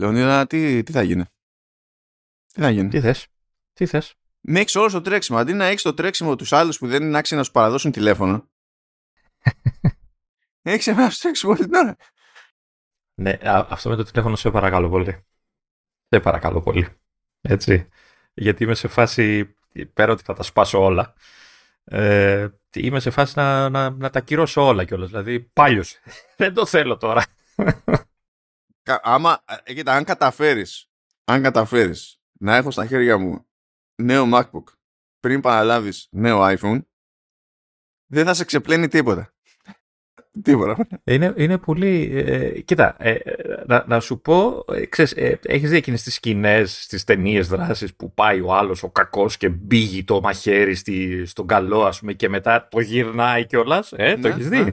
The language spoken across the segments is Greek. Λεωνίδα, τι θα γίνει. Τι θα γίνει. Τι θες. Με έχεις όλο το τρέξιμο. Αντί να έχεις το τρέξιμο τους άλλους που δεν είναι άξιοι να σου παραδώσουν τηλέφωνο. Έχεις εμένα να σου τρέξιμο όλη την ώρα. Ναι, αυτό με το τηλέφωνο σε παρακαλώ πολύ. Σε παρακαλώ πολύ. Έτσι. Γιατί είμαι σε φάση, πέρα ότι θα τα σπάσω όλα, είμαι σε φάση να τα κυρώσω όλα κιόλας. Δηλαδή, πάλιος. Δεν το θέλω τώρα. Άμα, κοίτα, αν καταφέρεις να έχω στα χέρια μου νέο MacBook πριν παραλάβεις νέο iPhone, δεν θα σε ξεπλένει τίποτα. Είναι πολύ... κοίτα, να σου πω, ξέρεις, έχεις δει εκείνες τις σκηνές, τις ταινίες δράσης που πάει ο άλλος, ο κακός, και μπήγει το μαχαίρι στον καλό, ας πούμε, και μετά το γυρνάει κιόλας. Ναι, το έχεις δει. Ναι.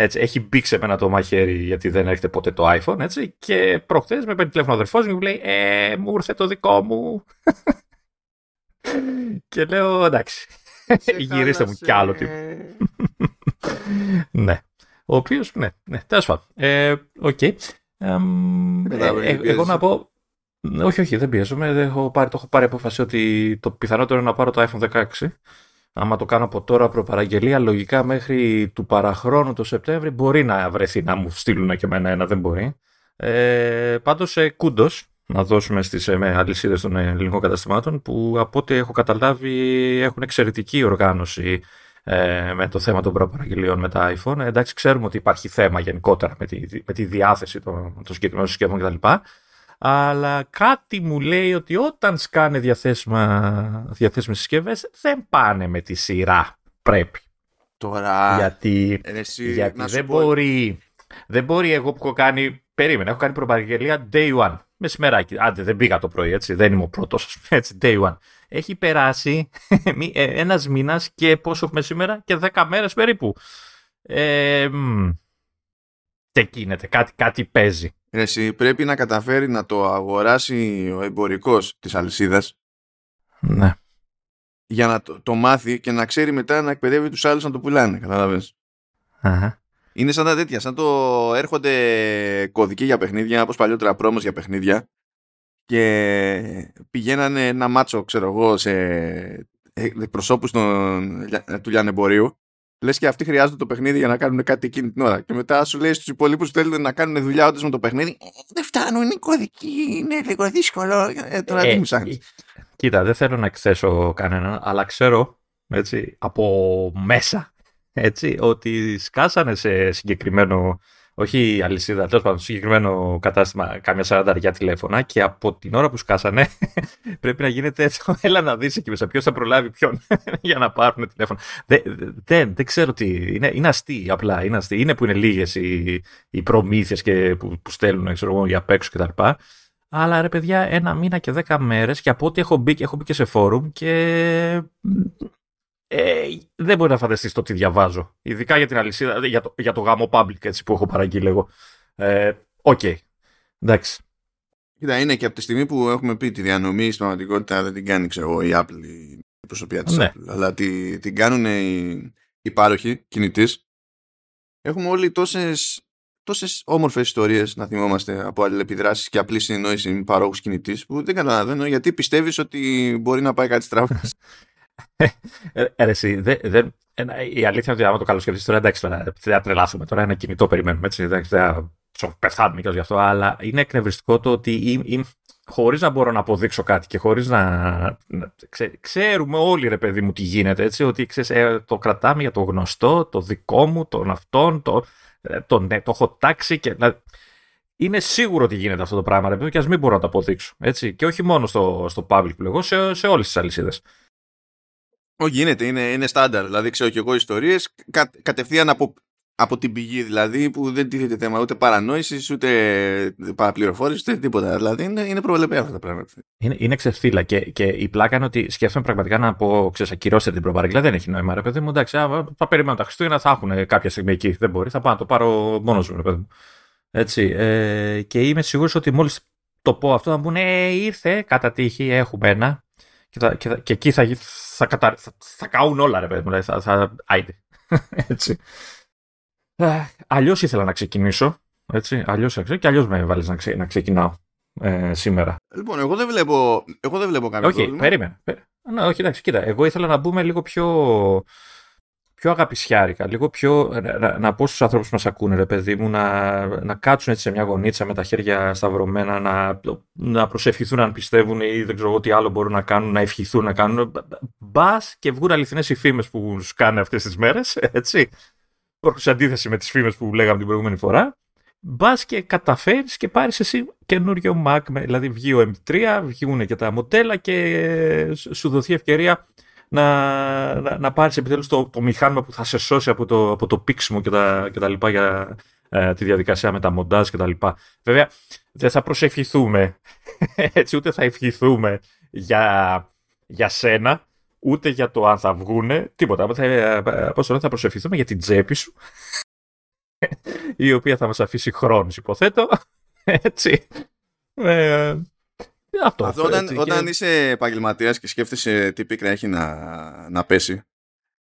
Έτσι, έχει μπει ξεμένα το μαχαίρι γιατί δεν έρχεται ποτέ το iPhone, έτσι, και προχθές με παίρνει τηλέφωνο ο αδερφός μου και μου λέει μου ήρθε το δικό μου. Και λέω εντάξει, γυρίστε μου κι άλλο τύπο. Ναι. Ο οποίος, ναι, τέλος πάντων. Οκ. Εγώ να πω, όχι, δεν πιέζομαι, το έχω πάρει απόφαση ότι το πιθανότερο είναι να πάρω το iPhone 16. Άμα το κάνω από τώρα προπαραγγελία, λογικά μέχρι του παραχρόνου το Σεπτέμβρη μπορεί να βρεθεί να μου στείλουν και εμένα ένα, δεν μπορεί. Πάντως κούντος να δώσουμε στις αλυσίδες των ελληνικών καταστημάτων που από ό,τι έχω καταλάβει έχουν εξαιρετική οργάνωση με το θέμα των προπαραγγελιών με τα iPhone. Εντάξει, ξέρουμε ότι υπάρχει θέμα γενικότερα με τη διάθεση των συγκεκριμένων συσκευών κτλ. Αλλά κάτι μου λέει ότι όταν σκάνε διαθέσιμες συσκευές δεν πάνε με τη σειρά. Πρέπει. Τώρα. Γιατί δεν μπορεί εγώ που έχω κάνει. Περίμενα, έχω κάνει προπαραγγελία day one. Μεσημεράκι. Άντε, δεν πήγα το πρωί, έτσι. Δεν είμαι ο πρώτος. Έτσι, day one. Έχει περάσει ένας μήνας και πόσο έχουμε σήμερα, και 10 μέρες περίπου. Γίνεται, κάτι παίζει. Εσύ, πρέπει να καταφέρει να το αγοράσει ο εμπορικός της αλυσίδας. Ναι. Για να το μάθει και να ξέρει μετά να εκπαιδεύει τους άλλους να το πουλάνε. Καταλαβαίνεις. Είναι σαν τα τέτοια. Σαν το έρχονται κωδικοί για παιχνίδια, όπως παλιότερα πρόμος για παιχνίδια, και πηγαίνανε ένα μάτσο, ξέρω εγώ, σε προσώπους του λιανεμπορίου. Λες και αυτοί χρειάζονται το παιχνίδι για να κάνουν κάτι εκείνη την ώρα. Και μετά σου λέει στους υπόλοιπους που θέλουν να κάνουν δουλειά όντως με το παιχνίδι, δεν φτάνουν, είναι κωδικοί, είναι λίγο δύσκολο. Τώρα τι μου ψάχνεις. Κοίτα, δεν θέλω να εκθέσω κανέναν, αλλά ξέρω, έτσι, από μέσα, έτσι, ότι σκάσανε σε συγκεκριμένο, όχι αλυσίδα, τέλος πάντων, συγκεκριμένο κατάστημα, κάμια 40 τηλέφωνα, και από την ώρα που σκάσανε πρέπει να γίνεται έτσι. Έλα να δεις εκεί μέσα ποιος θα προλάβει ποιον για να πάρουν τηλέφωνα. Δεν ξέρω τι. Είναι αστεί απλά. Είναι που είναι λίγες οι προμήθειες και που στέλνουν, ξέρω εγώ, για απ' έξω κτλ. Αλλά ρε παιδιά, 1 μήνα και 10 μέρες, και από ό,τι έχω μπει και σε φόρουμ, και δεν μπορεί να φανταστείς το τι διαβάζω. Ειδικά για την αλυσίδα, για το γάμο public, έτσι, που έχω παραγγείλει εγώ. Οκ. Εντάξει. Κοίτα, είναι και από τη στιγμή που έχουμε πει τη διανομή στην πραγματικότητα δεν την κάνει, ξέρω εγώ, η Apple, η προσωπία της, ναι, Apple, αλλά την κάνουν οι πάροχοι κινητής. Έχουμε όλοι τόσες όμορφες ιστορίες να θυμόμαστε από αλληλεπιδράσεις και απλή συνεννόηση με παρόχους κινητής, που δεν καταλαβαίνω γιατί πιστεύεις ότι μπορεί να πάει κάτι στραβά. Εσύ, η αλήθεια είναι ότι άμα το καλοσκεφτείς τώρα, εντάξει, τώρα θα τρελάθουμε, τώρα ένα κινητό περιμένουμε, έτσι, εντάξει, θα πεθάνουμε και γι' αυτό, αλλά είναι εκνευριστικό το ότι χωρίς να μπορώ να αποδείξω κάτι και χωρίς να ξέρουμε όλοι, ρε παιδί μου, τι γίνεται, έτσι, ότι ξέρεις, το κρατάμε για το γνωστό, το δικό μου, τον αυτόν, το έχω τάξει και... Είναι σίγουρο ότι γίνεται αυτό το πράγμα, ρε παιδί μου, και ας μην μπορώ να το αποδείξω, έτσι, και όχι μόνο στο public πλέον, σε όλες τις αλυσίδες. Όχι, γίνεται, είναι στάνταρ. Δηλαδή, ξέρω και εγώ ιστορίες κατευθείαν από την πηγή, δηλαδή, που δεν τίθεται θέμα ούτε παρανόησης, ούτε παραπληροφόρησης, ούτε τίποτα. Δηλαδή, είναι προβλεπέα αυτά τα πράγματα. Είναι ξεφύλα. Και η πλάκα είναι ότι σκέφτομαι πραγματικά να πω, ξέρεις, ακυρώστε την προπαραγγελία. Δεν έχει νόημα, ρε παιδί μου. Εντάξει, θα περιμένω τα Χριστούγεννα, θα έχουν κάποια στιγμή εκεί. Δεν μπορεί, θα πάω να το πάρω μόνος μου, ρε παιδί μου. Έτσι. Και είμαι σίγουρος ότι μόλις το πω αυτό, θα μου πούνε, ήρθε κατά τύχη, έχουμε ένα. Και εκεί θα καούν όλα, ρε παιδί μου. Άιντε. Έτσι. Αλλιώς ήθελα να ξεκινήσω. Έτσι. Αλλιώς, και αλλιώς με έβαλες να ξεκινάω. σήμερα. Λοιπόν, εγώ δεν βλέπω κάποιο πρόβλημα. Περίμενα. Όχι, εντάξει, κοίτα. Εγώ ήθελα να μπούμε λίγο πιο αγαπησιάρικα, λίγο πιο. Να πω στους ανθρώπους που μας ακούνε, ρε παιδί μου, να κάτσουν έτσι σε μια γωνίτσα με τα χέρια σταυρωμένα, να προσευχηθούν αν πιστεύουν ή δεν ξέρω εγώ τι άλλο μπορούν να κάνουν, να ευχηθούν να κάνουν. Μπας και βγουν αληθινές οι φήμες που τους κάνουν αυτές τις μέρες, έτσι. Σε αντίθεση με τις φήμες που λέγαμε την προηγούμενη φορά. Μπας και καταφέρεις και πάρεις εσύ καινούριο Mac, δηλαδή βγει ο M3, βγουν και τα μοντέλα και σου δοθεί ευκαιρία να πάρεις επιτέλους το μηχάνημα που θα σε σώσει από το πίξιμο και τα λοιπά για τη διαδικασία με τα μοντάζ και τα λοιπά. Βέβαια δεν θα προσευχηθούμε, έτσι, ούτε θα ευχηθούμε για σένα, ούτε για το αν θα βγούνε, τίποτα. Θα προσευχηθούμε για την τσέπη σου, η οποία θα μας αφήσει χρόνους, υποθέτω, έτσι. Αυτό, όταν είσαι επαγγελματίας και σκέφτεσαι τι πίκρα έχει να πέσει,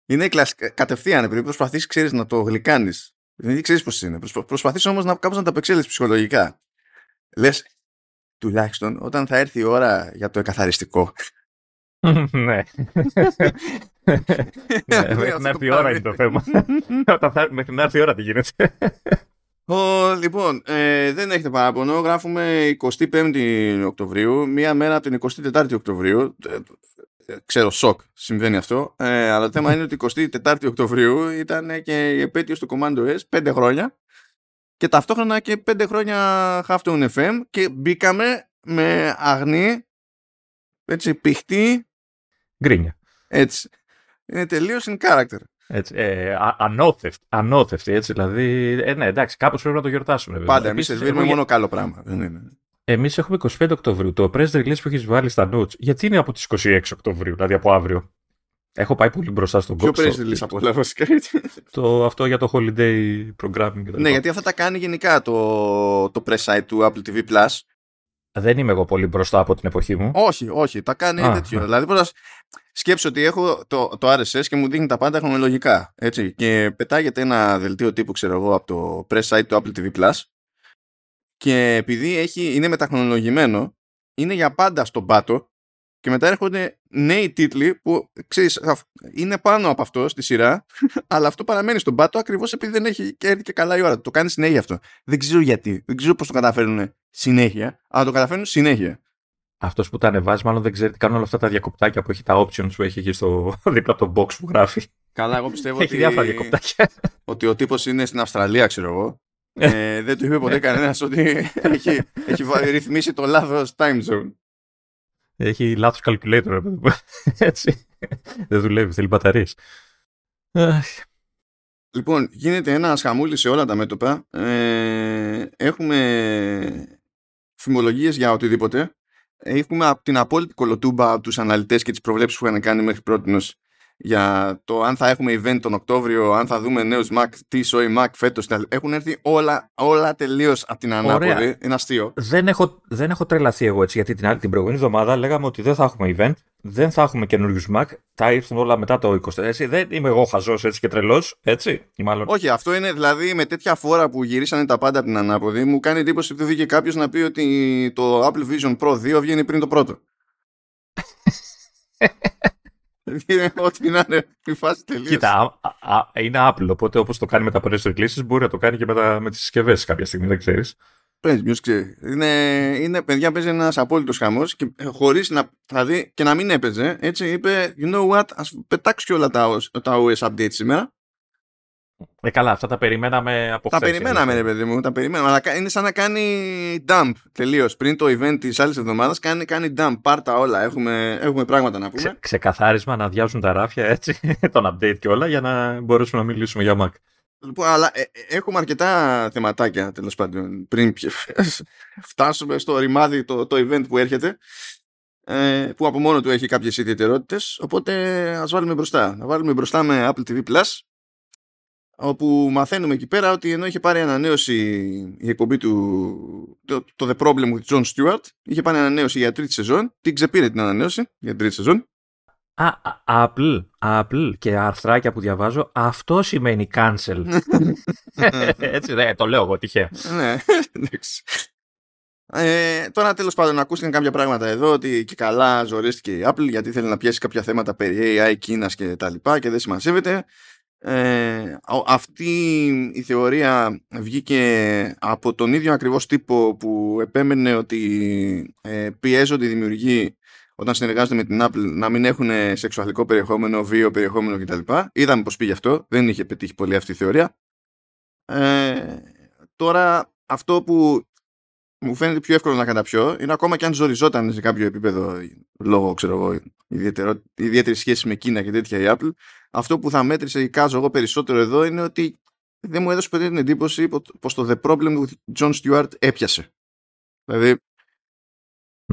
είναι κατευθείαν, επειδή προσπαθείς, ξέρεις, να το γλυκάνεις. Δεν ξέρεις πώς είναι. Προσπαθείς όμως κάπως να τα απεξέλθεις ψυχολογικά. Λες, τουλάχιστον όταν θα έρθει η ώρα για το εκαθαριστικό. Ναι. Μέχρι να έρθει η ώρα είναι το θέμα. Μέχρι να έρθει η ώρα τι γίνεται. Λοιπόν, δεν έχετε παράπονο. Γράφουμε 25η Οκτωβρίου, μία μέρα από την 24η Οκτωβρίου. Ξέρω, σοκ, συμβαίνει αυτό. Αλλά το θέμα είναι ότι 24η Οκτωβρίου ήταν και η επέτειος του Commando S, 5 χρόνια. Και ταυτόχρονα και 5 χρόνια Houghton FM. Και μπήκαμε με αγνή, έτσι, πηχτή γκρίνια. Έτσι. Είναι τελείως in character. Έτσι, ανώθευτη, έτσι, δηλαδή, ναι, εντάξει, κάπως πρέπει να το γιορτάσουμε. Πάντα, εμείς σβήνουμε μόνο καλό πράγμα. Εμείς έχουμε 25 Οκτωβρίου, το press release που έχεις βάλει στα notes, γιατί είναι από τις 26 Οκτωβρίου, δηλαδή από αύριο. Έχω πάει πολύ μπροστά στον κόψο. Ποιο press release από όλα, βασικά. Αυτό για το holiday programming. Ναι, γιατί αυτά τα κάνει γενικά το press site του Apple TV Plus. Δεν είμαι εγώ πολύ μπροστά από την εποχή μου. Όχι, τα κάνει τέτοιο. Δηλαδή, σκέψω ότι έχω το RSS και μου δείχνει τα πάντα χρονολογικά. Έτσι. Και πετάγεται ένα δελτίο τύπου, ξέρω εγώ, από το press site του Apple TV Plus. Και επειδή είναι μεταχρονολογημένο, είναι για πάντα στον πάτο. Και μετά έρχονται νέοι τίτλοι που, ξέρεις, είναι πάνω από αυτό στη σειρά, αλλά αυτό παραμένει στον πάτο ακριβώς επειδή δεν έχει και καλά η ώρα. Το κάνει συνέχεια αυτό. Δεν ξέρω γιατί. Δεν ξέρω πώς το καταφέρουν συνέχεια, αλλά το καταφέρνουν συνέχεια. Αυτός που τα ανεβάζει, μάλλον δεν ξέρει τι κάνουν όλα αυτά τα διακοπτάκια που έχει, τα options που έχει εκεί δίπλα από το box που γράφει. Καλά, εγώ πιστεύω έχει διάφορα διακοπτάκια. Ότι ο τύπος είναι στην Αυστραλία, ξέρω εγώ. Δεν του είπε ποτέ κανένας ότι έχει ρυθμίσει το λάθος time zone. Έχει λάθος calculator, έτσι. Δεν δουλεύει, θέλει μπαταρίες. Λοιπόν, γίνεται ένα χαμούλι σε όλα τα μέτωπα. Έχουμε φημολογίες για οτιδήποτε. Έχουμε από την απόλυτη κολοτούμπα από τους αναλυτές και τις προβλέψεις που είχαν κάνει μέχρι πρότινος για το αν θα έχουμε event τον Οκτώβριο, αν θα δούμε νέους Mac, τι σοϊ Mac φέτος. Έχουν έρθει όλα τελείως από την ανάποδη. Είναι αστείο. Δεν έχω τρελαθεί εγώ έτσι, γιατί την προηγούμενη εβδομάδα λέγαμε ότι δεν θα έχουμε event, δεν θα έχουμε καινούριους Mac, τα ήρθαν όλα μετά το 20. Έτσι, δεν είμαι εγώ χαζός έτσι και τρελός, έτσι. Μάλλον. Όχι, αυτό είναι δηλαδή με τέτοια φόρα που γυρίσανε τα πάντα από την ανάποδη. Μου κάνει εντύπωση που βγήκε κάποιος να πει ότι το Apple Vision Pro 2 βγαίνει πριν το πρώτο. Ό,τι να είναι, η φάση τελείωσε. Κοίτα, είναι Apple, οπότε όπως το κάνει με τα press releases μπορεί να το κάνει και με τις συσκευές κάποια στιγμή, δεν ξέρεις. Είναι, παιδιά, παίζει ένας απόλυτος χαμός και χωρίς να δηλαδή, και να μην έπαιζε, έτσι είπε, you know what, ας πετάξω και όλα τα OS updates σήμερα. Καλά, αυτά τα περιμέναμε από χθες. Τα περιμέναμε, ρε παιδί μου, τα περιμέναμε, αλλά είναι σαν να κάνει dump τελείως. Πριν το event της άλλης εβδομάδας κάνει dump, πάρτα όλα, έχουμε πράγματα να πούμε. Ξεκαθάρισμα, να αδειάζουν τα ράφια, έτσι, τον update και όλα, για να μπορέσουμε να μιλήσουμε για Mac. Λοιπόν, αλλά έχουμε αρκετά θεματάκια, τέλος πάντων, πριν φτάσουμε στο ρημάδι το event που έρχεται, που από μόνο του έχει κάποιες ιδιαιτερότητες, οπότε ας βάλουμε μπροστά. Να βάλουμε μπροστά με Apple TV Plus, όπου μαθαίνουμε εκεί πέρα ότι ενώ είχε πάρει ανανέωση η εκπομπή του το The Problem with John Stewart, είχε πάρει ανανέωση για τρίτη σεζόν, την ξεπήρε την ανανέωση για τρίτη σεζόν. Apple και αρθράκια που διαβάζω, αυτό σημαίνει cancel. Έτσι, το λέω εγώ τυχαία. Ναι, εντάξει. Τώρα τέλος πάντων ακούστηκαν κάποια πράγματα εδώ ότι και καλά ζορίστηκε η Apple γιατί θέλει να πιάσει κάποια θέματα περί AI, Κίνας και τα λοιπά και δεν σημασεύεται. Αυτή η θεωρία βγήκε από τον ίδιο ακριβώς τύπο που επέμενε ότι πιέζονται οι δημιουργοί όταν συνεργάζονται με την Apple να μην έχουν σεξουαλικό περιεχόμενο, βίο περιεχόμενο κτλ. Είδαμε πως πήγε αυτό, δεν είχε πετύχει πολύ αυτή η θεωρία. Τώρα αυτό που μου φαίνεται πιο εύκολο να καταπιώ είναι ακόμα και αν ζοριζόταν σε κάποιο επίπεδο λόγω ιδιαίτερη σχέση με Κίνα και τέτοια η Apple, αυτό που θα μέτρησε η κάζω εγώ περισσότερο εδώ είναι ότι δεν μου έδωσε ποτέ την εντύπωση πως το The Problem with John Stewart έπιασε. Δηλαδή...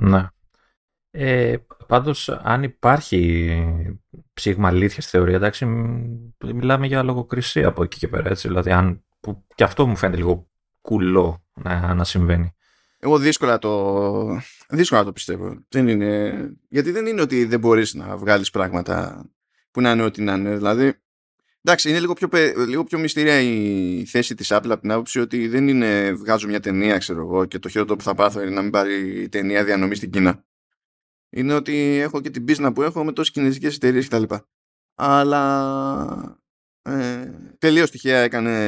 Ναι. Πάντως αν υπάρχει ψήγμα αλήθεια στη θεωρία, εντάξει, μιλάμε για λογοκρισία από εκεί και πέρα, έτσι, δηλαδή αν, που, και αυτό μου φαίνεται λίγο κουλό να συμβαίνει. Εγώ δύσκολα το πιστεύω. Δεν είναι... Γιατί δεν είναι ότι δεν μπορείς να βγάλεις πράγματα που να είναι ό,τι να είναι. Δηλαδή, εντάξει, είναι λίγο πιο μυστήρια η θέση της Apple από την άποψη ότι δεν είναι βγάζω μια ταινία, ξέρω εγώ, και το χειρότερο που θα πάθω είναι να μην πάρει η ταινία διανομή στην Κίνα. Είναι ότι έχω και την πίσνα που έχω με τόσες κινέζικες εταιρείες κτλ. Αλλά τελείως τυχαία έκανε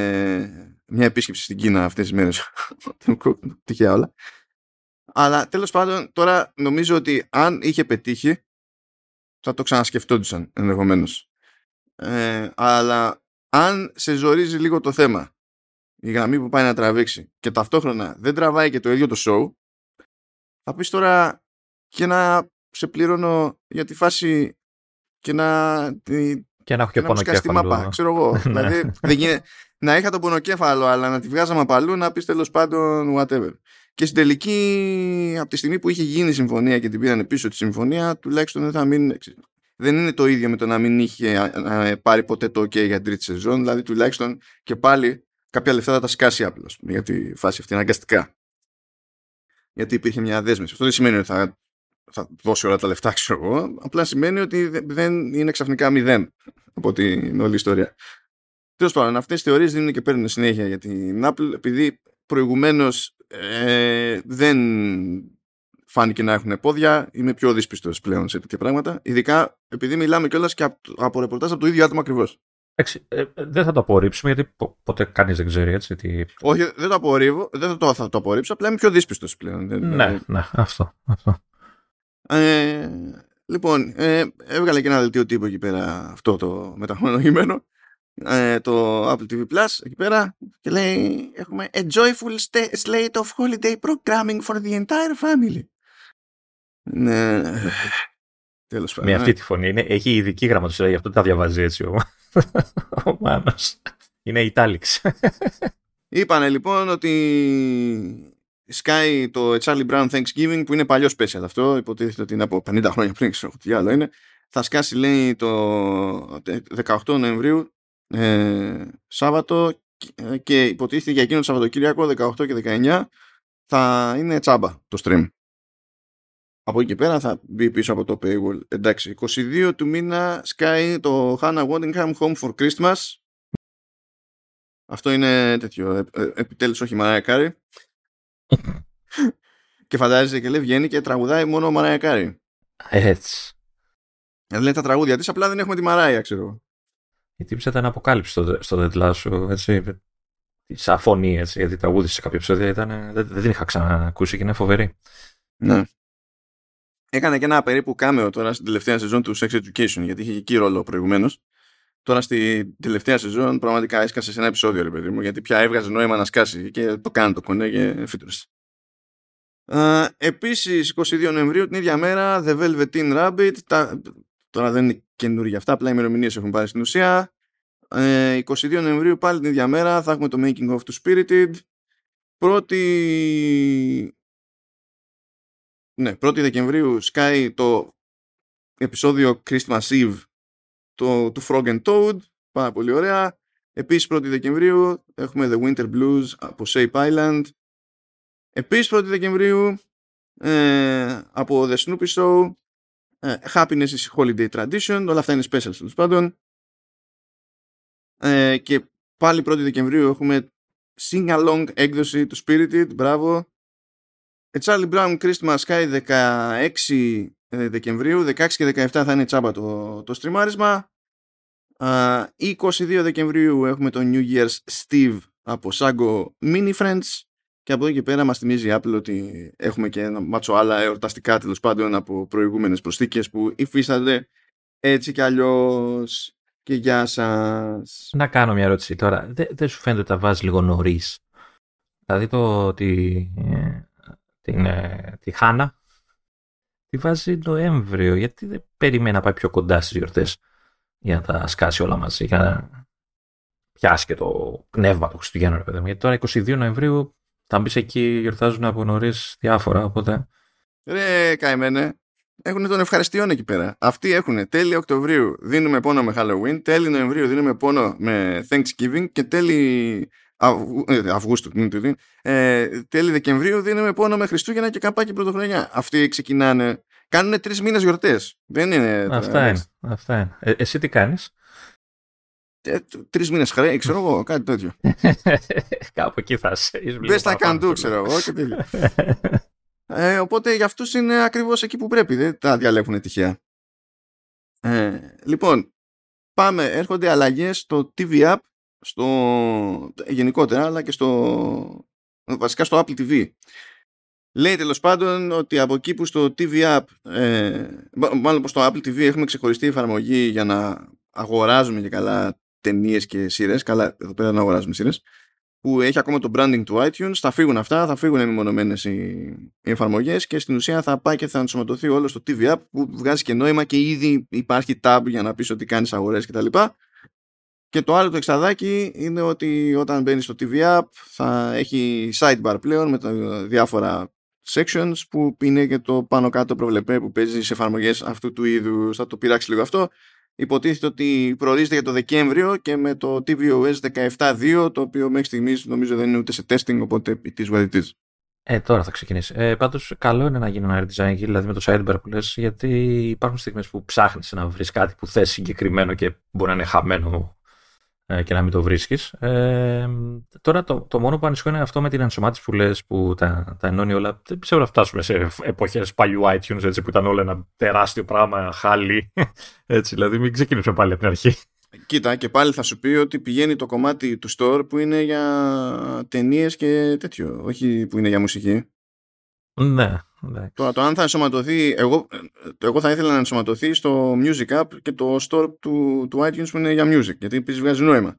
μια επίσκεψη στην Κίνα αυτές τις μέρες. Τυχαία όλα. Αλλά τέλος πάντων, τώρα νομίζω ότι αν είχε πετύχει θα το ξανασκεφτόντουσαν ενδεχομένως. Αλλά αν σε ζορίζει λίγο το θέμα, η γραμμή που πάει να τραβήξει και ταυτόχρονα δεν τραβάει και το ίδιο το show, θα πεις τώρα και να σε πληρώνω για τη φάση και να έχω και πονοκέφαλο. Μάπα, ξέρω εγώ. Δηλαδή, να είχα τον πονοκέφαλο, αλλά να τη βγάζαμε παλού, να πεις τέλος πάντων whatever. Και στην τελική, από τη στιγμή που είχε γίνει η συμφωνία και την πήραν πίσω τη συμφωνία, τουλάχιστον δεν θα μείνει. Δεν είναι το ίδιο με το να μην είχε πάρει ποτέ το OK για τρίτη σεζόν. Δηλαδή, τουλάχιστον και πάλι κάποια λεφτά θα τα σκάσει απλώς για τη φάση αυτή, αναγκαστικά. Γιατί υπήρχε μια δέσμευση. Αυτό δεν σημαίνει ότι θα δώσει όλα τα λεφτά, ξέρω εγώ. Απλά σημαίνει ότι δεν είναι ξαφνικά μηδέν από την όλη ιστορία. Τέλος πάντων, αυτές τις θεωρίες δίνουν και παίρνουν συνέχεια για την Apple, επειδή προηγουμένως δεν φάνηκε να έχουν πόδια. Είμαι πιο δύσπιστος πλέον σε τέτοια πράγματα. Ειδικά επειδή μιλάμε κιόλας και από ρεπορτάζ από το ίδιο άτομο ακριβώς. Δεν θα το απορρίψουμε, γιατί ποτέ κανείς δεν ξέρει, έτσι. Τι... Όχι, δεν το απορρίβω, δεν θα το απορρίψω, απλά είμαι πιο δύσπιστος πλέον. Ναι, αυτό. Λοιπόν, έβγαλε και ένα δελτίο τύπου εκεί πέρα αυτό το μεταχωμένο το Apple TV Plus εκεί πέρα και λέει έχουμε a joyful slate of holiday programming for the entire family. Ναι, τέλος πάντων. Με αυτή τη φωνή είναι, έχει ειδική γραμματοσυρά, γι' αυτό τα διαβάζει έτσι ο Μάνος. Είναι italics. Είπανε λοιπόν ότι σκάει το Charlie Brown Thanksgiving, που είναι παλιό special αυτό, υποτίθεται ότι είναι από 50 χρόνια πριν, ξέρω τι άλλο είναι. Θα σκάσει, λέει, το 18 Νοεμβρίου Σάββατο και υποτίθεται για εκείνο το Σαββατοκύριακο 18 και 19 θα είναι τσάμπα το stream. Από εκεί και πέρα θα μπει πίσω από το paywall. Εντάξει, 22 του μήνα σκάει το Hannah Waddingham Home for Christmas. Αυτό είναι τέτοιο, επιτέλους όχι Mariah Carey. Και φαντάζεσαι, και λέει, βγαίνει και τραγουδάει μόνο Mariah Carey. Έτσι. Δεν λέει τα τραγούδια της, απλά δεν έχουμε τη Mariah, ξέρω. Η τύψη ήταν αποκάλυψη στο δετλά σου, έτσι. Της αφωνίας, γιατί τραγούδισε σε κάποια επεισόδια, δεν είχα ξανακούσει και είναι φοβερή. Ναι. Έκανε και ένα περίπου κάμεο τώρα στην τελευταία σεζόν του Sex Education, γιατί είχε εκεί ρόλο προηγουμένως. Τώρα στην τελευταία σεζόν πραγματικά έσκασε σε ένα επεισόδιο, ρε παιδί μου, γιατί πια έβγαζε νόημα να σκάσει και το κάνει το κονέ και φύτρωσε. Επίσης, 22 Νοεμβρίου, την ίδια μέρα, The Velvet In Rabbit. Τώρα δεν είναι καινούργια αυτά, απλά οι ημερομηνίες έχουν πάρει στην ουσία. 22 Νοεμβρίου, πάλι την ίδια μέρα, θα έχουμε το Making of the Spirited. Ναι, 1η Δεκεμβρίου σκάει το επεισόδιο Christmas Eve του Frog and Toad, πάρα πολύ ωραία. Επίσης 1η Δεκεμβρίου έχουμε The Winter Blues από Shape Island. Επίσης 1η Δεκεμβρίου από The Snoopy Show, Happiness is Holiday Tradition, όλα αυτά είναι specials τέλος πάντων. Και πάλι 1η Δεκεμβρίου έχουμε Sing Along έκδοση του Spirited, μπράβο. Charlie Brown Christmas Sky 16 Δεκεμβρίου, 16 και 17 θα είναι τσάμπα το στριμάρισμα. 22 Δεκεμβρίου έχουμε το New Year's Steve από Sago Mini Friends. Και από εδώ και πέρα μας θυμίζει η Apple ότι έχουμε και ένα μάτσο άλλα εορταστικά, τέλος πάντων, από προηγούμενες προσθήκες που υφίστανται έτσι κι αλλιώς. Και γεια σας. Να κάνω μια ερώτηση τώρα. Δεν σου φαίνεται ότι τα βάζεις λίγο νωρίς? Δηλαδή τη Χάνα τη βάζει Νοέμβριο. Γιατί δεν περιμένει να πάει πιο κοντά στις γιορτές για να τα σκάσει όλα μαζί, για να πιάσει και το πνεύμα του Χριστουγέννου, παιδί μου. Γιατί τώρα 22 Νοεμβρίου θα μπεις εκεί, γιορτάζουν από νωρίς διάφορα, οπότε... Ρε καημένε, έχουν τον ευχαριστιών εκεί πέρα. Αυτοί έχουν τέλη Οκτωβρίου δίνουμε πόνο με Halloween, τέλη Νοεμβρίου δίνουμε πόνο με Thanksgiving και τέλη Αυγούστου, τέλη Δεκεμβρίου δίνουμε πόνο με Χριστούγεννα και καπάκι Πρωτοχρονιά. Αυτοί ξεκινάνε, κάνουν 3 μήνες γιορτές. Δεν είναι... Αυτά είναι. Εσύ τι κάνεις? 3 μήνες χρέη, ξέρω εγώ, κάτι τέτοιο. Κάπου εκεί θα σε... Μπες τα καντού, ξέρω εγώ, και τέτοιο. Οπότε για αυτούς είναι ακριβώς εκεί που πρέπει, δεν τα διαλέγουν τυχαία. Λοιπόν, έρχονται αλλαγές στο TV App, γενικότερα, αλλά και βασικά στο Apple TV. Λέει τέλος πάντων ότι από εκεί που στο TV App, μάλλον πως στο Apple TV έχουμε ξεχωριστή εφαρμογή για να αγοράζουμε και καλά ταινίες και σειρές, καλά εδώ πέρα να αγοράζουμε σειρές, που έχει ακόμα το branding του iTunes, θα φύγουν αυτά, θα φύγουν οι μεμονωμένες οι εφαρμογές και στην ουσία θα πάει και θα ενσωματωθεί όλο στο TV App, που βγάζει και νόημα και ήδη υπάρχει tab για να πεις ότι κάνεις αγορές κτλ. Και το άλλο το εξαδάκι είναι ότι όταν μπαίνεις στο TV App θα έχει sidebar πλέον με τα διάφορα sections που είναι και το πάνω κάτω προβλεπέ που παίζει σε εφαρμογές αυτού του είδους. Θα το πειράξει λίγο αυτό. Υποτίθεται ότι προορίζεται για το Δεκέμβριο και με το tvOS 17.2, το οποίο μέχρι στιγμής νομίζω δεν είναι ούτε σε testing, οπότε it is what it is. Τώρα θα ξεκινήσει. Πάντως καλό είναι να γίνει ένα redesign, δηλαδή με το sidebar που λες, γιατί υπάρχουν στιγμές που ψάχνεις να βρεις κάτι που θες συγκεκριμένο και μπορεί να είναι χαμένο και να μην το βρίσκεις. Τώρα το μόνο που ανησυχώ είναι αυτό με την ενσωμάτιση που λες, που τα ενώνει όλα. Δεν πιστεύω να φτάσουμε σε εποχές παλιού iTunes, έτσι, που ήταν όλο ένα τεράστιο πράγμα, χάλι. Έτσι, δηλαδή μην ξεκινήσουμε πάλι από την αρχή. Κοίτα, και πάλι θα σου πει ότι πηγαίνει το κομμάτι του store που είναι για ταινίες και τέτοιο, όχι που είναι για μουσική. Ναι. Τώρα το αν θα ενσωματωθεί, εγώ θα ήθελα να ενσωματωθεί στο Music App και το store του iTunes που είναι για music, γιατί επίσης βγάζει νόημα.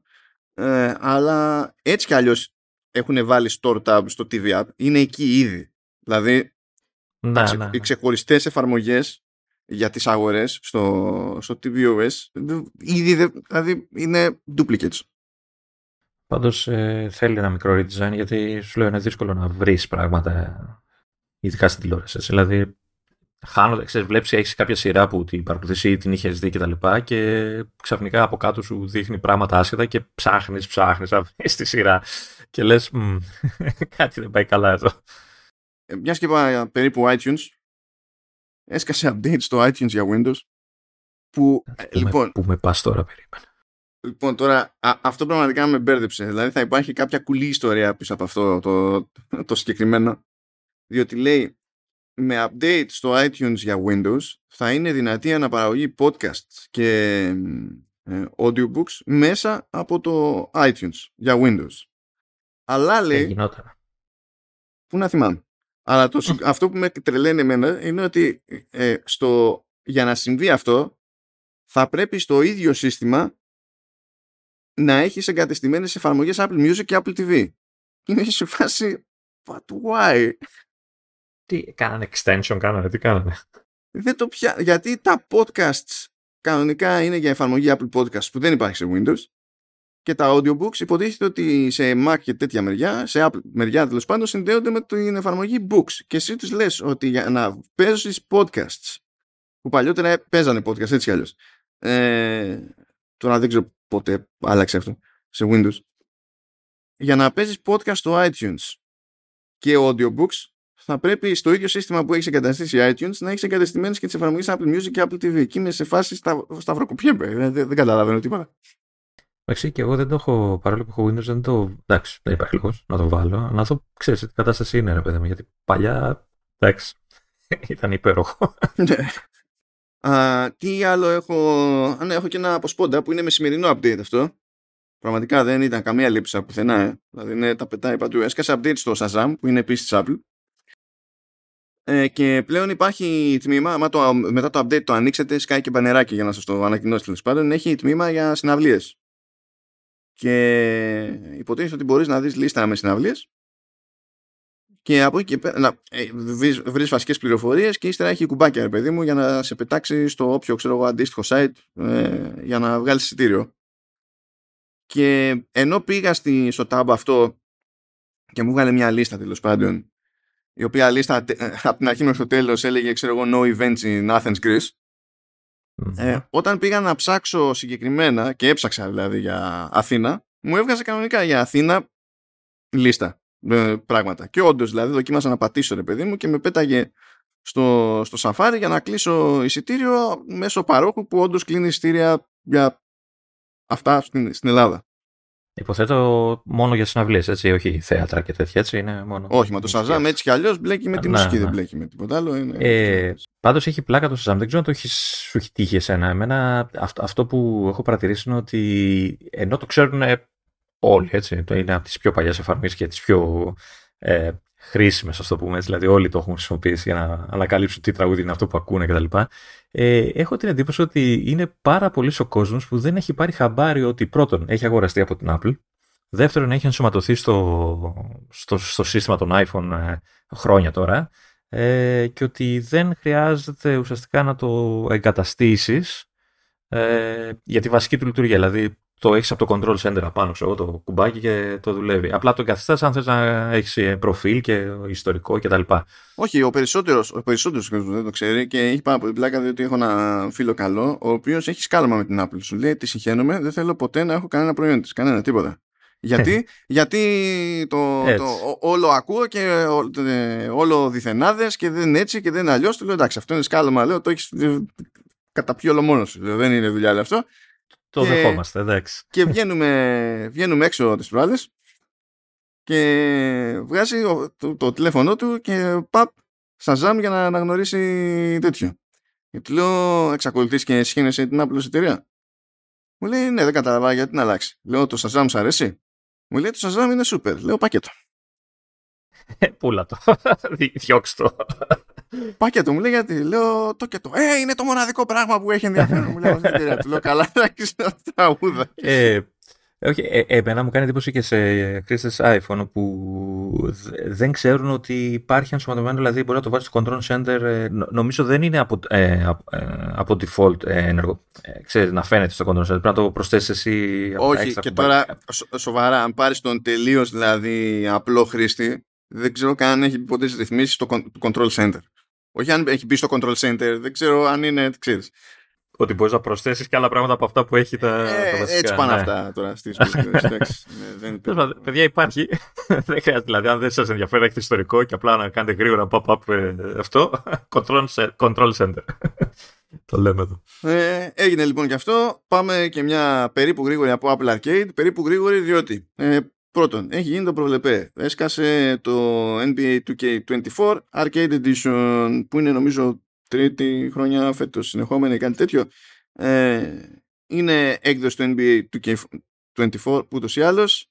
Αλλά έτσι κι αλλιώς έχουν βάλει store tab στο TV App, είναι εκεί ήδη. Δηλαδή οι ξεχωριστές εφαρμογές για τις αγορές στο tvOS ήδη, δηλαδή είναι duplicates. Πάντως θέλει ένα μικρό redesign, γιατί σου λέω είναι δύσκολο να βρεις πράγματα, ειδικά στην τηλεόραση. Δηλαδή, βλέπεις, έχεις κάποια σειρά που την παρακολουθείς ή την είχες δει κτλ. Και ξαφνικά από κάτω σου δείχνει πράγματα άσχετα και ψάχνεις να βρεις τη σειρά. Και λες, κάτι δεν πάει καλά εδώ. Μιας και είπα περίπου iTunes, έσκασε update στο iTunes για Windows. Πού με πας τώρα, περίμενα. Λοιπόν, τώρα αυτό πραγματικά με μπέρδεψε. Δηλαδή, θα υπάρχει κάποια κουλή ιστορία πίσω από αυτό το συγκεκριμένο. Διότι λέει, με update στο iTunes για Windows θα είναι δυνατή αναπαραγωγή podcasts και audiobooks μέσα από το iTunes για Windows. Αλλά λέει... Γινόταν. Πού να θυμάμαι. Αλλά αυτό που με τρελαίνει εμένα είναι ότι για να συμβεί αυτό θα πρέπει στο ίδιο σύστημα να έχεις εγκατεστημένες εφαρμογές Apple Music και Apple TV. Είναι σε φάση... But why... Τι κάνανε, extension κάνανε, τι κάνανε? Δεν το πια... Γιατί τα podcasts κανονικά είναι για εφαρμογή Apple Podcasts που δεν υπάρχει σε Windows και τα audiobooks υποτίθεται ότι σε Mac και τέτοια μεριά, σε Apple μεριά τέλος πάντων, συνδέονται με την εφαρμογή Books και εσύ τους λες ότι για να παίζεις podcasts που παλιότερα παίζανε podcasts έτσι κι αλλιώς, τώρα δεν ξέρω πότε άλλαξε αυτό σε Windows, για να παίζεις podcast στο iTunes και audiobooks θα πρέπει στο ίδιο σύστημα που έχεις εγκαταστήσει iTunes να έχεις εγκαταστημένες και τις εφαρμογές Apple Music και Apple TV. Και είμαι σε φάση σταυροκοπιέμπε. Δεν καταλαβαίνω τίποτα. Εντάξει, και εγώ δεν το έχω, παρόλο που έχω Windows, δεν το. Εντάξει, δεν υπάρχει λόγος να το βάλω. Να δω, ξέρεις, τι κατάσταση είναι, ρε παιδί μου. Γιατί παλιά Εντάξει, ήταν υπέροχο. Τι άλλο έχω και ένα αποσπόντα που είναι με σημερινό update αυτό. Πραγματικά δεν ήταν καμία λήψη πουθενά. Δηλαδή είναι, τα πετάει παντού. Έσκασε update στο Shazam που είναι επίσης της Apple. Και πλέον υπάρχει τμήμα, μετά το update το ανοίξετε, σκάει και μπανεράκι για να σας το ανακοινώσει τέλος πάντων. Έχει τμήμα για συναυλίες. Και υποτίθεται ότι μπορείς να δεις λίστα με συναυλίες. Και από εκεί και πέρα να βρεις βασικές πληροφορίες και ύστερα έχει κουμπάκια, ρε παιδί μου, για να σε πετάξει στο όποιο, ξέρω εγώ, αντίστοιχο site για να βγάλεις εισιτήριο. Και ενώ πήγα στο tab αυτό και μου βγάλε μια λίστα τέλος πάντων, η οποία λίστα από την αρχή μέχρι το τέλος έλεγε, ξέρω εγώ, no events in Athens, Greece. Mm-hmm. Όταν πήγα να ψάξω συγκεκριμένα και έψαξα δηλαδή για Αθήνα, μου έβγαζε κανονικά για Αθήνα λίστα πράγματα. Και όντως δηλαδή δοκίμασα να πατήσω, ρε παιδί μου, και με πέταγε στο σαφάρι για να κλείσω εισιτήριο μέσω παρόχου που όντως κλείνει εισιτήρια για αυτά στην Ελλάδα. Υποθέτω μόνο για συναυλίες, έτσι, όχι θέατρα και τέτοια, έτσι, είναι μόνο... Όχι, μα το Shazam έτσι κι αλλιώς μπλέκει με τη μουσική, δεν μπλέκει με τίποτα άλλο. Είναι... πάντως έχει πλάκα το Shazam, δεν ξέρω αν το σου έχει τύχει εσένα. Εμένα αυτό που έχω παρατηρήσει είναι ότι ενώ το ξέρουν όλοι, έτσι, το είναι από τις πιο παλιές εφαρμογές και τις πιο χρήσιμες, ας το πούμε, έτσι, δηλαδή όλοι το έχουν χρησιμοποιήσει για να ανακαλύψουν τι τραγούδι είναι αυτό που ακούνε κτλ. Έχω την εντύπωση ότι είναι πάρα πολύς ο κόσμος που δεν έχει πάρει χαμπάρι ότι πρώτον έχει αγοραστεί από την Apple, δεύτερον έχει ενσωματωθεί στο σύστημα των iPhone χρόνια τώρα, και ότι δεν χρειάζεται ουσιαστικά να το εγκαταστήσεις για τη βασική του λειτουργία. Δηλαδή το έχεις από το Control Center απάνω, ξέρω, το κουμπάκι και το δουλεύει. Απλά το εγκαθιστάς αν θες να έχεις προφίλ και ιστορικό κτλ. Όχι, ο περισσότερος δεν το ξέρει και έχει πάρα πολύ πλάκα, διότι έχω ένα φίλο καλό, ο οποίος έχει σκάλωμα με την Apple. Σου λέει: τη συγχαίρομαι, δεν θέλω ποτέ να έχω κανένα προϊόν της, κανένα τίποτα. Γιατί, γιατί το όλο ακούω και όλο διθενάδες και δεν έτσι και δεν αλλιώς. Του λέω: εντάξει, αυτό είναι σκάλωμα, λέω, το έχεις καταπιεί όλο μόνος. Δεν είναι δουλειά αυτό. Το δεχόμαστε, εντάξει. Και βγαίνουμε έξω τις προάλλες και βγάζει το τηλέφωνο του και παπ, Shazam για να αναγνωρίσει τέτοιο. Και του λέω: εξακολουθείς και σχήνεσαι την Apple εταιρεία? Μου λέει: ναι, δεν καταλαβαίνω γιατί να αλλάξει. Λέω: το Shazam σ' αρέσει? Μου λέει: το Shazam είναι super. Λέω: πακέτο. Πούλα το. Διώξ' το. Πάκετο, μου λέει, γιατί? Λέω: το και το. Είναι το μοναδικό πράγμα που έχει ενδιαφέρον. Μου λέει: εταιρεία. Του λέω: καλά, να έχεις τα τραγούδα. Όχι, εμένα μου κάνει εντύπωση και σε χρήστες iPhone που δεν ξέρουν ότι υπάρχει ενσωματωμένο, δηλαδή μπορεί να το βάλεις στο Control Center. Νομίζω δεν είναι από default ενεργό. Ξέρετε, να φαίνεται στο Control Center, πρέπει να το προσθέσεις εσύ. Όχι, και τώρα σοβαρά, αν πάρεις τον τελείως δηλαδή απλό χρήστη, δεν ξέρω καν αν έχει ποτέ ρυθμίσει στο Control Center. Όχι αν έχει μπει στο Control Center, δεν ξέρω αν είναι, ξέρεις. Ότι μπορείς να προσθέσεις και άλλα πράγματα από αυτά που έχει τα βασικά. Έτσι πάνε αυτά τώρα στις προσθέσεις. Παιδιά, υπάρχει. Δεν χρειάζεται, δηλαδή, αν δεν σας ενδιαφέρει να έχετε ιστορικό και απλά να κάνετε γρήγορα pop-up αυτό, Control Center. Το λέμε εδώ. Έγινε λοιπόν και αυτό. Πάμε και μια περίπου γρήγορη από Apple Arcade. Περίπου γρήγορη διότι... πρώτον, έχει γίνει το προβλεπέ. Έσκασε το NBA 2K24 Arcade Edition, που είναι νομίζω τρίτη χρονιά φέτος συνεχόμενη, κάτι τέτοιο. Είναι έκδοση του NBA 2K24 που ούτως ή άλλως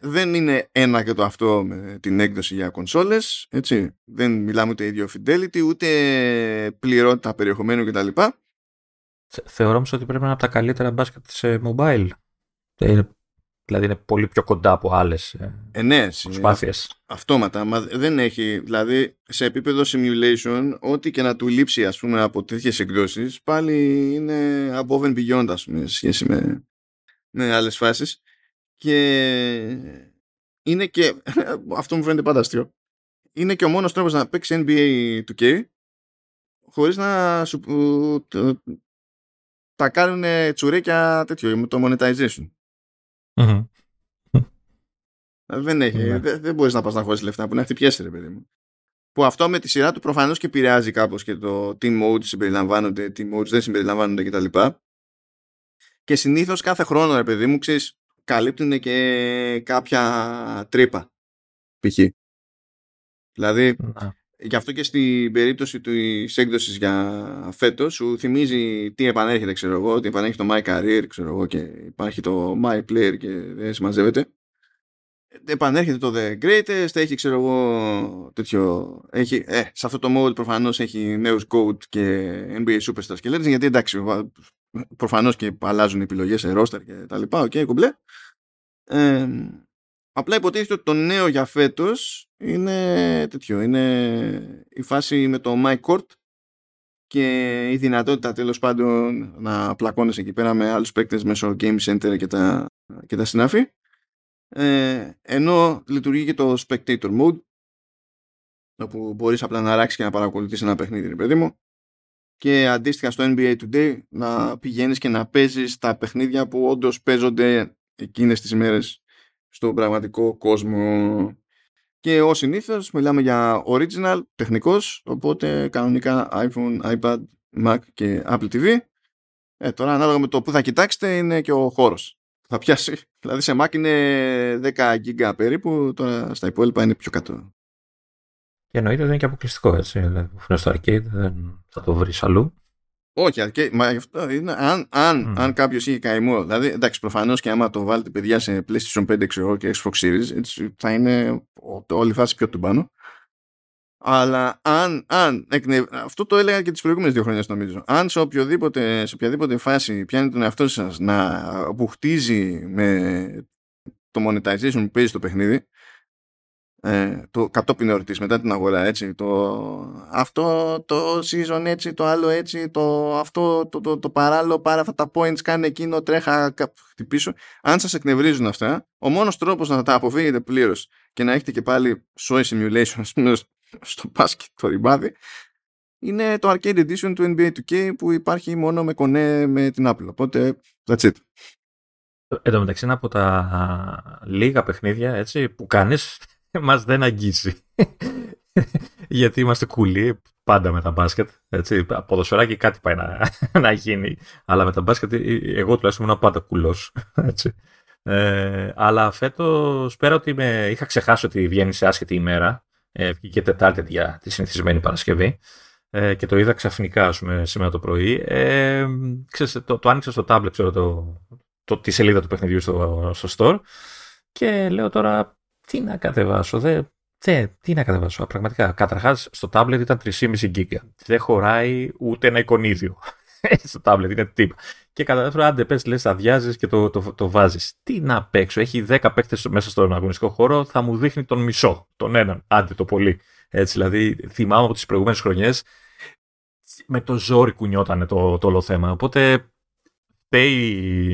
δεν είναι ένα και το αυτό με την έκδοση για κονσόλες, έτσι. Δεν μιλάμε ούτε ίδιο fidelity, ούτε πληρότητα περιεχομένου κτλ. Θεωρώ όμως ότι πρέπει να είναι από τα καλύτερα μπάσκετ σε mobile. Δηλαδή είναι πολύ πιο κοντά από άλλες προσπάθειες. Αυτόματα. Μα δεν έχει, δηλαδή σε επίπεδο simulation, ό,τι και να του λείψει, ας πούμε, από τέτοιες εκδόσεις, πάλι είναι above and beyond, ας πούμε, σε σχέση με άλλες φάσεις. Και είναι και, αυτό μου φαίνεται πάντα αστείο, είναι και ο μόνος τρόπος να παίξει NBA 2K χωρίς να σου τα κάνουν τσουρέκια τέτοιο, με το monetization. Mm-hmm. Δεν έχει. Mm-hmm. Δεν μπορείς να πας να χωρίς λεφτά που να χτυπιέσαι, ρε παιδί μου. Που αυτό με τη σειρά του προφανώς και επηρεάζει κάπως και το team modes συμπεριλαμβάνονται, team modes δεν συμπεριλαμβάνονται κτλ. Και συνήθως κάθε χρόνο, ρε παιδί μου, ξέρεις, καλύπτουν και κάποια τρύπα. Π.χ. Δηλαδή, Γι' αυτό και στην περίπτωση της έκδοσης για φέτος σου θυμίζει τι επανέρχεται, ξέρω εγώ, τι επανέρχεται το My Career, ξέρω εγώ, και υπάρχει το My Player και δεν συμμαζεύεται. Επανέρχεται το The Greatest, έχει, ξέρω εγώ, τέτοιο... Έχει, σε αυτό το mode προφανώς έχει νέους GOAT και NBA Superstars και λέτε, γιατί εντάξει, προφανώς και αλλάζουν επιλογές σε roster και τα λοιπά, οκ, κουμπλέ. Απλά υποτίθεται ότι το νέο για φέτος είναι τέτοιο, είναι η φάση με το My Court και η δυνατότητα τέλος πάντων να πλακώνεσαι εκεί πέρα με άλλους παίκτες μέσω Game Center και τα συνάφη. Ενώ λειτουργεί και το Spectator Mode, όπου μπορείς απλά να ράξεις και να παρακολουθείς ένα παιχνίδι, παιδί μου, και αντίστοιχα στο NBA Today να πηγαίνεις και να παίζεις τα παιχνίδια που όντως παίζονται εκείνες τις ημέρες στον πραγματικό κόσμο. Και ως συνήθως μιλάμε για original, τεχνικός, οπότε κανονικά iPhone, iPad, Mac και Apple TV. Τώρα ανάλογα με το που θα κοιτάξετε είναι και ο χώρος που θα πιάσει. Δηλαδή σε Mac είναι 10 GB περίπου, τώρα στα υπόλοιπα είναι πιο κάτω. Και εννοείται δεν είναι και αποκλειστικό, έτσι. Δηλαδή που φαίνεται στο Arcade δεν θα το βρεις αλλού. Όχι, αν κάποιος είχε καημό, δηλαδή εντάξει, προφανώς και άμα το βάλετε παιδιά σε PlayStation 5 ξέρω, και Xbox Series, έτσι, θα είναι όλη η φάση πιο του πάνω. Αλλά αυτό το έλεγα και τις προηγούμενες 2 χρόνια νομίζω. Αν σε οποιαδήποτε φάση πιάνει τον εαυτό σας που χτίζει με το monetization που παίζει στο παιχνίδι, το κατόπιν εορτής μετά την αγορά, έτσι, αυτό το season έτσι, το άλλο έτσι, το παράλληλο, πάρα αυτά τα points, κάνε εκείνο, τρέχα, χτυπήσω. Αν σας εκνευρίζουν αυτά, ο μόνος τρόπος να τα αποφύγετε πλήρως και να έχετε και πάλι soy simulation στο μπάσκετ, το ρημάδι, είναι το Arcade Edition του NBA 2K που υπάρχει μόνο με κονέ με την Apple, οπότε that's it. Εν τω μεταξύ είναι από τα λίγα παιχνίδια, έτσι, που κάνεις μας δεν αγγίζει. Γιατί είμαστε κουλοί πάντα με τα μπάσκετ. Έτσι. Ποδοσφαιράκι κάτι πάει να γίνει. Αλλά με τα μπάσκετ, εγώ τουλάχιστον ήμουν πάντα κουλός. Αλλά φέτος, πέρα ότι είχα ξεχάσει ότι βγαίνει σε άσχετη ημέρα, βγήκε Τετάρτη για τη συνηθισμένη Παρασκευή, και το είδα ξαφνικά, ας πούμε, σήμερα το πρωί. Ξέρεις, το άνοιξα στο τάμπλετ, ξέρω, τη σελίδα του παιχνιδιού στο store, και λέω τώρα. Τι να κατεβάσω, τι να κατεβάσω. Πραγματικά, καταρχάς στο τάμπλετ ήταν 3,5 γίγκα. Δεν χωράει ούτε ένα εικονίδιο. Στο τάμπλετ είναι τύπα. Και κατά δεύτερο, άντε πες, λες, αδειάζεις και το βάζεις. Τι να παίξω, έχει 10 παίκτες μέσα στον αγωνιστικό χώρο, θα μου δείχνει τον μισό, τον έναν, άντε το πολύ. Έτσι, δηλαδή, θυμάμαι από τις προηγούμενες χρονιές, με το ζόρι κουνιότανε το όλο θέμα. Οπότε,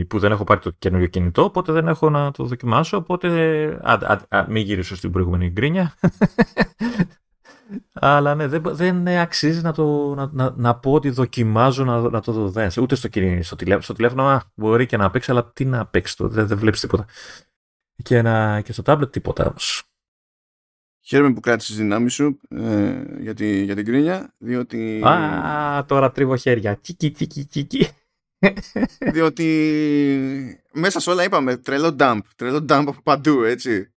που δεν έχω πάρει το καινούριο κινητό, οπότε δεν έχω να το δοκιμάσω, οπότε μην γυρίσω στην προηγούμενη γκρίνια. Αλλά ναι, δεν αξίζει να πω ότι δοκιμάζω να το δω. Ούτε στο τηλέφωνο μπορεί και να παίξει, αλλά τι να παίξει, δεν βλέπεις τίποτα. Και στο τάμπλετ τίποτα όμως. Χαίρομαι που κράτησες τις δυνάμεις σου για την γκρίνια, διότι... Α, τώρα τρίβω χέρια. Κικι, κικι, κικι. Διότι μέσα σε όλα είπαμε τρελό dump από παντού, έτσι.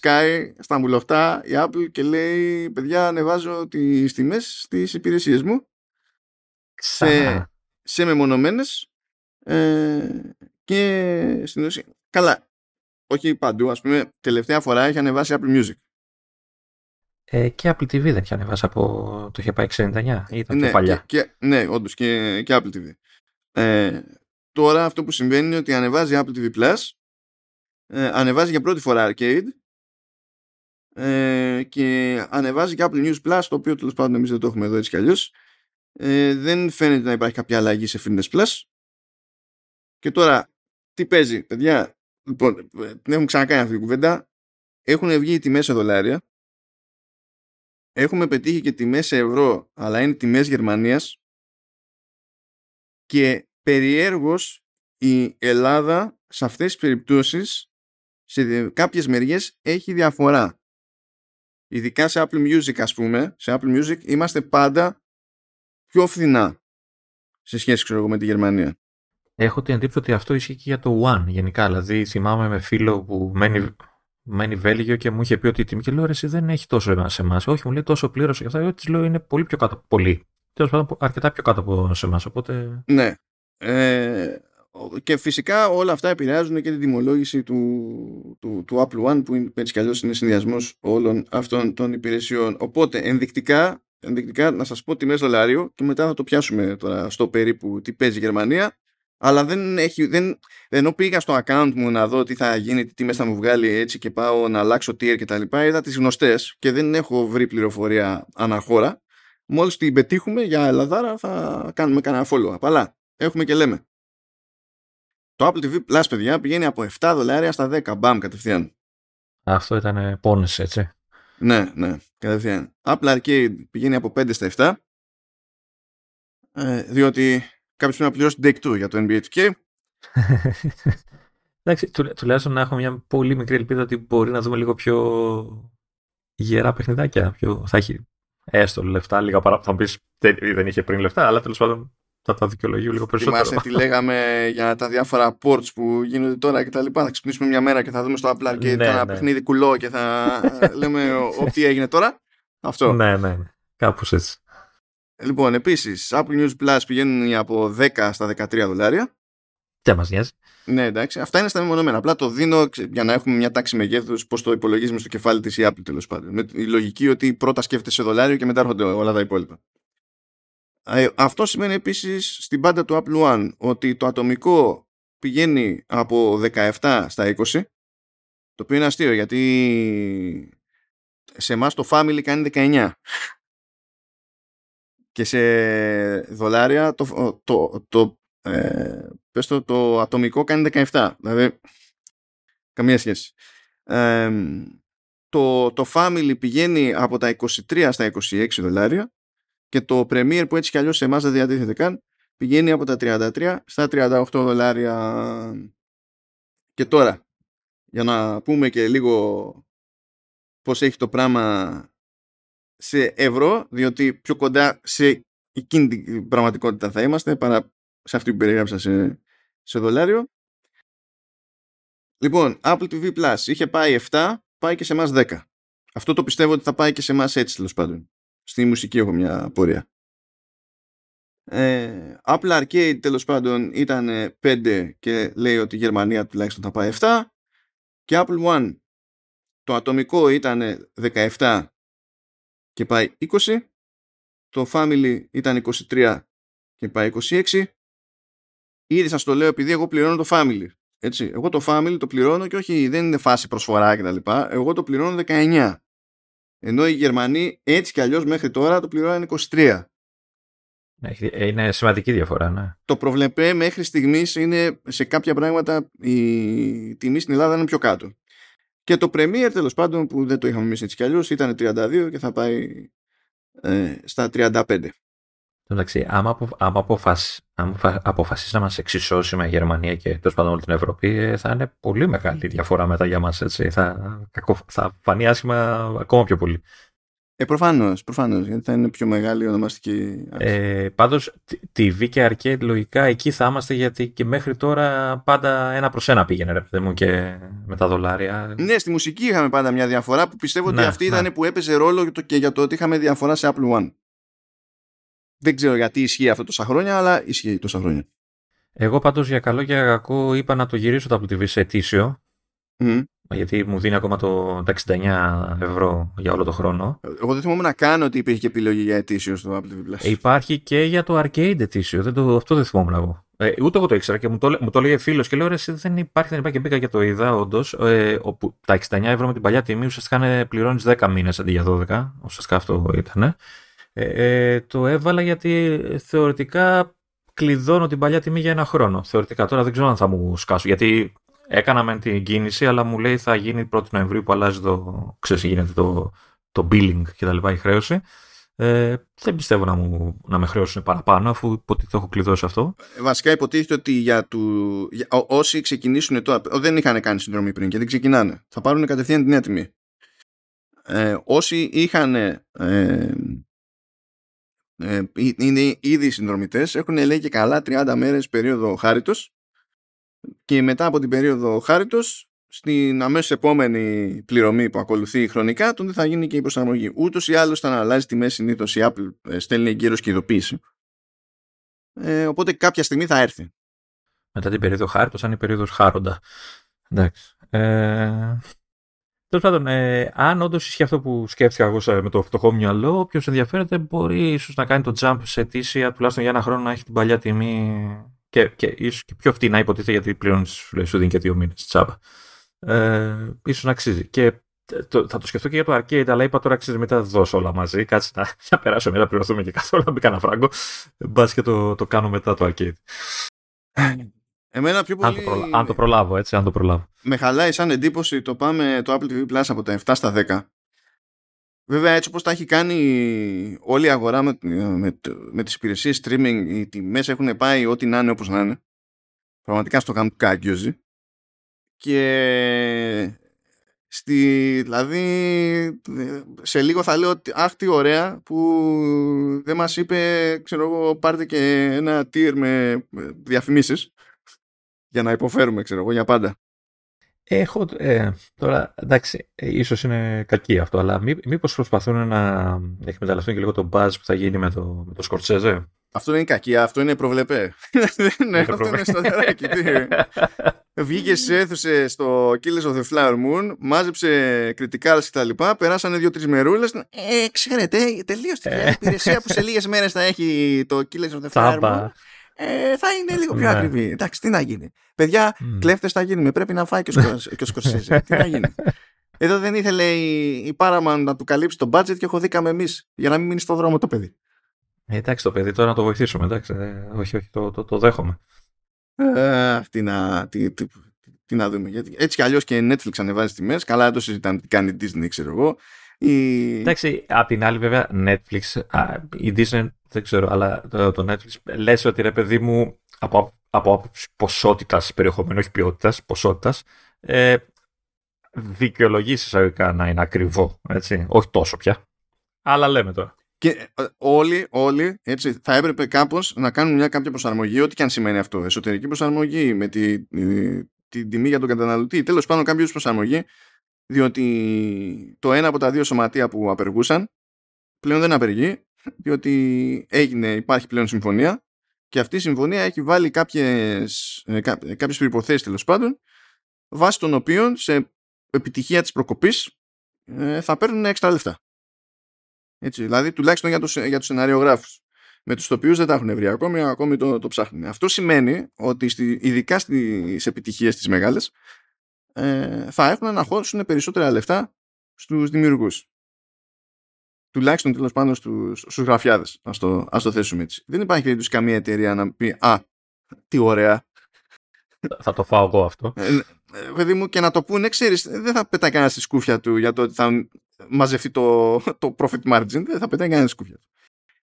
Sky στα μουλοφτά η Apple και λέει, παιδιά, ανεβάζω τις τιμές στις υπηρεσίες μου σε μεμονωμένες, και στην ουσία, καλά, όχι παντού, ας πούμε, τελευταία φορά έχει ανεβάσει Apple Music. Και Apple TV δεν έχει ανεβάσει το είχε πάει 69 ή ήταν πιο παλιά. Ναι, όντως και Apple TV. Τώρα αυτό που συμβαίνει είναι ότι ανεβάζει Apple TV Plus, ανεβάζει για πρώτη φορά Arcade, και ανεβάζει και Apple News Plus, το οποίο τέλος πάντων εμείς δεν το έχουμε εδώ έτσι κι αλλιώς. Δεν φαίνεται να υπάρχει κάποια αλλαγή σε Fitness Plus. Και τώρα τι παίζει, παιδιά? Λοιπόν, την έχουμε ξανακάνει αυτή την κουβέντα. Έχουν βγει οι τιμές σε δολάρια. Έχουμε πετύχει και τιμές σε ευρώ, αλλά είναι τιμές Γερμανίας, και περιέργως η Ελλάδα σε αυτές τις περιπτώσεις σε κάποιες μεριές έχει διαφορά. Ειδικά σε Apple Music, ας πούμε, σε Apple Music είμαστε πάντα πιο φθηνά σε σχέση, ξέρω εγώ, με τη Γερμανία. Έχω την εντύπωση ότι αυτό ισχύει και για το One γενικά. Δηλαδή θυμάμαι με φίλο που μένει μένει Βέλγιο και μου είχε πει ότι η τιμή. Και λέω: εσύ δεν έχει τόσο σε εμάς. Όχι, μου λέει τόσο πλήρωσε. Και αυτά, τη λέω: είναι πολύ πιο κάτω. Πολύ. Τέλος πάντων, αρκετά πιο κάτω από σε εμάς. Οπότε. Ναι. Και φυσικά όλα αυτά επηρεάζουν και την τιμολόγηση του Apple One, που έτσι κι αλλιώς είναι συνδυασμός όλων αυτών των υπηρεσιών. Οπότε ενδεικτικά να σας πω τιμές δολάριο και μετά θα το πιάσουμε τώρα στο περίπου τι παίζει η Γερμανία. Αλλά ενώ πήγα στο account μου να δω τι θα γίνει, τι τιμές θα μου βγάλει έτσι και πάω να αλλάξω tier και τα λοιπά, είδα τις γνωστές και δεν έχω βρει πληροφορία αναχώρα. Μόλις την πετύχουμε για Ελλαδάρα θα κάνουμε κανένα follow-up. Αλλά έχουμε και λέμε. Το Apple TV Plus, παιδιά, πηγαίνει από $7 στα 10. Μπαμ, κατευθείαν. Αυτό ήταν πόνος, έτσι. Ναι, κατευθείαν. Apple Arcade πηγαίνει από 5 στα 7. Διότι κάποιος πρέπει να πληρώσει Take 2 για το NBA 2K. Εντάξει, τουλάχιστον να έχω μια πολύ μικρή ελπίδα ότι μπορεί να δούμε λίγο πιο γερά παιχνιδάκια. Θα έχει έστω λεφτά, λίγα παρά που θα πεις δεν είχε πριν λεφτά, αλλά τέλος πάντων. Θα τα δικαιολογεί λίγο περισσότερο. Θυμάσαι τι λέγαμε για τα διάφορα ports που γίνονται τώρα και τα λοιπά. Θα ξυπνήσουμε μια μέρα και θα δούμε στο Apple Arcade ένα παιχνίδι κουλό και θα λέμε τι έγινε τώρα. Αυτό. Ναι. Κάπως έτσι. Λοιπόν, επίσης, Apple News Plus πηγαίνουν από 10 στα $13. Δεν μας νοιάζει. Ναι, εντάξει. Αυτά είναι στα μεμονωμένα. Απλά το δίνω για να έχουμε μια τάξη μεγέθους πώς το υπολογίζουμε στο κεφάλι της η Apple, τέλος πάντων. Με η λογική ότι πρώτα σκέφτεσαι $1 και μετά έρχονται όλα τα υπόλοιπα. Αυτό σημαίνει επίσης στην πάντα του Apple One ότι το ατομικό πηγαίνει από 17 στα 20, το οποίο είναι αστείο γιατί σε εμάς το Family κάνει 19 και σε δολάρια το ατομικό κάνει 17, δηλαδή καμία σχέση. Το Family πηγαίνει από τα 23 στα $26. Και το Premier, που έτσι κι αλλιώς σε εμάς δεν διατίθεται καν, πηγαίνει από τα $33 στα $38. Και τώρα, για να πούμε και λίγο πώς έχει το πράγμα σε ευρώ, διότι πιο κοντά σε εκείνη την πραγματικότητα θα είμαστε παρά σε αυτή που περιγράψα σε δολάριο. Λοιπόν, Apple TV Plus είχε πάει 7, πάει και σε εμάς 10. Αυτό το πιστεύω ότι θα πάει και σε εμάς έτσι, τέλος πάντων. Στη μουσική έχω μια πορεία. Apple Arcade, τέλος πάντων, ήταν 5 και λέει ότι η Γερμανία τουλάχιστον θα πάει 7. Και Apple One, το ατομικό ήταν 17 και πάει 20. Το Family ήταν 23 και πάει 26. Ήδη σας το λέω επειδή εγώ πληρώνω το Family. Έτσι. Εγώ το Family το πληρώνω και όχι, δεν είναι φάση προσφορά κτλ. Εγώ το πληρώνω 19. Ενώ οι Γερμανοί έτσι κι αλλιώς μέχρι τώρα το πληρώνανε 23. Είναι σημαντική διαφορά, ναι. Το προβλεπέ μέχρι στιγμής είναι σε κάποια πράγματα η τιμή στην Ελλάδα είναι πιο κάτω. Και το Premier, τέλος πάντων, που δεν το είχαμε εμείς έτσι κι αλλιώς, ήταν 32 και θα πάει στα 35. Εντάξει, άμα αποφασίσει να μας εξισώσει με Γερμανία και τέλος πάντων όλη την Ευρώπη, θα είναι πολύ μεγάλη διαφορά μετά για μας, έτσι. Θα φανεί άσχημα ακόμα πιο πολύ. Προφανώς, γιατί θα είναι πιο μεγάλη η ονομαστική άξια. Πάντως, TV και Arcade λογικά εκεί θα είμαστε, γιατί και μέχρι τώρα πάντα 1 προς 1 πήγαινε, ρε παιδί μου, και με τα δολάρια. Ναι, στη μουσική είχαμε πάντα μια διαφορά που πιστεύω ότι αυτή ήταν που έπαιζε ρόλο και για το ότι είχαμε διαφορά σε Apple One. Δεν ξέρω γιατί ισχύει αυτό τόσα χρόνια, αλλά ισχύει τόσα χρόνια. Εγώ πάντως για καλό και για κακό είπα να το γυρίσω το Apple TV σε ετήσιο. Γιατί μου δίνει ακόμα τα €69 για όλο το χρόνο. Εγώ δεν θυμόμουν να κάνω ότι υπήρχε και επιλογή για ετήσιο στο Apple TV Plus. Υπάρχει και για το Arcade ετήσιο. Αυτό δεν θυμόμουν εγώ. Ούτε εγώ το ήξερα και μου το λέει φίλος και λέω: εσύ δεν υπάρχει. Και μπήκα και το είδα, όντως. Όπου τα €69 με την παλιά τιμή ουσιαστικά πληρώνεις 10 μήνες αντί για 12. Ουσιαστικά αυτό ήταν. Το έβαλα γιατί θεωρητικά κλειδώνω την παλιά τιμή για 1 χρόνο. Θεωρητικά τώρα δεν ξέρω αν θα μου σκάσω. Γιατί έκανα με την κίνηση, αλλά μου λέει θα γίνει 1η Νοεμβρίου που αλλάζει γίνεται το billing και τα λοιπά, η χρέωση. Δεν πιστεύω να με χρέωσουν παραπάνω, αφού υποτίθεται έχω κλειδώσει αυτό. Βασικά υποτίθεται ότι όσοι ξεκινήσουν τώρα, δεν είχαν κάνει συνδρομή πριν και δεν ξεκινάνε. Θα πάρουν κατευθείαν την νέα τιμή. Όσοι είχαν. Είναι ήδη συνδρομητές, έχουν λέει και καλά 30 μέρες περίοδο χάριτος και μετά από την περίοδο χάριτος στην αμέσως επόμενη πληρωμή που ακολουθεί χρονικά, τότε θα γίνει και η προσαρμογή. Ούτως ή άλλως θα αλλάζει τιμές συνήθως η Apple, στέλνει εγκαίρως και ειδοποίηση. Οπότε κάποια στιγμή θα έρθει. Μετά την περίοδο χάριτος, αν είναι η περίοδος χάροντα. Εντάξει. Τέλος πάντων, αν όντως ισχύει αυτό που σκέφτηκα εγώ με το φτωχό μυαλό, όποιος ενδιαφέρεται μπορεί ίσως να κάνει το jump σε αιτήσια, τουλάχιστον για ένα χρόνο να έχει την παλιά τιμή και ίσως και πιο φτηνά υποτίθεται, γιατί πλέον σου δίνει και 2 μήνες τσάμπα. Ίσως να αξίζει. Και θα το σκεφτώ και για το arcade, αλλά είπα τώρα αξίζει μετά δώσω όλα μαζί. Κάτσε να περάσω μετά, πληρωθούμε και καθόλου, να μπει κανένα φράγκο. Μπας και το κάνω μετά το arcade. Εμένα πιο πολύ... αν το προλάβω, έτσι, αν το προλάβω. Με χαλάει σαν εντύπωση το πάμε το Apple TV Plus από τα 7 στα 10. Βέβαια, έτσι όπως τα έχει κάνει όλη η αγορά με τις υπηρεσίες streaming, οι τιμές έχουν πάει ό,τι να είναι όπως να είναι. Πραγματικά στο κάνουν κάγκιοζι. Και... δηλαδή, σε λίγο θα λέω ότι αχ, τι ωραία που δεν μας είπε, ξέρω εγώ, πάρτε και ένα tier με διαφημίσεις. Για να υποφέρουμε, ξέρω εγώ, για πάντα. Έχω. Τώρα, εντάξει, ίσως είναι κακή αυτό, αλλά μήπως προσπαθούν να εκμεταλλευτούν και λίγο το buzz που θα γίνει με το Σκορτσέζε. Αυτό δεν είναι κακία, αυτό είναι προβλεπέ. Ναι, αυτό είναι στο δεράκι. Βγήκε στις αίθουσες στο Killers of the Flower Moon, μάζεψε κριτικά και τα λοιπά, περάσανε 2-3 μερούλες. Ξέρετε, τελείως την υπηρεσία που σε λίγες μέρες θα έχει το Killers of the Flower Moon. Θα είναι λίγο πιο ακριβή. Εντάξει, τι να γίνει. Παιδιά, κλέφτες θα γίνουμε. Πρέπει να φάει και ο Σκορσέζε. Τι να γίνει. Εδώ δεν ήθελε η Paramount να του καλύψει το budget και χωδήκαμε εμείς για να μην μείνει στον δρόμο το παιδί. Εντάξει, το παιδί τώρα να το βοηθήσουμε. Εντάξει, όχι, το δέχομαι. Τι να δούμε. Έτσι κι αλλιώς και Netflix ανεβάζει τιμές. Καλά, δεν το συζητάμε τι κάνει Disney, ξέρω εγώ. Εντάξει, απ' την άλλη βέβαια Netflix, η Disney δεν ξέρω, αλλά το Netflix λες ότι ρε παιδί μου από ποσότητας περιεχομένου, όχι ποιότητας, ποσότητας, δικαιολογεί εισαγωγικά να είναι ακριβό, έτσι, όχι τόσο πια, αλλά λέμε τώρα. Και όλοι έτσι, θα έπρεπε κάπως να κάνουν κάποια προσαρμογή, ό,τι και αν σημαίνει αυτό, εσωτερική προσαρμογή με την τιμή για τον καταναλωτή, τέλος πάντων κάποιο προσαρμογή. Διότι το ένα από τα δύο σωματεία που απεργούσαν πλέον δεν απεργεί, διότι υπάρχει πλέον συμφωνία και αυτή η συμφωνία έχει βάλει κάποιες προϋποθέσεις, τέλος πάντων, βάσει των οποίων σε επιτυχία της προκοπής θα παίρνουν έξτρα λεφτά. Έτσι, δηλαδή τουλάχιστον για τους σεναριογράφους, με τους τοπιούς δεν τα έχουν βρει ακόμη το ψάχνουν. Αυτό σημαίνει ότι ειδικά στις επιτυχίες τις μεγάλες θα έχουν να χώσουν περισσότερα λεφτά στους δημιουργούς. Τουλάχιστον τέλος πάντων στους γραφιάδες, ας το θέσουμε έτσι. Δεν υπάρχει περίπτωση καμία εταιρεία να πει «Α, τι ωραία». Θα το φάω εγώ αυτό. Παιδί μου, και να το πούνε, ξέρεις, δεν θα πετάει κανένα στη σκούφια του για το ότι θα μαζευτεί το profit margin, δεν θα πετάει κανένα στη σκούφια του.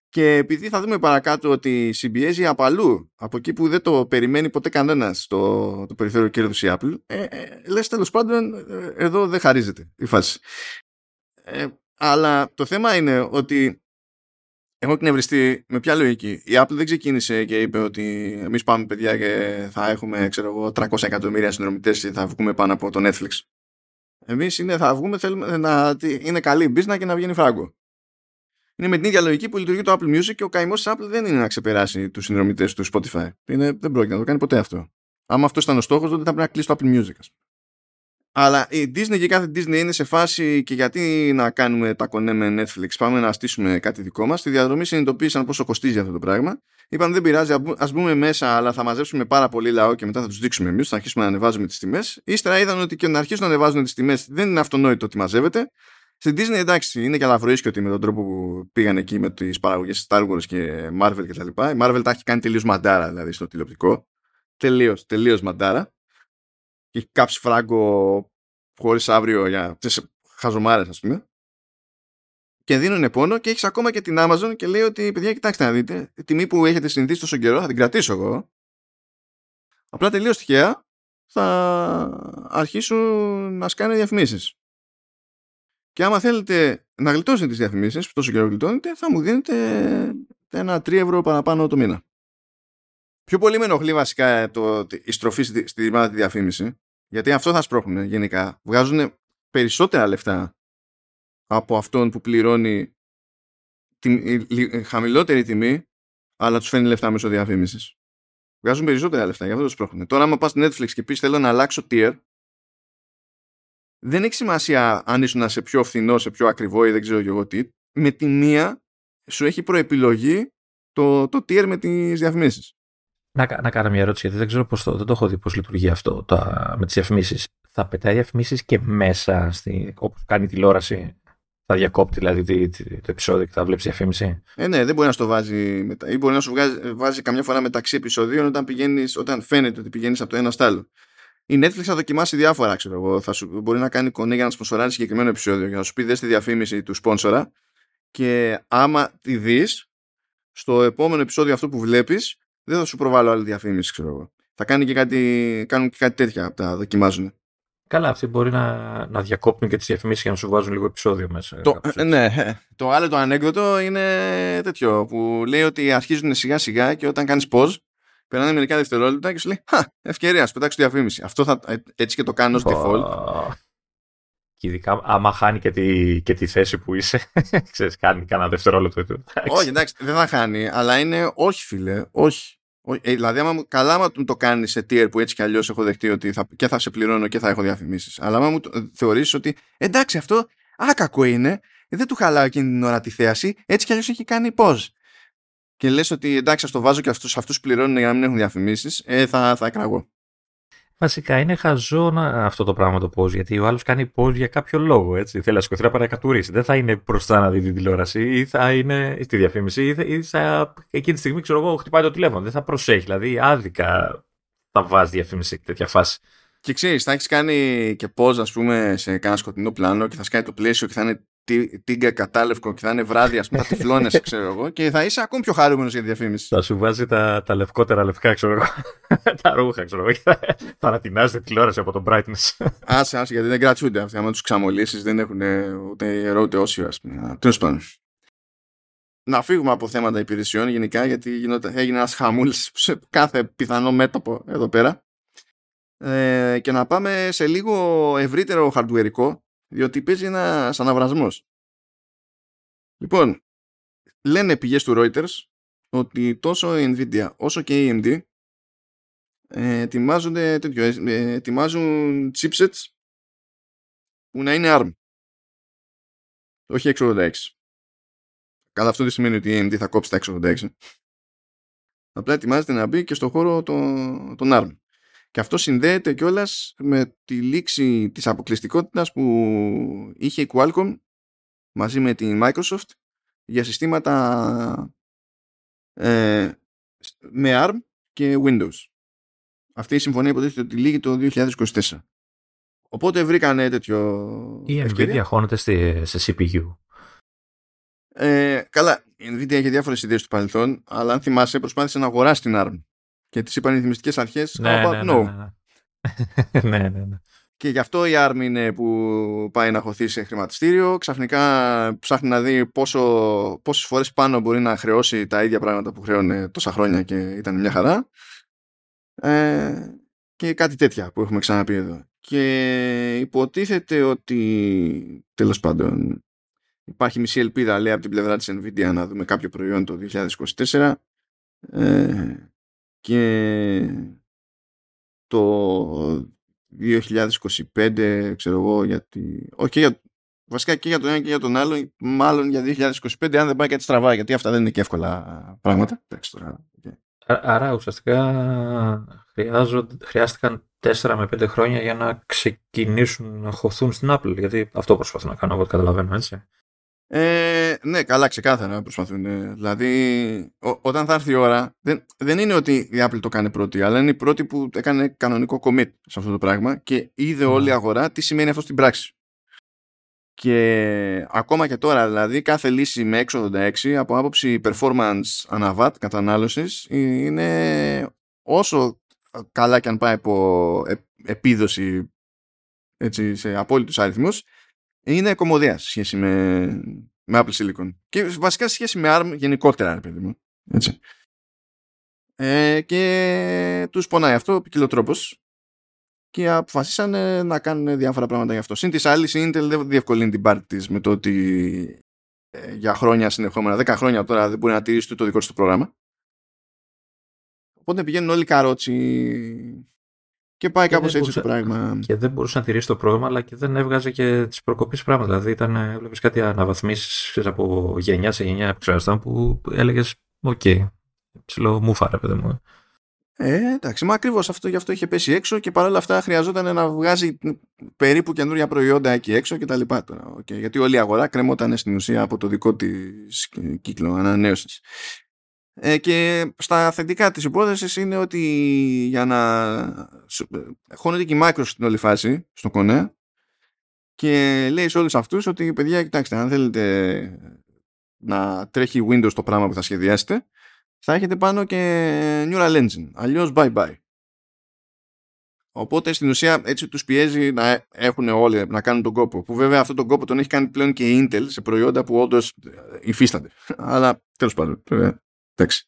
Και επειδή θα δούμε παρακάτω ότι συμπιέζει από αλλού, από εκεί που δεν το περιμένει ποτέ κανένας το περιθώριο κέρδους η Apple, λες τέλος πάντων εδώ δεν χαρίζεται η φάση. Αλλά το θέμα είναι ότι έχω εκνευριστεί με ποια λογική. Η Apple δεν ξεκίνησε και είπε ότι εμείς πάμε παιδιά και θα έχουμε, ξέρω εγώ, 300 εκατομμύρια συνδρομητές και θα βγούμε πάνω από το Netflix. Εμείς θα βγούμε, θέλουμε να είναι καλή business και να βγαίνει φράγκο. Είναι με την ίδια λογική που λειτουργεί το Apple Music και ο καημός της Apple δεν είναι να ξεπεράσει τους συνδρομητές του Spotify. Δεν πρόκειται να το κάνει ποτέ αυτό. Άμα αυτό ήταν ο στόχος, τότε θα πρέπει να κλείσει το Apple Music. Αλλά η Disney και κάθε Disney είναι σε φάση και γιατί να κάνουμε τα κονέ με Netflix, πάμε να στήσουμε κάτι δικό μας. Στη διαδρομή συνειδητοποίησαν πόσο κοστίζει αυτό το πράγμα. Είπαν δεν πειράζει, ας μπούμε μέσα, αλλά θα μαζέψουμε πάρα πολύ λαό και μετά θα τους δείξουμε εμείς, θα αρχίσουμε να ανεβάζουμε τις τιμές. Ύστερα είδαν ότι και να αρχίσουν να ανεβάζουν τις τιμές δεν είναι αυτονόητο ότι μαζεύεται. Στην Disney εντάξει, είναι και αλαβροίσκιωτη με τον τρόπο που πήγαν εκεί με τις παραγωγές Star Wars και Marvel κτλ. Η Marvel τα έχει κάνει τελείως μαντάρα, δηλαδή στο τηλεοπτικό. Τελείως μαντάρα. Και έχει κάψει φράγκο χωρίς αύριο για τις χαζομάρες, ας πούμε. Και δίνουν πόνο και έχεις ακόμα και την Amazon και λέει ότι παιδιά, κοιτάξτε να δείτε, η τιμή που έχετε συνηθίσει τόσο καιρό θα την κρατήσω εγώ. Απλά τελείως τυχαία θα αρχίσουν να σκάνε διαφημίσεις. Και άμα θέλετε να γλιτώσετε τις διαφημίσεις που τόσο καιρό γλιτώνετε, θα μου δίνετε ένα 3 ευρώ παραπάνω το μήνα. Πιο πολύ με ενοχλεί βασικά η στροφή στη μάνα τη διαφήμιση. Γιατί αυτό θα σπρώχνουν γενικά. Βγάζουν περισσότερα λεφτά από αυτόν που πληρώνει τη χαμηλότερη τιμή, αλλά τους φέρνει λεφτά μέσω διαφήμισης. Βγάζουν περισσότερα λεφτά, γι' αυτό το σπρώχνουν. Τώρα, άμα πας στο Netflix και πεις θέλω να αλλάξω tier, δεν έχει σημασία αν ήσουν σε πιο φθηνό, σε πιο ακριβό ή δεν ξέρω και εγώ τι. Με τη μία σου έχει προεπιλογή το tier με τις διαφημίσεις. Να κάνω μια ερώτηση, γιατί δεν ξέρω δεν το έχω δει πώς λειτουργεί αυτό με τις διαφημίσεις. Θα πετάει διαφημίσεις και μέσα, όπως κάνει τηλεόραση. Θα διακόπτει δηλαδή το επεισόδιο και θα βλέπει διαφήμιση. Ναι, δεν μπορεί να στο βάζει μετά. Ή μπορεί να σου βάζει καμιά φορά μεταξύ επεισοδίων όταν φαίνεται ότι πηγαίνει από το ένα στο άλλο. Η Netflix θα δοκιμάσει διάφορα, ξέρω εγώ. Μπορεί να κάνει κονέ για να σπονσοράρει συγκεκριμένο επεισόδιο και να σου πει: δες τη διαφήμιση του σπόνσορα, και άμα τη δεις, στο επόμενο επεισόδιο αυτό που βλέπεις, δεν θα σου προβάλλω άλλη διαφήμιση, ξέρω εγώ. Θα κάνει και κάνουν και κάτι τέτοια, τα δοκιμάζουν. Καλά, αυτοί μπορεί να διακόπτουν και τις διαφημίσεις για να σου βάζουν λίγο επεισόδιο μέσα. Ναι, το άλλο το ανέκδοτο είναι τέτοιο που λέει ότι αρχίζουν σιγά σιγά και όταν κάνεις pause, περνάνε μερικά δευτερόλεπτα και σου λέει «Χα, ευκαιρία, πετάξω τη διαφήμιση». Αυτό έτσι και το κάνω ως default. Και ειδικά άμα χάνει και τη θέση που είσαι, ξέρεις, κάνει κανένα δευτερόλεπτο. Όχι, εντάξει, δεν θα χάνει, αλλά είναι όχι φίλε, όχι. Δηλαδή, άμα το κάνεις σε tier που έτσι κι αλλιώς έχω δεχτεί ότι και θα σε πληρώνω και θα έχω διαφημίσεις. Αλλά άμα μου θεωρήσεις ότι εντάξει, αυτό άκακο είναι, δεν του χαλάω εκείνη την ώρα τη θέαση, έτσι κι αλλιώς έχει κάνει pause. Και λες ότι εντάξει, ας το βάζω και αυτούς πληρώνουν για να μην έχουν διαφημίσεις, θα εκραγώ. Βασικά είναι χαζό αυτό το πράγμα το pause, γιατί ο άλλος κάνει pause για κάποιο λόγο. Έτσι. Θέλει να σηκωθεί να παρακατουρίσει. Δεν θα είναι μπροστά να δει την τηλεόραση ή θα είναι στη διαφήμιση ή θα εκείνη τη στιγμή, ξέρω εγώ, χτυπάει το τηλέφωνο. Δεν θα προσέχει. Δηλαδή, άδικα θα βάζει διαφήμιση σε τέτοια φάση. Και ξέρεις, θα έχεις κάνει και pause, ας πούμε, σε κανένα σκοτεινό πλάνο και θα σκάει το πλαίσιο και θα είναι τίγκα κατάλευκο και θα είναι βράδυ, ας πούμε, θα τυφλώνεσαι, ξέρω εγώ, και θα είσαι ακόμη πιο χαρούμενος για τη διαφήμιση. Θα σου βάζει τα λευκότερα λευκά, ξέρω εγώ, τα ρούχα, ξέρω εγώ, και θα ανατινάζεται τηλεόραση από τον brightness. Άσε, γιατί δεν κρατσούνται αυτοί. Άμα τους ξαμολύσεις, δεν έχουν ούτε ιερό ούτε όσιο, ας πούμε. Τέλος πάντων. Να φύγουμε από θέματα υπηρεσιών γενικά, γιατί έγινε ένας χαμούλης σε κάθε πιθανό μέτωπο εδώ πέρα. Και να πάμε σε λίγο ευρύτερο hardwareικό, διότι παίζει ένας αναβρασμός. Λοιπόν, λένε πηγές του Reuters ότι τόσο η NVIDIA όσο και η AMD ετοιμάζουν chipsets που να είναι ARM, όχι x86. Καλά, αυτό δεν σημαίνει ότι η AMD θα κόψει τα x86. Απλά ετοιμάζεται να μπει και στο χώρο των ARM. Και αυτό συνδέεται κιόλας με τη λήξη της αποκλειστικότητας που είχε η Qualcomm μαζί με τη Microsoft για συστήματα με ARM και Windows. Αυτή η συμφωνία υποτίθεται ότι λήγει το 2024. Οπότε βρήκανε τέτοιο ευκαιρία. Η NVIDIA χώνεται σε CPU. Καλά, η NVIDIA έχει διάφορες ιδέες του παρελθόν, αλλά αν θυμάσαι προσπάθησε να αγοράσει την ARM. Και τις είπαν οι ρυθμιστικές αρχές, ναι. Και γι' αυτό η ARM είναι που πάει να χωθεί σε χρηματιστήριο. Ξαφνικά ψάχνει να δει πόσες φορές πάνω μπορεί να χρεώσει τα ίδια πράγματα που χρεώνε τόσα χρόνια και ήταν μια χαρά. Και κάτι τέτοια που έχουμε ξαναπεί εδώ. Και υποτίθεται ότι, τέλος πάντων, υπάρχει μισή ελπίδα, λέει, από την πλευρά της NVIDIA να δούμε κάποιο προϊόν το 2024. Και το 2025, ξέρω εγώ, γιατί... Βασικά και για τον ένα και για τον άλλο, μάλλον για 2025, αν δεν πάει κάτι στραβά, γιατί αυτά δεν είναι και εύκολα πράγματα. Άρα ουσιαστικά χρειάστηκαν 4 με 5 χρόνια για να ξεκινήσουν να χωθούν στην Apple, γιατί αυτό προσπαθούν να κάνουν, εγώ καταλαβαίνω, έτσι. Ναι, καλά, ξεκάθαρα προσπαθούν. Δηλαδή, όταν θα έρθει η ώρα, δεν είναι ότι η Apple το κάνει πρώτη, αλλά είναι η πρώτη που έκανε κανονικό commit σε αυτό το πράγμα και είδε όλη η αγορά τι σημαίνει αυτό στην πράξη. Και ακόμα και τώρα, δηλαδή, κάθε λύση με x86 από άποψη performance αναβάτ κατανάλωσης είναι όσο καλά και αν πάει από επίδοση, έτσι, σε απόλυτους αριθμούς. Είναι κομμωδία σε σχέση με Apple Silicon. Και βασικά σε σχέση με ARM γενικότερα, ρε παιδί μου. Έτσι. Και τους πονάει αυτό ποικιλοτρόπως. και αποφασίσανε να κάνουν διάφορα πράγματα γι' αυτό. Συν της άλλης, η Intel δεν διευκολύνει την πάρτη της με το ότι για χρόνια συνεχόμενα, 10 χρόνια τώρα, δεν μπορεί να τηρήσει το δικό της το πρόγραμμα. Οπότε πηγαίνουν όλοι καρότσι και πάει κάπως έτσι το πράγμα. Και δεν μπορούσε να τηρήσει το πρόγραμμα, αλλά και δεν έβγαζε και τις προκοπής πράγματα. Δηλαδή, ήταν, βλέπεις κάτι αναβαθμίσεις από γενιά σε γενιά που έλεγες «ΟΚ, ψηλό μουφάρα, παιδί μου». Εντάξει, μα ακριβώς αυτό, γι' αυτό είχε πέσει έξω και παρόλα αυτά χρειαζόταν να βγάζει περίπου καινούργια προϊόντα εκεί έξω και τα λοιπά τώρα. Okay, γιατί όλη η αγορά κρεμόταν στην ουσία από το δικό της κύκλο ανανέωσης. Και στα θετικά της υπόθεσης είναι ότι για να χώνεται και η Microsoft στην όλη φάση, στον κονέ, και λέει σε όλους αυτούς ότι παιδιά, κοιτάξτε, αν θέλετε να τρέχει Windows το πράγμα που θα σχεδιάσετε, θα έχετε πάνω και Neural Engine, αλλιώς bye-bye. Οπότε στην ουσία έτσι τους πιέζει να έχουν όλοι, να κάνουν τον κόπο. Που βέβαια αυτόν τον κόπο τον έχει κάνει πλέον και η Intel σε προϊόντα που όντως υφίστανται. Αλλά τέλος πάντων, εντάξει.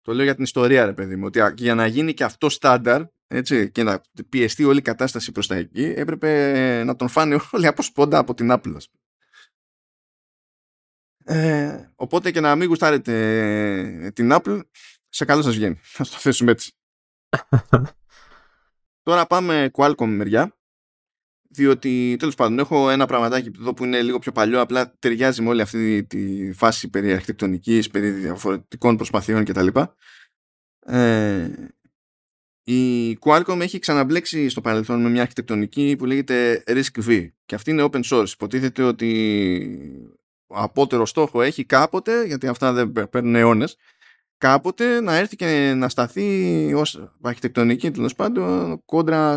Το λέω για την ιστορία, ρε παιδί μου, ότι για να γίνει και αυτό στάνταρ, έτσι, και να πιεστεί όλη η κατάσταση προς τα εκεί, έπρεπε να τον φάνε όλοι από σπόντα από την Apple. Οπότε και να μην γουστάρετε την Apple, σε καλό σας βγαίνει. Θα το θέσουμε έτσι. Τώρα πάμε Qualcomm μεριά, διότι τέλος πάντων έχω ένα πραγματάκι εδώ που είναι λίγο πιο παλιό, απλά ταιριάζει με όλη αυτή τη φάση περί αρχιτεκτονικής, περί διαφορετικών προσπαθειών κτλ. Η Qualcomm έχει ξαναμπλέξει στο παρελθόν με μια αρχιτεκτονική που λέγεται RISC-V και αυτή είναι open source. Υποτίθεται ότι απότερο στόχο έχει κάποτε, γιατί αυτά δεν παίρνουν αιώνες, κάποτε να έρθει και να σταθεί ως αρχιτεκτονική, τέλος πάντων, κόντρα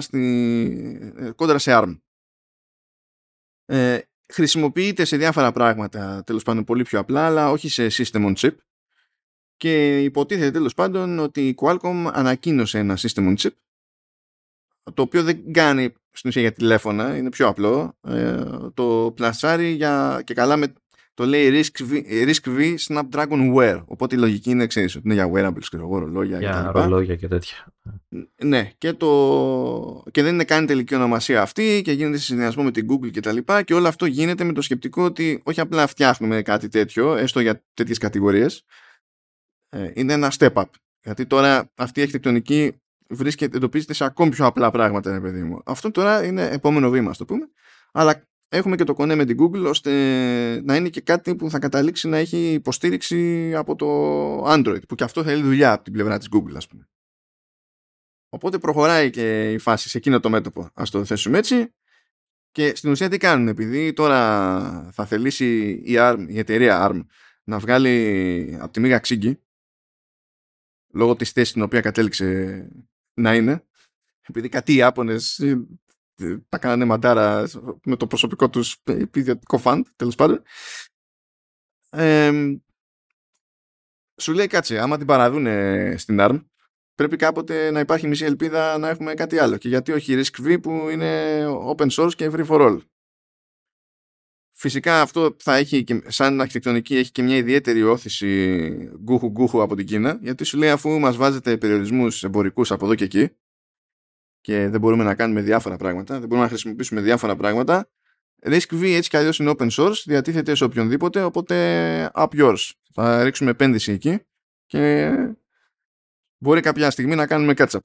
σε ARM. Χρησιμοποιείται σε διάφορα πράγματα, τέλος πάντων, πολύ πιο απλά, αλλά όχι σε system on chip. Και υποτίθεται, τέλος πάντων, ότι η Qualcomm ανακοίνωσε ένα system on chip, το οποίο δεν κάνει στην ουσία για τηλέφωνα, είναι πιο απλό, το πλασάρει για, και καλά με, το λέει RISC-V Snapdragon Wear, οπότε η λογική είναι, ξέρεις, ότι είναι για wearables και ρολόγια και τα λοιπά. Για ρολόγια και τέτοια. Ναι, και δεν είναι καν τελική ονομασία αυτή και γίνεται συνδυασμό με την Google και τα λοιπά, και όλο αυτό γίνεται με το σκεπτικό ότι όχι απλά φτιάχνουμε κάτι τέτοιο, έστω για τέτοιες κατηγορίες, είναι ένα step-up, γιατί τώρα αυτή η αρχιτεκτονική εντοπίζεται σε ακόμη πιο απλά πράγματα, ρε παιδί μου. Αυτό τώρα είναι επόμενο βήμα, ας το πούμε. Αλλά έχουμε και το κονέ με την Google, ώστε να είναι και κάτι που θα καταλήξει να έχει υποστήριξη από το Android, που και αυτό θέλει δουλειά από την πλευρά της Google, ας πούμε. Οπότε προχωράει και η φάση σε εκείνο το μέτωπο, ας το θέσουμε έτσι. Και στην ουσία τι κάνουν, επειδή τώρα θα θελήσει η εταιρεία ARM να βγάλει από τη μίγα ξύγκη, λόγω της θέσης στην οποία κατέληξε να είναι, επειδή κάτι οι Άπωνες τα κάνανε μαντάρα με το προσωπικό τους ιδιωτικό φαντ, τέλος πάντων, σου λέει κάτσε, άμα την παραδούνε στην ARM, πρέπει κάποτε να υπάρχει μισή ελπίδα να έχουμε κάτι άλλο, και γιατί όχι RISC-V που είναι open source και free for all. Φυσικά αυτό θα έχει και, σαν αρχιτεκτονική, έχει και μια ιδιαίτερη όθηση γκούχου-γκούχου από την Κίνα, γιατί σου λέει αφού μας βάζετε περιορισμούς εμπορικούς από εδώ και εκεί και δεν μπορούμε να κάνουμε διάφορα πράγματα, δεν μπορούμε να χρησιμοποιήσουμε διάφορα πράγματα, RISC-V έτσι κι αλλιώς είναι open source, διατίθεται σε οποιονδήποτε, οπότε up yours. Θα ρίξουμε επένδυση εκεί και μπορεί κάποια στιγμή να κάνουμε catch-up.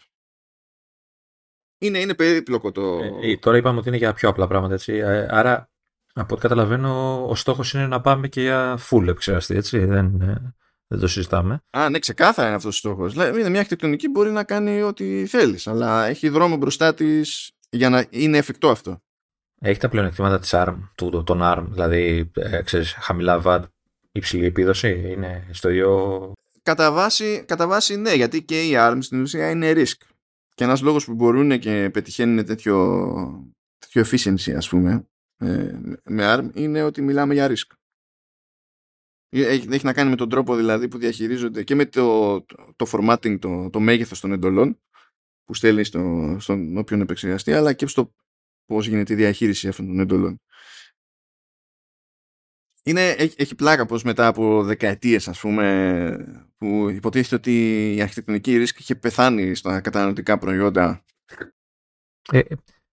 Είναι περίπλοκο το... Τώρα είπαμε ότι είναι για πιο απλά πράγματα, έτσι, άρα... Από ό,τι καταλαβαίνω, ο στόχος είναι να πάμε και για full επεξεργαστή, έτσι, δεν το συζητάμε. Α, ναι, ξεκάθαρα είναι αυτός ο στόχος. Είναι μια αρχιτεκτονική που μπορεί να κάνει ό,τι θέλεις, αλλά έχει δρόμο μπροστά της για να είναι εφικτό αυτό. Έχει τα πλεονεκτήματα της ARM, των ARM, δηλαδή, ξέρεις, χαμηλά VAD, υψηλή επίδοση, είναι στο ίδιο... Κατά βάση ναι, γιατί και η ARM στην ουσία είναι risk. Και ένας λόγος που μπορούν και πετυχαίνουν τέτοιο efficiency, ας πούμε, με ARM, είναι ότι μιλάμε για risk. Έχει να κάνει με τον τρόπο δηλαδή που διαχειρίζονται και με το formatting, το μέγεθος των εντολών που στέλνει στον όποιον επεξεργαστή, αλλά και στο πώς γίνεται η διαχείριση αυτών των εντολών. Έχει πλάκα πως μετά από δεκαετίες, ας πούμε, που υποτίθεται ότι η αρχιτεκτονική risk είχε πεθάνει στα καταναλωτικά προϊόντα,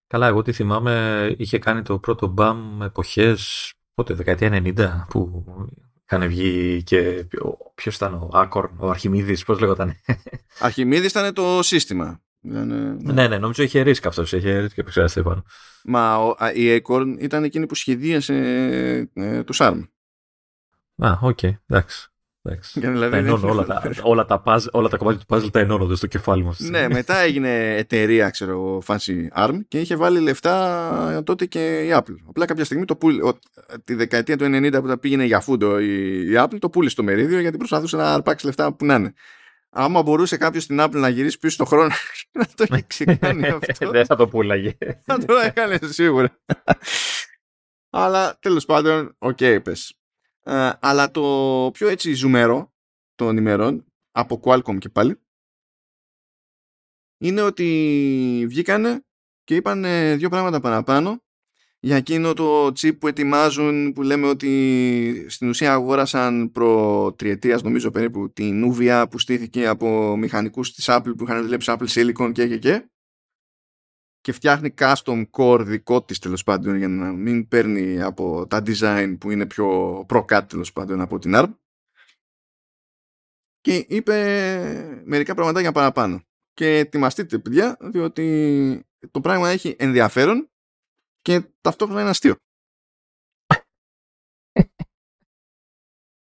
Καλά, εγώ τι θυμάμαι, είχε κάνει το πρώτο μπαμ εποχές, πότε, δεκαετία 90, που είχαν βγει και ποιος ήταν ο Άκορν, ο Αρχιμίδης, πώς λέγονταν. Αρχιμίδης ήταν το σύστημα. Ναι, νομίζω είχε ρίσκα αυτός, είχε ρίσκα και επεξεργαστεί πάνω. Μα η Acorn ήταν εκείνη που σχεδίασε τους ARM. Α, οκ, εντάξει. Όλα τα κομμάτια του puzzle τα ενώνονται στο κεφάλι μας. Ναι, μετά έγινε εταιρεία, ξέρω, φάση ARM και είχε βάλει λεφτά τότε και η Apple. Απλά κάποια στιγμή τη δεκαετία του 90 που τα πήγαινε για φούντο η Apple, το πούλησε το μερίδιο γιατί προσπαθούσε να αρπάξει λεφτά που να είναι. Άμα μπορούσε κάποιος στην Apple να γυρίσει πίσω στον χρόνο και να το έχει ξεκάνει αυτό. Δεν θα το πουλάγε. Θα το έκανε σίγουρα. Αλλά τέλος πάντων, οκ, πες. Αλλά το πιο έτσι ζουμερό των ημερών από Qualcomm και πάλι είναι ότι βγήκανε και είπαν δύο πράγματα παραπάνω για εκείνο το chip που ετοιμάζουν, που λέμε ότι στην ουσία αγόρασαν προ τριετίας νομίζω περίπου την Nuvia που στήθηκε από μηχανικούς της Apple που είχαν δουλέψει Apple Silicon και φτιάχνει custom core δικό της τέλος πάντων για να μην παίρνει από τα design που είναι πιο pro-cut τέλος πάντων από την ARM, και είπε μερικά πραγματάκια παραπάνω και ετοιμαστείτε παιδιά διότι το πράγμα έχει ενδιαφέρον και ταυτόχρονα είναι αστείο.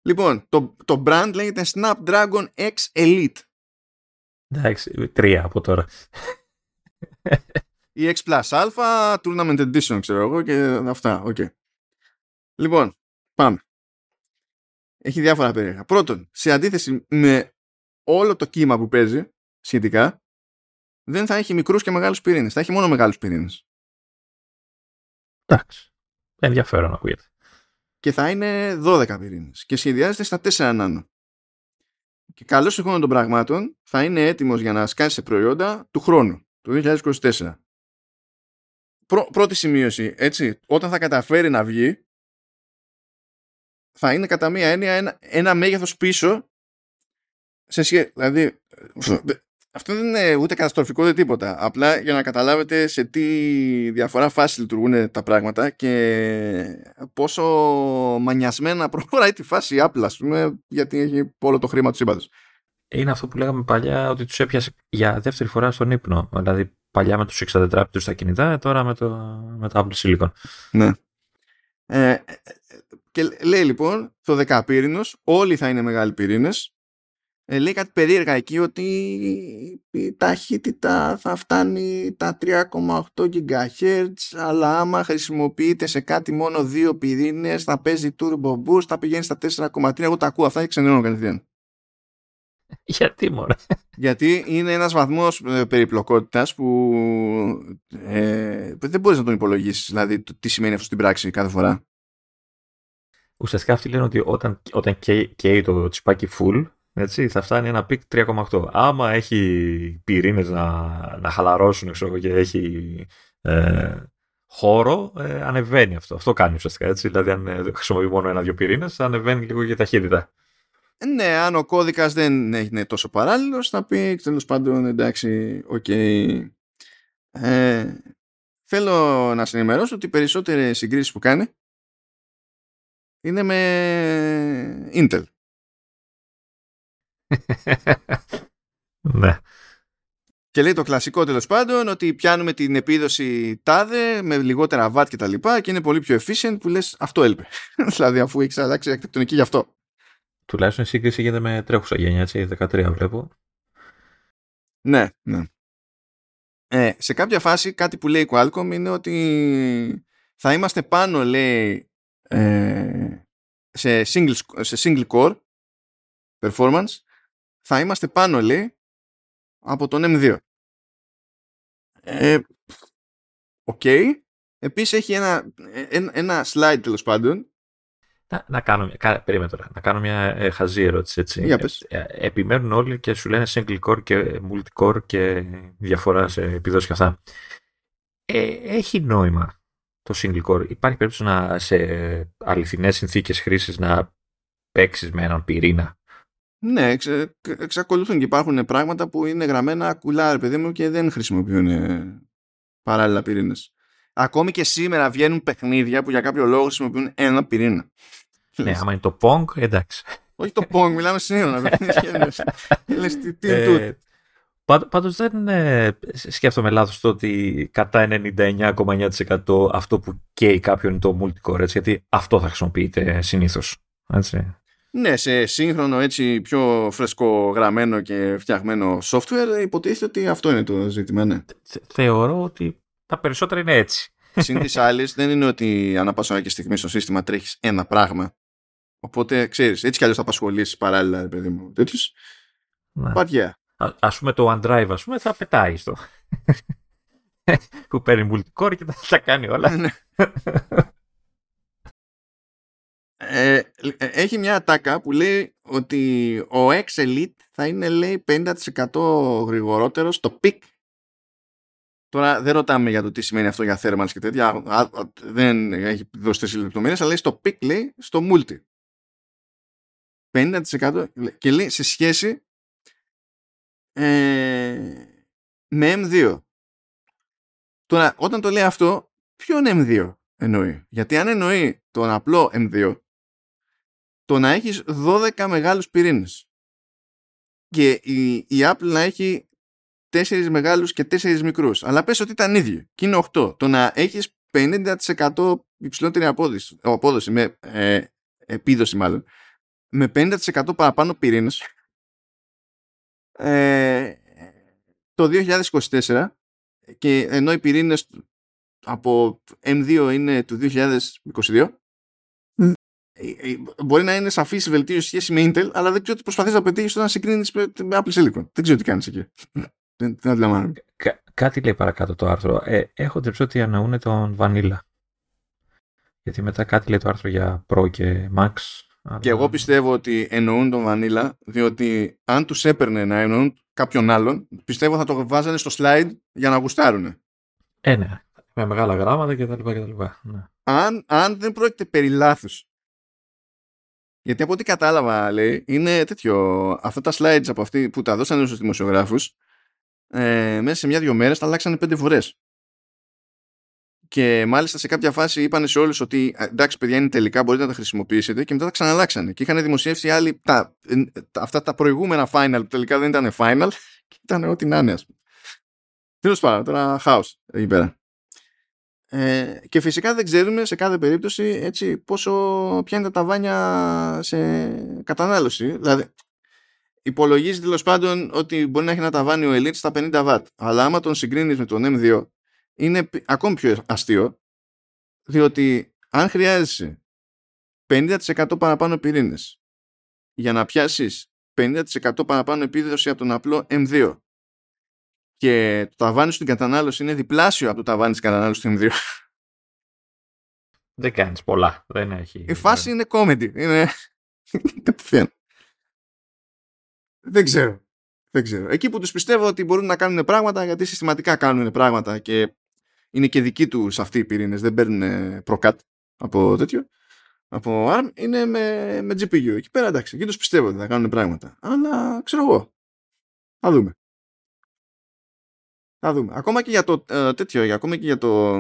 Λοιπόν, το brand λέγεται Snapdragon X Elite. Εντάξει, 3 από τώρα. Η X Plus Alpha, Tournament Edition, ξέρω εγώ και αυτά, οκ. Λοιπόν, πάμε. Έχει διάφορα περίεργα. Πρώτον, σε αντίθεση με όλο το κύμα που παίζει σχετικά, δεν θα έχει μικρούς και μεγάλους πυρήνες. Θα έχει μόνο μεγάλους πυρήνες. Εντάξει, ενδιαφέρον ακούγεται. Και θα είναι 12 πυρήνες και σχεδιάζεται στα 4 νάνο. Και καλώς εχόντων των πραγμάτων θα είναι έτοιμος για να σκάσει σε προϊόντα του χρόνου, του 2024. Πρώτη σημείωση, έτσι, όταν θα καταφέρει να βγει θα είναι κατά μία έννοια ένα μέγεθος πίσω σε σχέση, δηλαδή αυτό δεν είναι ούτε καταστροφικό ούτε τίποτα, απλά για να καταλάβετε σε τι διαφορά φάση λειτουργούν τα πράγματα και πόσο μανιασμένα προχωράει τη φάση Apple, ας πούμε, γιατί έχει όλο το χρήμα του σύμπαντος. Είναι αυτό που λέγαμε παλιά, ότι τους έπιασε για δεύτερη φορά στον ύπνο, δηλαδή παλιά με τους 64 πιτους στα κινητά, τώρα με το Apple Silicon. Ναι. Και λέει λοιπόν, το 10 πύρινος, όλοι θα είναι μεγάλοι πυρήνες. Λέει κάτι περίεργα εκεί, ότι η ταχύτητα θα φτάνει τα 3,8 GHz, αλλά άμα χρησιμοποιείται σε κάτι μόνο 2 πυρήνες, θα παίζει turbo boost, θα πηγαίνει στα 4,3. Εγώ τα ακούω αυτά και ξενερώνω κατευθείαν. Γιατί μωρέ? Γιατί είναι ένας βαθμός περιπλοκότητας που δεν μπορείς να τον υπολογίσεις, δηλαδή τι σημαίνει αυτό στην πράξη κάθε φορά. Ουσιαστικά αυτοί λένε ότι όταν καίει το τσιπάκι full, έτσι, θα φτάνει ένα πικ 3,8. Άμα έχει πυρήνες να χαλαρώσουν και έχει χώρο, ανεβαίνει αυτό. Αυτό κάνει ουσιαστικά, έτσι. Δηλαδή αν χρησιμοποιεί μόνο 1-2 πυρήνες, θα ανεβαίνει λίγο και ταχύτητα. Ναι, αν ο κώδικας δεν είναι τόσο παράλληλος, θα πει τέλος πάντων εντάξει, οκ. Θέλω να σας ενημερώσω ότι οι περισσότερες συγκρίσεις που κάνει είναι με Intel. Ναι. Και λέει το κλασικό τέλος πάντων, ότι πιάνουμε την επίδοση τάδε με λιγότερα βάτ και τα λοιπά και είναι πολύ πιο efficient, που λες αυτό έλπε. Δηλαδή αφού έχεις αλλάξει η αρχιτεκτονική γι' αυτό. Τουλάχιστον η σύγκριση γίνεται με τρέχουσα γενιά, έτσι, 13 βλέπω. Ναι, ναι. Σε κάποια φάση κάτι που λέει η Qualcomm είναι ότι θα είμαστε πάνω, λέει, σε single core performance, θα είμαστε πάνω, λέει, από τον M2. Οκ. Επίσης έχει ένα slide, τέλος πάντων. Να κάνω μια χαζή ερώτηση, έτσι. Επιμένουν όλοι και σου λένε single core και multicore και διαφορά σε επιδόσεις και αυτά. Έχει νόημα το single core? Υπάρχει περίπτωση να σε αληθινές συνθήκες χρήσης να παίξεις με έναν πυρήνα? Ναι, εξακολουθούν και υπάρχουν πράγματα που είναι γραμμένα κουλά, ρε παιδί μου, και δεν χρησιμοποιούν παράλληλα πυρήνες. Ακόμη και σήμερα βγαίνουν παιχνίδια που για κάποιο λόγο χρησιμοποιούν ένα πυρήνα. Ναι, άμα είναι το Pong, εντάξει. Όχι το Pong, μιλάμε συνήθως. Λες τι τούτο. Πάντως δεν σκέφτομαι λάθος το ότι κατά 99,9% αυτό που καίει κάποιον είναι το multicore, έτσι, γιατί αυτό θα χρησιμοποιείται συνήθως. Έτσι. Ναι, σε σύγχρονο, έτσι, πιο φρεσκογραμμένο και φτιαγμένο software υποτίθεται ότι αυτό είναι το ζήτημα, ναι. Θεωρώ ότι τα περισσότερα είναι έτσι. Συν της άλλης, δεν είναι ότι ανά πάσα στιγμή στο σύστημα τρέχεις ένα πράγμα. Οπότε, ξέρεις, έτσι κι αλλιώς θα απασχολήσεις παράλληλα, παιδί μου, τέτοιους. Πάτια. Ας πούμε το OneDrive, ας πούμε, θα πετάει στο. Που παίρνει multicore και θα κάνει όλα. Έχει μια ατάκα που λέει ότι ο X Elite θα είναι, λέει, 50% γρηγορότερο στο peak. Τώρα δεν ρωτάμε για το τι σημαίνει αυτό για thermals και τέτοια, δεν έχει δώσει τις λεπτομέρειες, αλλά λέει στο peak, λέει, στο multi 50%, και λέει σε σχέση με M2. Τώρα όταν το λέει αυτό, ποιον M2 εννοεί? Γιατί αν εννοεί τον απλό M2, το να έχεις 12 μεγάλους πυρήνες και η Apple να έχει 4 μεγάλους και 4 μικρούς, αλλά πες ότι ήταν ίδιο και είναι 8, το να έχεις 50% υψηλότερη απόδοση με επίδοση μάλλον, με 50% παραπάνω πυρήνες, το 2024, και ενώ οι πυρήνες από M2 είναι του 2022, μπορεί να είναι σαφής η βελτίωση σχέση με Intel, αλλά δεν ξέρω τι προσπαθείς να πετύχεις όταν συγκρίνεις με Apple Silicon. Δεν ξέρω τι κάνεις εκεί. Δεν αντιλαμβάνομαι. Κάτι λέει παρακάτω το άρθρο. Έχω τριψώ ότι αναούνε τον Vanilla. Γιατί μετά κάτι λέει το άρθρο για Pro και Max. Αλλά... Και εγώ πιστεύω ότι εννοούν τον Vanilla, διότι αν τους έπαιρνε να εννοούν κάποιον άλλον, πιστεύω θα το βάζανε στο slide για να γουστάρουνε. Ναι. Με μεγάλα γράμματα κτλ. Ναι. Αν δεν πρόκειται περί λάθους. Γιατί από ό,τι κατάλαβα, λέει, είναι τέτοιο. Αυτά τα slides από αυτοί που τα δώσανε στους δημοσιογράφους, μέσα σε 1-2 μέρες τα αλλάξανε 5 φορές. Και μάλιστα σε κάποια φάση είπανε σε όλους ότι εντάξει, παιδιά, είναι τελικά, μπορείτε να τα χρησιμοποιήσετε, και μετά τα ξαναλλάξανε. Και είχαν δημοσιεύσει άλλοι αυτά τα προηγούμενα final που τελικά δεν ήταν final και ήταν ό,τι να είναι, ας πούμε. Τέλος πάντων, τώρα χάος εκεί πέρα. Και φυσικά δεν ξέρουμε σε κάθε περίπτωση, έτσι, πόσο πιάνει τα ταβάνια σε κατανάλωση. Δηλαδή, υπολογίζει τέλος πάντων ότι μπορεί να έχει ένα ταβάνι ο Elite στα 50 Watt. Αλλά άμα τον συγκρίνεις με τον M2, είναι ακόμη πιο αστείο, διότι αν χρειάζεσαι 50% παραπάνω πυρήνες για να πιάσεις 50% παραπάνω επίδοση από τον απλό M2, και το ταβάνι στην κατανάλωση είναι διπλάσιο από το ταβάνι της κατανάλωσης του M2, δεν κάνεις πολλά. Δεν έχει... Η φάση είναι comedy. Είναι... Δεν ξέρω. Εκεί που τους πιστεύω ότι μπορούν να κάνουν πράγματα, γιατί συστηματικά κάνουν πράγματα και είναι και δικοί τους αυτοί οι πυρήνες, δεν παίρνουν προκάτ από τέτοιο, από ARM, είναι με GPU. Εκεί πέρα, εντάξει, εκεί τους πιστεύω ότι θα κάνουν πράγματα. Αλλά ξέρω εγώ. Θα δούμε. Θα δούμε. Ακόμα και για το τέτοιο, ακόμα και για το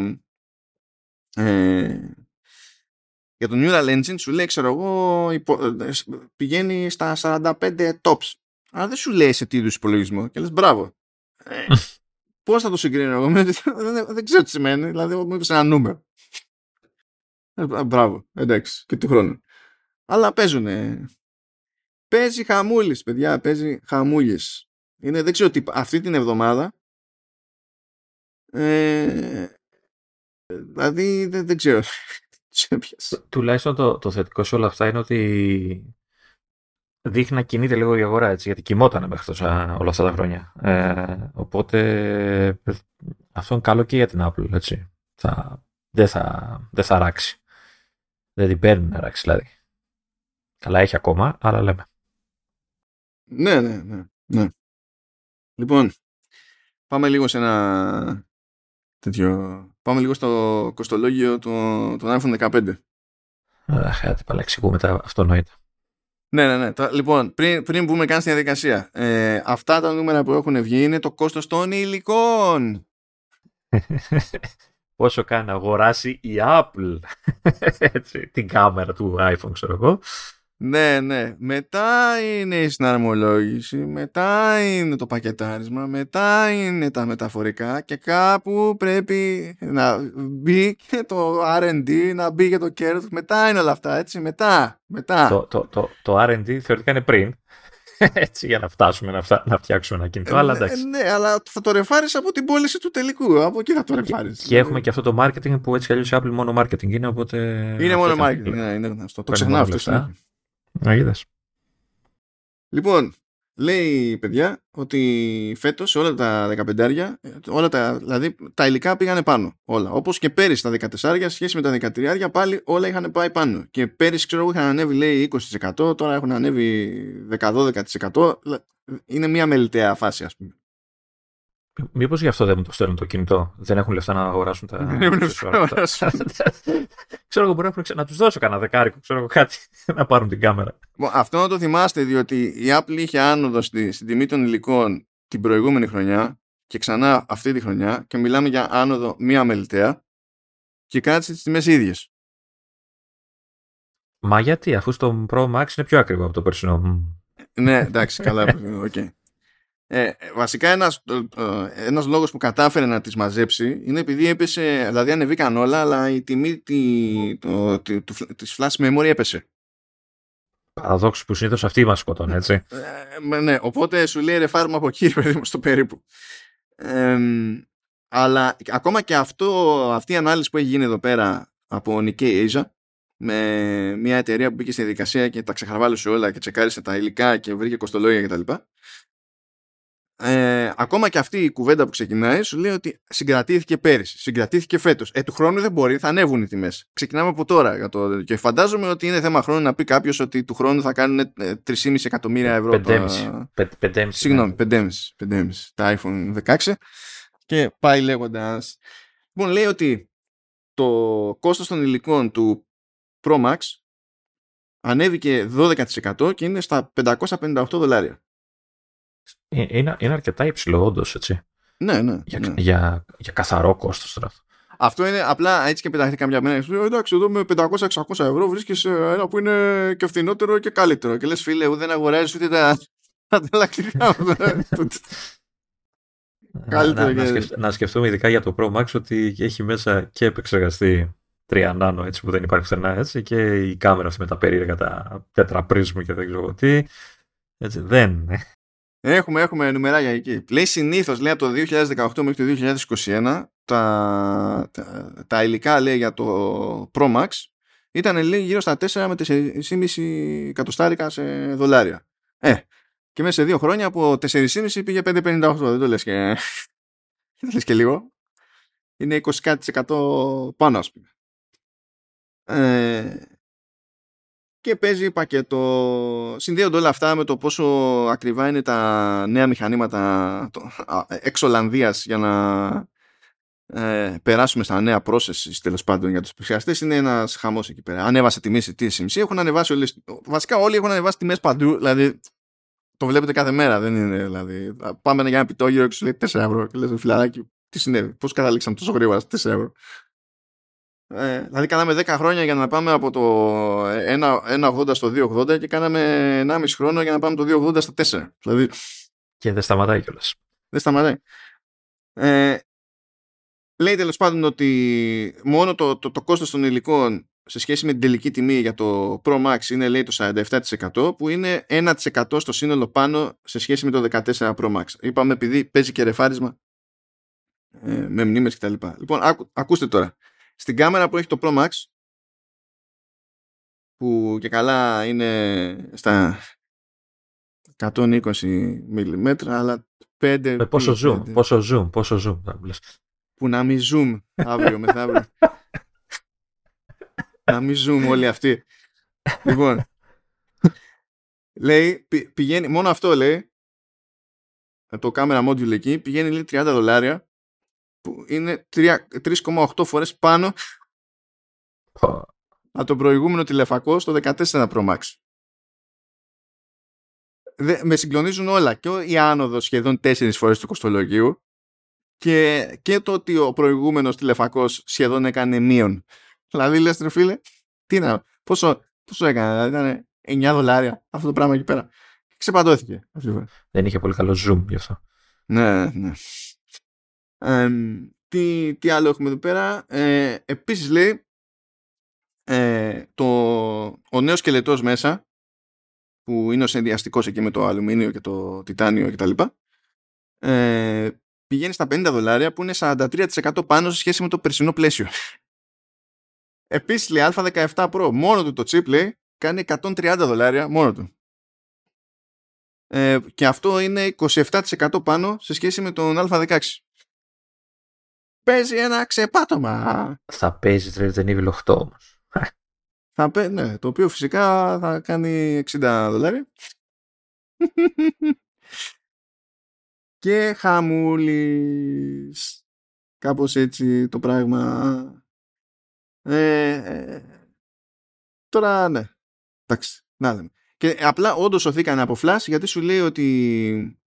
για το Neural Engine σου λέει, ξέρω εγώ, πηγαίνει στα 45 tops. Αλλά δεν σου λέει σε τι είδους υπολογισμό. Και λες μπράβο. Πώς θα το συγκρίνω εγώ? Δεν ξέρω τι σημαίνει. Δηλαδή μου είπες ένα νούμερο. Μπράβο. Εντάξει. Και του χρόνου. Αλλά παίζουν. Παίζει χαμούλης, παιδιά. Παίζει χαμούλης. Είναι, δεν ξέρω τι. Αυτή την εβδομάδα. Δηλαδή δεν ξέρω. Τουλάχιστον το θετικό σε όλα αυτά είναι ότι δείχνει να κινείται λίγο η αγορά, έτσι, γιατί κοιμότανε μέχρι τόσα, όλα αυτά τα χρόνια. Οπότε αυτό είναι καλό και για την Apple, έτσι. Δεν θα ράξει. Δεν την παίρνει να ράξει, δηλαδή. Καλά, έχει ακόμα, αλλά λέμε. Ναι. Λοιπόν, πάμε λίγο σε ένα τέτοιο... Πάμε λίγο στο κοστολόγιο των iPhone 15. Αχ, τι παλεξηγούμε τα αυτονόητα. Ναι. Λοιπόν, πριν μπούμε καν στη διαδικασία, αυτά τα νούμερα που έχουν βγει είναι το κόστος των υλικών. Πόσο κάνει να αγοράσει η Apple έτσι, την κάμερα του iPhone, ξέρω εγώ. Ναι, ναι. Μετά είναι η συναρμολόγηση, μετά είναι το πακετάρισμα, μετά είναι τα μεταφορικά και κάπου πρέπει να μπει και το R&D, να μπει και το κέρδος. Μετά είναι όλα αυτά, έτσι. Μετά. Το R&D θεωρητικά είναι πριν. Έτσι, για να φτάσουμε να φτιάξουμε ένα κινητό. Αλλά εντάξει. Ναι, αλλά θα το ρεφάρεις από την πώληση του τελικού. Από εκεί θα το ρεφάρεις. Και έχουμε και αυτό το marketing που έτσι κι αλλιώς η Apple μόνο marketing είναι. Οπότε είναι μόνο marketing. Ναι, είναι γνωστό. Το ξεχνάω αυτό. Να είδες. Λοιπόν, λέει παιδιά ότι φέτος όλα τα 15άρια, όλα τα, δηλαδή τα υλικά πήγανε πάνω. Όλα. Όπως και πέρυσι τα 14άρια, σχέση με τα 13άρια, πάλι όλα είχαν πάει πάνω. Και πέρυσι, ξέρω εγώ, είχαν ανέβει λέει 20%, τώρα έχουν ανέβει 10-12%. Είναι μια μελιτέα φάση, ας πούμε. Μήπως γι' αυτό δεν μου το στέλνουν το κινητό. Δεν έχουν λεφτά να αγοράσουν τα. Δεν έχουν λεφτά να αγοράσουν. Ξέρω εγώ, μπορεί να τους δώσω κανένα δεκάρικο. Ξέρω εγώ κάτι να πάρουν την κάμερα. Αυτό να το θυμάστε, διότι η Apple είχε άνοδο στην τιμή των υλικών την προηγούμενη χρονιά και ξανά αυτή τη χρονιά. Και μιλάμε για άνοδο μία μελιτέα και κράτησε τις τιμές ίδιες. Μα γιατί, αφού στο Pro Max είναι πιο ακριβό από το περσινό. Ναι, εντάξει, καλά. Οκ. Βασικά ένας λόγος που κατάφερε να τις μαζέψει είναι επειδή έπεσε, δηλαδή ανεβήκαν όλα, αλλά η τιμή της flash memory έπεσε. Παραδόξου που συνήθως αυτοί μας σκοτώνουν, έτσι. Ναι, οπότε σου λέει ρε φάρμα από εκεί, παιδί μου, στο περίπου. Αλλά ακόμα και αυτή η ανάλυση που έχει γίνει εδώ πέρα από Nikkei Asia, με μια εταιρεία που μπήκε στη διαδικασία και τα ξεχαρβάλωσε όλα και τσεκάρισε τα υλικά και βρήκε κοστολόγια κτλ. Ακόμα και αυτή η κουβέντα που ξεκινάει σου λέει ότι συγκρατήθηκε πέρυσι, συγκρατήθηκε φέτος. Του χρόνου δεν μπορεί, θα ανέβουν οι τιμές. Ξεκινάμε από τώρα. Και φαντάζομαι ότι είναι θέμα χρόνου να πει κάποιος ότι του χρόνου θα κάνουν 3,5 εκατομμύρια ευρώ. 5,5. Συγγνώμη, 5,5. Τα iPhone 16. Και πάει λέγοντας. Λοιπόν, λέει ότι το κόστος των υλικών του Pro Max ανέβηκε 12% και είναι στα $558. Είναι αρκετά υψηλό, όντως, έτσι. Ναι, ναι. Για καθαρό κόστος τώρα. Αυτό είναι απλά έτσι και πετάχτηκε καμιά μέρα. Εντάξει, εδώ με 500-600 ευρώ βρίσκεις ένα που είναι και φθηνότερο και καλύτερο. Και λες, φίλε, δεν αγοράζεις ούτε τα ανταλλακτικά. Να σκεφτούμε ειδικά για το Pro Max ότι έχει μέσα και επεξεργαστή 3 nano, έτσι, που δεν υπάρχει πουθενά, έτσι, και η κάμερα αυτή με τα περίεργα τα τετραπρίσμου και δεν ξέρω τι. Έτσι, δεν. Έχουμε νουμεράκια εκεί. Λέει συνήθως, λέει, από το 2018 μέχρι το 2021 τα υλικά, λέει, για το Pro Max ήταν, λέει, γύρω στα 4 με 4,5 εκατοστάρικα σε $. Και μέσα σε 2 χρόνια από 4,5 πήγε 5,58. Δεν το λες και, λίγο. Είναι 20% πάνω, ας πούμε. Και παίζει πακέτο. Συνδέονται όλα αυτά με το πόσο ακριβά είναι τα νέα μηχανήματα εξ Ολλανδίας για να περάσουμε στα νέα processes, τέλος πάντων, για τους επεξεργαστές. Είναι ένας χαμός εκεί πέρα. Ανέβασε τιμές η TSMC. Έχουν ανεβάσει όλες. Βασικά όλοι έχουν ανεβάσει τιμές παντού. Δηλαδή το βλέπετε κάθε μέρα. Δεν είναι, δηλαδή, πάμε για ένα πιτόγυρο και σου λέει 4€. Και λες, φιλαράκι, τι συνέβη, πώς καταλήξαμε τόσο γρήγορα στα 4€. Δηλαδή κάναμε 10 χρόνια για να πάμε από το 1.80 στο 2.80 και κάναμε 1,5 χρόνο για να πάμε το 2.80 στο 4. Δηλαδή... Και δεν σταματάει κιόλας. Δεν σταματάει. Λέει τέλος πάντων ότι μόνο το κόστος των υλικών σε σχέση με την τελική τιμή για το Pro Max είναι, λέει, το 47%, που είναι 1% στο σύνολο πάνω σε σχέση με το 14 Pro Max. Είπαμε επειδή παίζει και ρεφάρισμα με μνήμες κτλ. Λοιπόν, ακούστε τώρα. Στην κάμερα που έχει το Pro Max, που και καλά είναι στα 120mm, αλλά 5... Πόσο zoom, θα βλέπεις. Που να μην zoom αύριο μεθαύριο. Να μην zoom όλοι αυτοί. Λοιπόν, λέει, πηγαίνει, μόνο αυτό, λέει, το κάμερα module εκεί, πηγαίνει, λέει, $30. Που είναι 3,8 φορές πάνω από το προηγούμενο τηλεφακό στο 14 Pro Max. Με συγκλονίζουν όλα. Και η άνοδος σχεδόν 4 φορές του κοστολογίου και το ότι ο προηγούμενος τηλεφακός σχεδόν έκανε μείον. Δηλαδή λες, ρε φίλε, τι να, πόσο έκανε, δηλαδή ήταν $9 αυτό το πράγμα εκεί πέρα. Ξεπαντώθηκε. Δεν είχε πολύ καλό zoom γι' αυτό. Ναι. Τι άλλο έχουμε εδώ πέρα. Επίσης λέει ο νέος σκελετός μέσα, που είναι ο συνδυαστικός εκεί με το αλουμίνιο και το τιτάνιο και τα λοιπά, πηγαίνει στα $50 που είναι 43% πάνω σε σχέση με το περσινό πλαίσιο. Επίσης λέει α17 Pro μόνο του το chip λέει κάνει $130 μόνο του. Και αυτό είναι 27% πάνω σε σχέση με τον α16. Παίζει ένα ξεπάτωμα. Θα παίζει Resident Evil 8 όμως. Ναι, το οποίο φυσικά θα κάνει $60. Και χαμούλης. Κάπως έτσι το πράγμα. Τώρα ναι. Εντάξει, να λέμε. Και απλά όντως σωθήκανε από flash, γιατί σου λέει ότι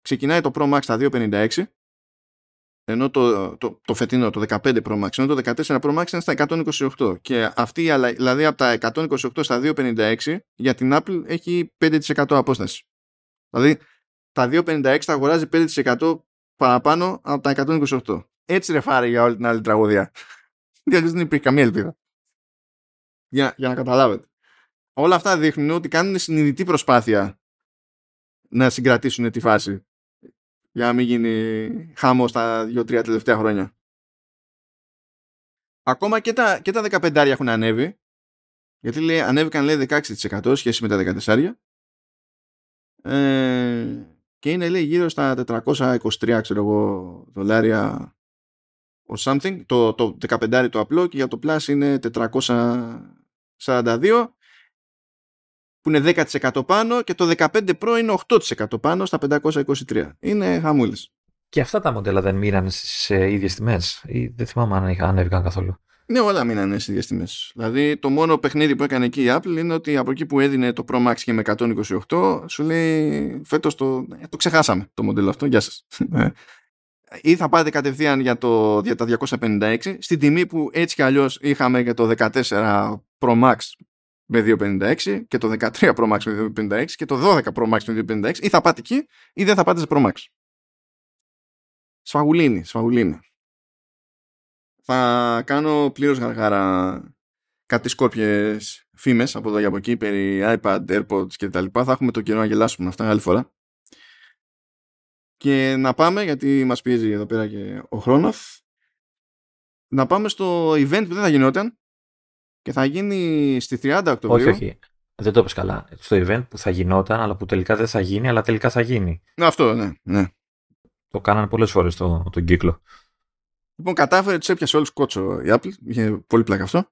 ξεκινάει το Pro Max στα 256, ενώ το φετινό, το 15 Pro Max, ενώ το 14 Pro Max είναι στα 128. Και αυτή, δηλαδή από τα 128 στα 256, για την Apple έχει 5% απόσταση. Δηλαδή τα 256 θα αγοράζει 5% παραπάνω από τα 128. Έτσι ρε φάρε για όλη την άλλη τραγωδία. Δηλαδή δεν υπήρχε καμία ελπίδα. Για να καταλάβετε. Όλα αυτά δείχνουν ότι κάνουν συνειδητή προσπάθεια να συγκρατήσουν τη φάση για να μην γίνει χάμος τα 2-3 τελευταία χρόνια. Ακόμα και τα 15 έχουν ανέβει, γιατί λέει, ανέβηκαν λέει 16% σχέση με τα 14. Και είναι λέει γύρω στα $423 $423 or something. Το 15 το απλό, και για το Plus είναι $442. Που είναι 10% πάνω, και το 15 Pro είναι 8% πάνω στα $523. Είναι χαμούλες. Και αυτά τα μοντέλα δεν μείνανε στις ίδιες τιμές, ή δεν θυμάμαι αν ανέβηκαν καθόλου. Ναι, όλα μείνανε στις ίδιες τιμές. Δηλαδή το μόνο παιχνίδι που έκανε εκεί η Apple είναι ότι από εκεί που έδινε το Pro Max και με 128, σου λέει φέτος το ξεχάσαμε το μοντέλο αυτό, γεια σας. Ή θα πάτε κατευθείαν για τα 256, στην τιμή που έτσι κι αλλιώς είχαμε για το 14 Pro Max με 256 και το 13 Pro Max με 256 και το 12 Pro Max με 256, ή θα πάτε εκεί ή δεν θα πάτε σε Pro Max. Σφαγουλίνη. Θα κάνω πλήρως γαργάρα κάτι σκόρπιες φήμες από εδώ και από εκεί περί iPad, AirPods και τα λοιπά. Θα έχουμε το καιρό να γελάσουμε αυτά άλλη φορά. Και να πάμε, γιατί μας πιέζει εδώ πέρα και ο χρόνος, να πάμε στο event που δεν θα γινόταν και θα γίνει στις 30 Οκτωβρίου. Όχι. Δεν το είπες καλά. Στο event που θα γινόταν, αλλά που τελικά δεν θα γίνει, αλλά τελικά θα γίνει. Αυτό, ναι. Το κάνανε πολλές φορές τον κύκλο. Λοιπόν, κατάφερε, τους έπιασε όλους κότσο η Apple. Είχε πολύ πλάκα αυτό.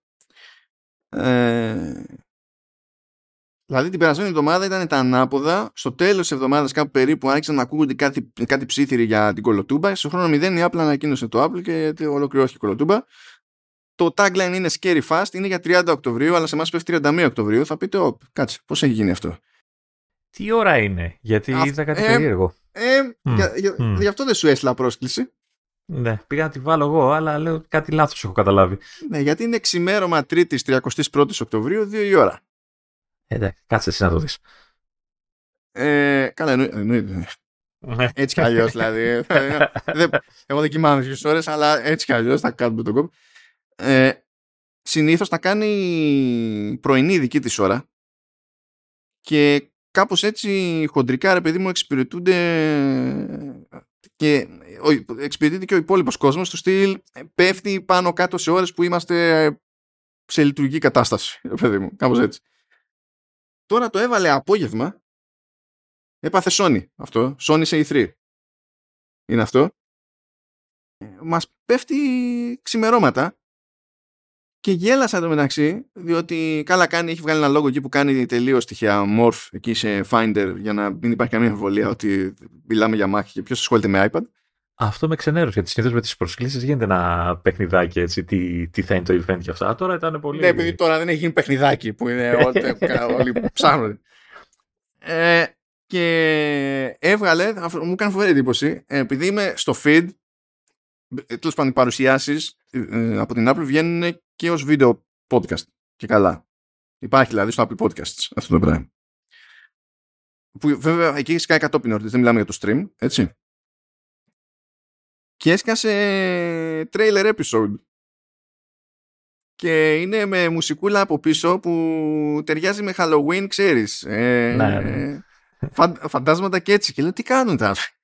Δηλαδή την περασμένη εβδομάδα ήταν τα ανάποδα. Στο τέλος της εβδομάδας κάπου περίπου άρχισαν να ακούγονται κάτι ψήθυροι για την κολοτούμπα. Στο χρόνο 0 η Apple ανακοίνωσε το Apple και ολοκληρώθηκε η κολοτούμπα. Το tagline είναι Scary Fast, είναι για 30 Οκτωβρίου, αλλά σε εμάς πέφτει 31 Οκτωβρίου. Θα πείτε, κάτσε, πώς έχει γίνει αυτό. Τι ώρα είναι, γιατί είδα κάτι περίεργο. Γι' αυτό δεν σου έστειλα πρόσκληση. Ναι, πήγα να τη βάλω εγώ, αλλά λέω κάτι λάθος έχω καταλάβει. Ναι, γιατί είναι ξημέρωμα Τρίτης 31ης Οκτωβρίου, 2 η ώρα. Εντάξει, κάτσε εσύ να το δεις. Καλά, εννοείται. Έτσι κι αλλιώς, δηλαδή. Εγώ δεν κοιμάμαι τις ώρες, αλλά έτσι κι αλλιώς θα κάνουμε τον κόπο. Συνήθως θα κάνει πρωινή δική της ώρα, και κάπως έτσι χοντρικά, ρε παιδί μου, εξυπηρετείται και ο υπόλοιπος κόσμος του στυλ, πέφτει πάνω κάτω σε ώρες που είμαστε σε λειτουργική κατάσταση, ρε παιδί μου, κάπως έτσι. Τώρα το έβαλε απόγευμα, έπαθε Sony αυτό, Sony σε E3 είναι αυτό, μας πέφτει ξημερώματα. Και γέλασα εδώ μεταξύ, διότι καλά κάνει, έχει βγάλει ένα λόγο εκεί που κάνει τελείως τυχαία morph εκεί σε Finder, για να μην υπάρχει καμία αμφιβολία ότι μιλάμε για Mac και ποιος ασχολείται με iPad. Αυτό με ξενέρωσε, γιατί συνήθως με τις προσκλήσεις γίνεται ένα παιχνιδάκι, έτσι, τι θα είναι το event και αυτά. Τώρα ήταν πολύ... Ναι, επειδή τώρα δεν έχει γίνει παιχνιδάκι που είναι όλοι ψάχνουν. Και έβγαλε, μου έκανε φοβερή εντύπωση, επειδή είμαι στο feed, τέλος πάντων οι παρουσιάσεις από την Apple βγαίνουν και ως βίντεο podcast και καλά. Υπάρχει δηλαδή στο Apple Podcasts αυτό το πράγμα. Που βέβαια εκεί σκάει κατόπιν όρτης, δεν μιλάμε για το stream, έτσι. Και έσκασε trailer episode. Και είναι με μουσικούλα από πίσω που ταιριάζει με Halloween, ξέρεις. Ναι. Φαντάσματα και έτσι. Και λέω, τι κάνουν τα αυτοί.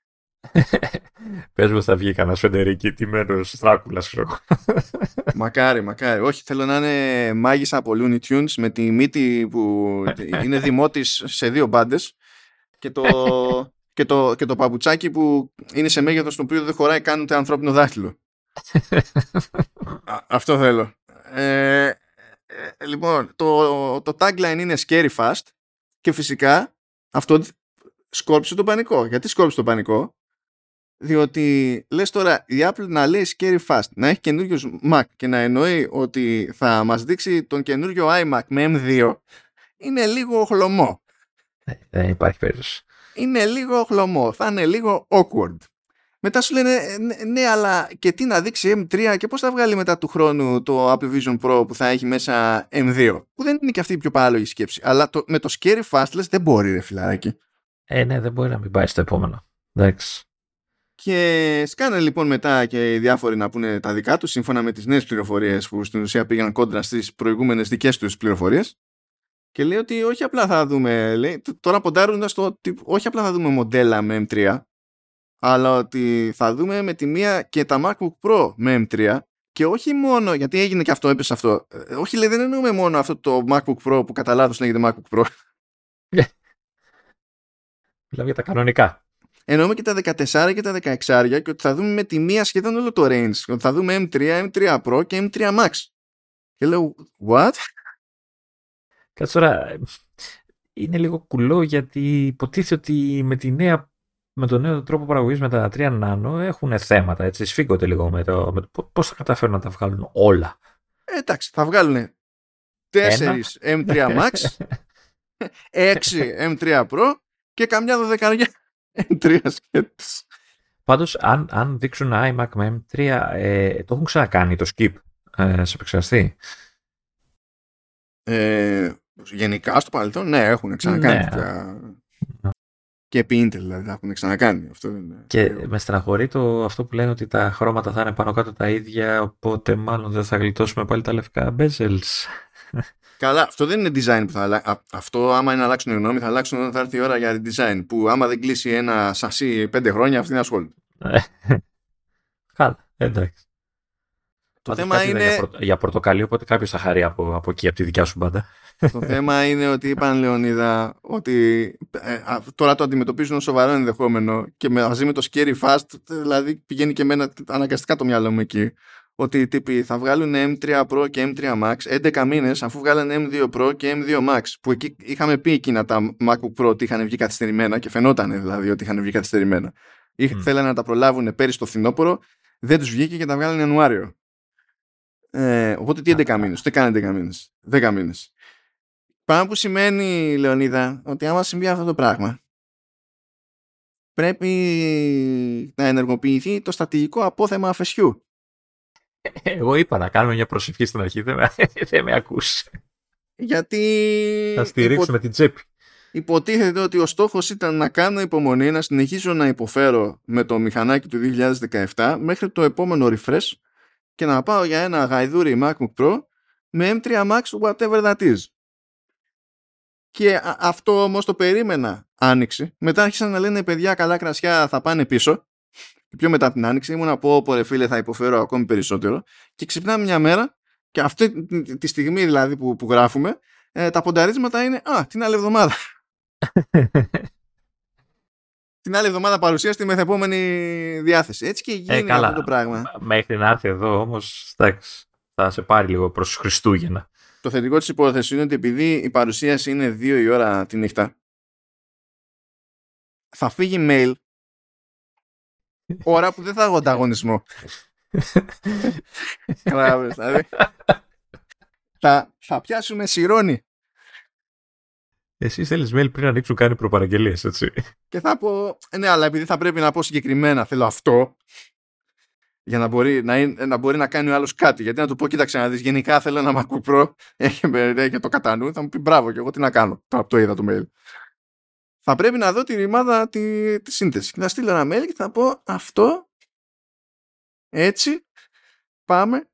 Πες μας θα βγει κανένας Φεντερική τιμένος Δράκουλας. Μακάρι, μακάρι. Όχι, θέλω να είναι μάγισσα από Looney Tunes με τη μύτη που είναι δημότης σε δύο μπάντες και το παπουτσάκι που είναι σε μέγεθος το οποίο δεν χωράει καν ούτε ανθρώπινο δάχτυλο. Αυτό θέλω. Λοιπόν, το tagline είναι Scary Fast και φυσικά αυτό σκόρψε το πανικό. Γιατί σκόρψε το πανικό? Διότι λες τώρα η Apple να λέει Scary Fast, να έχει καινούργιους Mac και να εννοεί ότι θα μας δείξει τον καινούριο iMac με M2, είναι λίγο χλωμό. Δεν υπάρχει περίπτωση. Είναι λίγο χλωμό, θα είναι λίγο awkward. Μετά σου λένε ναι, αλλά και τι να δείξει M3 και πώς θα βγάλει μετά του χρόνου το Apple Vision Pro που θα έχει μέσα M2, που δεν είναι και αυτή η πιο παράλογη σκέψη. Αλλά με το Scary Fast λες, δεν μπορεί ρε φιλαράκι. Ναι, δεν μπορεί να μην πάει στο επόμενο. Εντάξει. Και σκάνε λοιπόν μετά και οι διάφοροι να πούνε τα δικά τους σύμφωνα με τις νέες πληροφορίες που στην ουσία πήγαν κόντρα στις προηγούμενες δικές τους πληροφορίες. Και λέει ότι όχι απλά θα δούμε, λέει, τώρα ποντάροντας το ότι όχι απλά θα δούμε μοντέλα με M3, αλλά ότι θα δούμε με τη μία και τα MacBook Pro με M3. Και όχι μόνο, γιατί έγινε και αυτό, έπεσε αυτό. Όχι, λέει, δεν εννοούμε μόνο αυτό το MacBook Pro που κατά λάθος λέγεται MacBook Pro. Μιλάμε για τα κανονικά. Εννοούμε και τα 14 και τα 16 και ότι θα δούμε με τη μία σχεδόν όλο το range. Ότι θα δούμε M3, M3 Pro και M3 Max. Και λέω, what? Κάτσε τώρα, είναι λίγο κουλό γιατί υποτίθεται ότι με τον νέο τρόπο παραγωγής με τα 3 nano έχουν θέματα, έτσι, σφίγγονται λίγο με το πώς θα καταφέρουν να τα βγάλουν όλα. Εντάξει, θα βγάλουν 4 M3 Max, 6 M3 Pro και καμιά δωδεκαριά M3 σκέτης. Πάντως, αν δείξουν iMac με M3, το έχουν ξανακάνει το skip, σε επεξεργαστή. Γενικά στο παρελθόν, ναι, έχουν ξανακάνει. Ναι. Και επί Intel, δηλαδή, τα έχουν ξανακάνει. Αυτό είναι... Και με στεναχωρεί αυτό που λένε ότι τα χρώματα θα είναι πάνω κάτω τα ίδια, οπότε μάλλον δεν θα γλιτώσουμε πάλι τα λευκά bezels. Καλά, αυτό δεν είναι design που θα αλλάξει. Αυτό, άμα είναι να αλλάξουν οι γνώμη, θα αλλάξουν όταν θα έρθει η ώρα για design. Που άμα δεν κλείσει ένα σασί 5 χρόνια, αυτή είναι ασχόλητη. Καλά, εντάξει. Το θέμα είναι για πορτοκαλί, οπότε κάποιος θα χαρεί από εκεί, από τη δικιά σου μπάντα. Το θέμα είναι ότι είπαν, Λεωνίδα, ότι τώρα το αντιμετωπίζουν ως σοβαρό ενδεχόμενο και μαζί με το Scary Fast, δηλαδή πηγαίνει και εμένα αναγκαστικά το μυαλό μου εκεί. Ότι οι τύποι θα βγάλουν M3 Pro και M3 Max 11 μήνες αφού βγάλανε M2 Pro και M2 Max. Που εκεί είχαμε πει εκείνα τα MacBook Pro ότι είχαν βγει καθυστερημένα και φαινόταν δηλαδή ότι είχαν βγει καθυστερημένα. Θέλανε να τα προλάβουν πέρυσι το φθινόπωρο, δεν τους βγήκε και τα βγάλανε Ιανουάριο. Οπότε τι 11 μήνες, τι κάνετε 11 μήνες, 10 μήνες. Πράγμα που σημαίνει, Λεωνίδα, ότι άμα συμβεί αυτό το πράγμα, πρέπει να ενεργοποιηθεί το στρατηγικό απόθεμα αφεσιού. Εγώ είπα να κάνουμε μια προσευχή στην αρχή, δεν με ακούσει. Γιατί θα στηρίξουμε την τσέπη. Υποτίθεται ότι ο στόχος ήταν να κάνω υπομονή, να συνεχίσω να υποφέρω με το μηχανάκι του 2017 μέχρι το επόμενο refresh και να πάω για ένα γαϊδούρι MacBook Pro με M3 Max whatever that is. Και αυτό όμως το περίμενα άνοιξη. Μετά άρχισαν να λένε παιδιά καλά κρασιά θα πάνε πίσω. Και πιο μετά την άνοιξη ήμουν να πω ρε φίλε θα υποφέρω ακόμη περισσότερο. Και ξυπνάμε μια μέρα και αυτή τη στιγμή δηλαδή που γράφουμε τα πονταρίσματα είναι την άλλη εβδομάδα. Την άλλη εβδομάδα παρουσίαση στη μεθεπόμενη διάθεση. Έτσι και γίνει αυτό το πράγμα. Μέχρι να έρθει εδώ όμως θα σε πάρει λίγο προς Χριστούγεννα. Το θετικό της υπόθεσης είναι ότι επειδή η παρουσίαση είναι 2 η ώρα τη νύχτα θα φύγει mail ώρα που δεν θα έχω ανταγωνισμό. Κράβες, δηλαδή. Θα πιάσουμε σιρώνι. Εσύ θέλεις mail πριν ανοίξουν κάνει προπαραγγελίες, έτσι. Και θα πω, ναι, αλλά επειδή θα πρέπει να πω συγκεκριμένα, θέλω αυτό, για να μπορεί να μπορεί να κάνει ο άλλος κάτι. Γιατί να του πω, κοίταξε να δεις, γενικά θέλω ένα MacBook Pro, έχει το κατά νου, θα μου πει μπράβο, και εγώ τι να κάνω, το είδα το mail. Θα πρέπει να δω τη ρημάδα τη σύνθεση. Θα στείλω ένα mail και θα πω αυτό, έτσι, πάμε.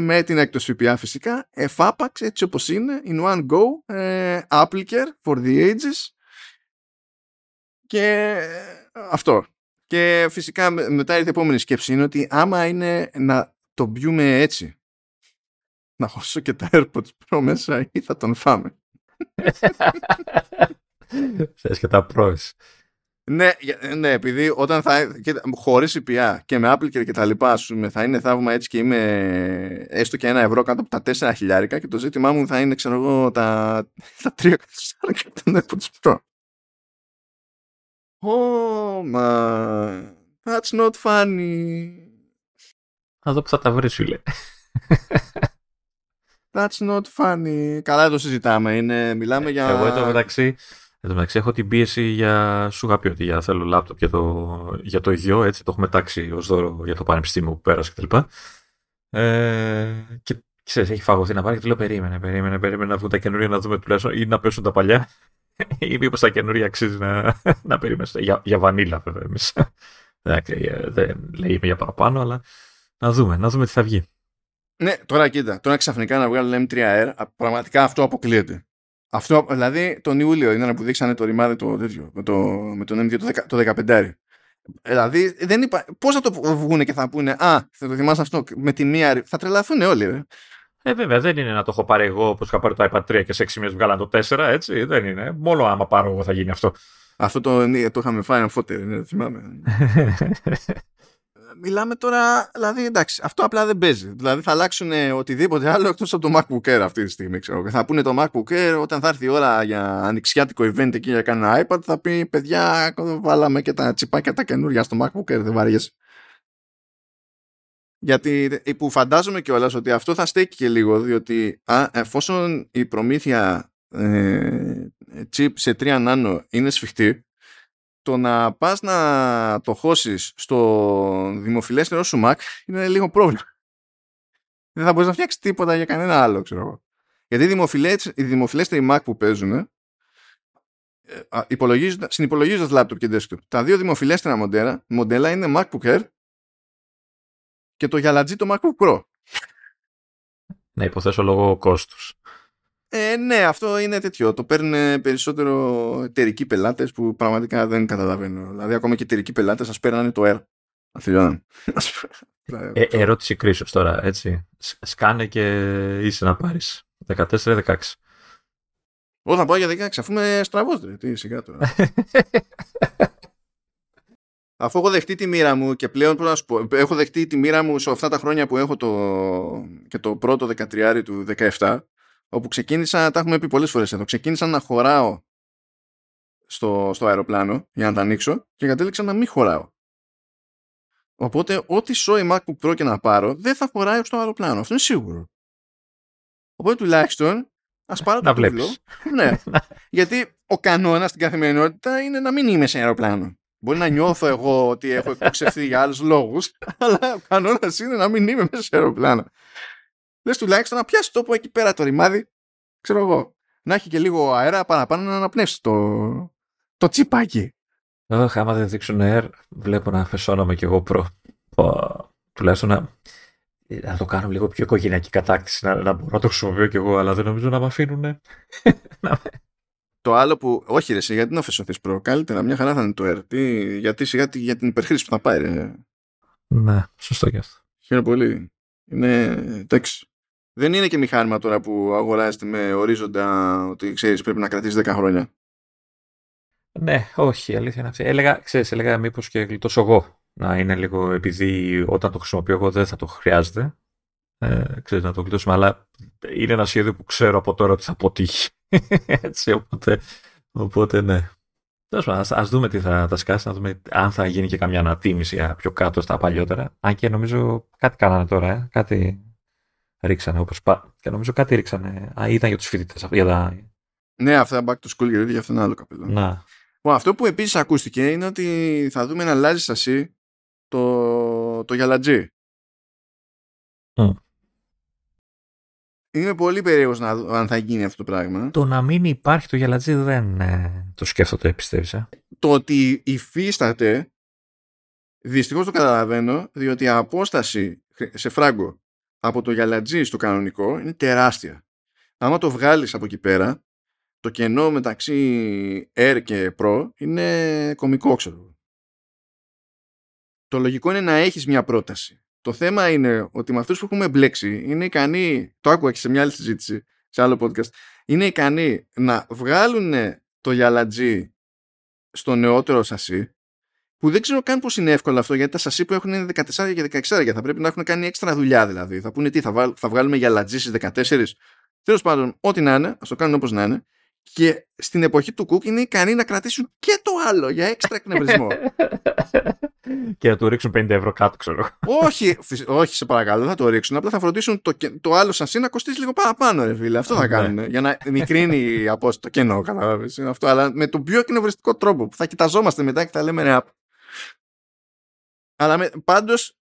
Με την έκπτωση ΦΠΑ φυσικά, εφάπαξ έτσι όπως είναι, in one go, applicare for the ages, και αυτό. Και φυσικά μετά η επόμενη σκέψη είναι ότι άμα είναι να το μπιούμε έτσι, να χώσω και τα AirPods Pro μέσα ή θα τον φάμε. Θες και τα Pro. Ναι, ναι, επειδή όταν θα. Χωρίς ΦΠΑ και με Apple και τα λοιπά, θα είναι θαύμα έτσι, και είμαι έστω και €1 κάτω από τα 4.000, και το ζήτημά μου θα είναι, ξέρω εγώ, τα 3.000 από τον AirPods Pro. Oh, man. That's not funny. Θα δω που θα τα βρεις, φίλε. That's not funny. Καλά, δεν το συζητάμε. Είναι, μιλάμε για. Εγώ εν τω μεταξύ έχω την πίεση για, σου είχα πει ότι θέλω λάπτοπ για το γιο, έτσι, το έχουμε τάξει ως δώρο για το πανεπιστήμιο που πέρασε κτλ. Και ξέρεις, έχει φαγωθεί να πάρει και του λέω περίμενε να βγουν τα καινούργια να δούμε τουλάχιστον, ή να πέσουν τα παλιά, ή μήπως τα καινούργια αξίζει να περιμένεις. Για βανίλα βέβαια εμείς. Δεν λέμε για παραπάνω, αλλά να δούμε τι θα βγει. Ναι, τώρα κοίτα, τώρα ξαφνικά να βγάλουν M3R, πραγματικά αυτό αποκλείεται. Αυτό, δηλαδή τον Ιούλιο είναι που δείξανε το ρημάδι το τέτοιο, με τον M2 το 15. Δηλαδή δεν είπα. Πώς θα το βγούνε και θα πούνε, α, θα το θυμάσαι αυτό με τη μία. Θα τρελαθούν όλοι, ρε. Βέβαια δεν είναι να το έχω πάρει εγώ όπως είχα πάρει το iPad 3 και σε 6 μήνες βγάλανε το 4, έτσι. Δεν είναι. Μόνο άμα πάρω εγώ θα γίνει αυτό. Αυτό το είχαμε φάει αμφότερη, ναι, θυμάμαι. Μιλάμε τώρα, δηλαδή εντάξει, αυτό απλά δεν παίζει. Δηλαδή θα αλλάξουν οτιδήποτε άλλο εκτός από το MacBook Air αυτή τη στιγμή, ξέρω. Θα πούνε το MacBook Air, όταν θα έρθει η ώρα για ανοιξιάτικο event εκεί για κανένα iPad, θα πει παιδιά, βάλαμε και τα τσιπάκια τα καινούργια στο MacBook Air, δεν βαριέσαι. Γιατί που φαντάζομαι κιόλας ότι αυτό θα στέκει και λίγο, διότι εφόσον η προμήθεια chip σε 3 nano είναι σφιχτή, το να πας να το χώσεις στο δημοφιλέστερο σου Mac είναι λίγο πρόβλημα. Δεν θα μπορείς να φτιάξεις τίποτα για κανένα άλλο, ξέρω εγώ. Γιατί οι δημοφιλέστεροι Mac που παίζουν συνυπολογίζοντας laptop και desktop, τα δύο δημοφιλέστερα μοντέλα είναι MacBook Air και το γυαλατζί το MacBook Pro. Να υποθέσω λόγω κόστους. Ναι, αυτό είναι τέτοιο. Το παίρνουν περισσότερο εταιρικοί πελάτες που πραγματικά δεν καταλαβαίνω. Δηλαδή, ακόμα και εταιρικοί πελάτες σας παίρνανε το Air. Αφιλιώναν. Ερώτηση κρίσεως τώρα, έτσι. Σκάνε και είσαι να πάρεις. 14-16. Όταν πάω για 16, αφού είμαι στραβός, ρε. Τι σιγά τώρα. Αφού έχω δεχτεί τη μοίρα μου και πλέον πρέπει να σου πω, έχω δεχτεί τη μοίρα μου σε αυτά τα χρόνια που έχω και το πρώτο 13 του 17. Όπου ξεκίνησα, τα έχουμε πει πολλές φορές εδώ, ξεκίνησα να χωράω στο αεροπλάνο για να τα ανοίξω και κατέληξα να μην χωράω. Οπότε ό,τι σόι MacBook Pro και να πάρω δεν θα χωράει στο αεροπλάνο, αυτό είναι σίγουρο. Οπότε τουλάχιστον ας πάρω το τούβλο. Ναι. Γιατί ο κανόνας στην καθημερινότητα είναι να μην είμαι σε αεροπλάνο. Μπορεί να νιώθω εγώ ότι έχω εκτοξευθεί για άλλους λόγους, αλλά ο κανόνας είναι να μην είμαι μέσα σε αεροπλάνο. Λες τουλάχιστον να πιάσει τόπο εκεί πέρα το ρημάδι, ξέρω εγώ, να έχει και λίγο αέρα παραπάνω να αναπνεύσει το τσιπάκι. Άμα δεν δείξουν air, βλέπω να φεσώνομαι κι εγώ προ. Τουλάχιστον να το κάνω λίγο πιο οικογενειακή κατάκτηση, να μπορώ να το χρησιμοποιώ κι εγώ, αλλά δεν νομίζω να με αφήνουνε. Το άλλο που, όχι ρε, γιατί να φεσωθείς προ, καλύτερα μια χαρά θα είναι το air, γιατί σιγά για την υπερχρήση που θα πάει, ρε. Ναι, σωστό κι αυτό. Χαίρομαι πολύ. Είναι, εντάξει. Δεν είναι και μηχάνημα τώρα που αγοράζεται με ορίζοντα ότι ξέρεις πρέπει να κρατήσει 10 χρόνια. Ναι, όχι, αλήθεια είναι αυτή. Έλεγα μήπως και γλιτώσω εγώ. Να είναι λίγο, επειδή όταν το χρησιμοποιώ εγώ δεν θα το χρειάζεται. Ξέρεις, να το γλιτώσουμε, αλλά είναι ένα σχέδιο που ξέρω από τώρα ότι θα αποτύχει. Έτσι, οπότε ναι. Ας δούμε τι θα τα σκάσει, να δούμε αν θα γίνει και καμιά ανατίμηση πιο κάτω στα παλιότερα. Αν και νομίζω κάτι κάνανε τώρα, κάτι ρίξανε όπως και νομίζω κάτι ρίξανε. Ήταν για τους φοιτητές, για τα Ναι, αυτά back to school γιατί αυτό είναι άλλο καπέλο. Να. Wow, αυτό που επίσης ακούστηκε είναι ότι θα δούμε να αλλάζει σασί το γυαλατζί. Είμαι πολύ περίεργος να δω αν θα γίνει αυτό το πράγμα. Το να μην υπάρχει το γυαλατζί δεν το σκέφτομαι, πιστεύεις. Το ότι υφίσταται, δυστυχώς το καταλαβαίνω, διότι η απόσταση σε φράγκο από το γυαλατζί στο κανονικό είναι τεράστια. Άμα το βγάλεις από εκεί πέρα, το κενό μεταξύ Air και Pro είναι κωμικό, ξέρω. Το λογικό είναι να έχεις μια πρόταση. Το θέμα είναι ότι με αυτούς που έχουμε μπλέξει είναι ικανοί, το άκουγα και σε μια άλλη συζήτηση, σε άλλο podcast, είναι ικανοί να βγάλουν το γυαλατζί στο νεότερο σασί, που δεν ξέρω καν πώς είναι εύκολο αυτό, γιατί τα σασί που έχουν είναι 14 και 16, θα πρέπει να έχουν κάνει έξτρα δουλειά δηλαδή. Θα πούνε τι, θα βγάλουμε γυαλατζί στις 14. Τέλος πάντων, ό,τι να είναι, ας το κάνουν όπως να είναι. Και στην εποχή του Κουκ είναι ικανοί να κρατήσουν και το άλλο για έξτρα εκνευρισμό. Και να του ρίξουν 50 ευρώ κάτω, ξέρω. Όχι, όχι, σε παρακαλώ, θα το ρίξουν. Απλά θα φροντίσουν το άλλο σασί να κοστίσει λίγο παραπάνω, ρε φίλε. Αυτό θα κάνουν. Για να μικρύνει η απόσταση, το κενό, καταλάβεις. Αυτό, αλλά με τον πιο εκνευριστικό τρόπο που θα κοιταζόμαστε μετά και θα λέμε ρε. Αλλά πάντως.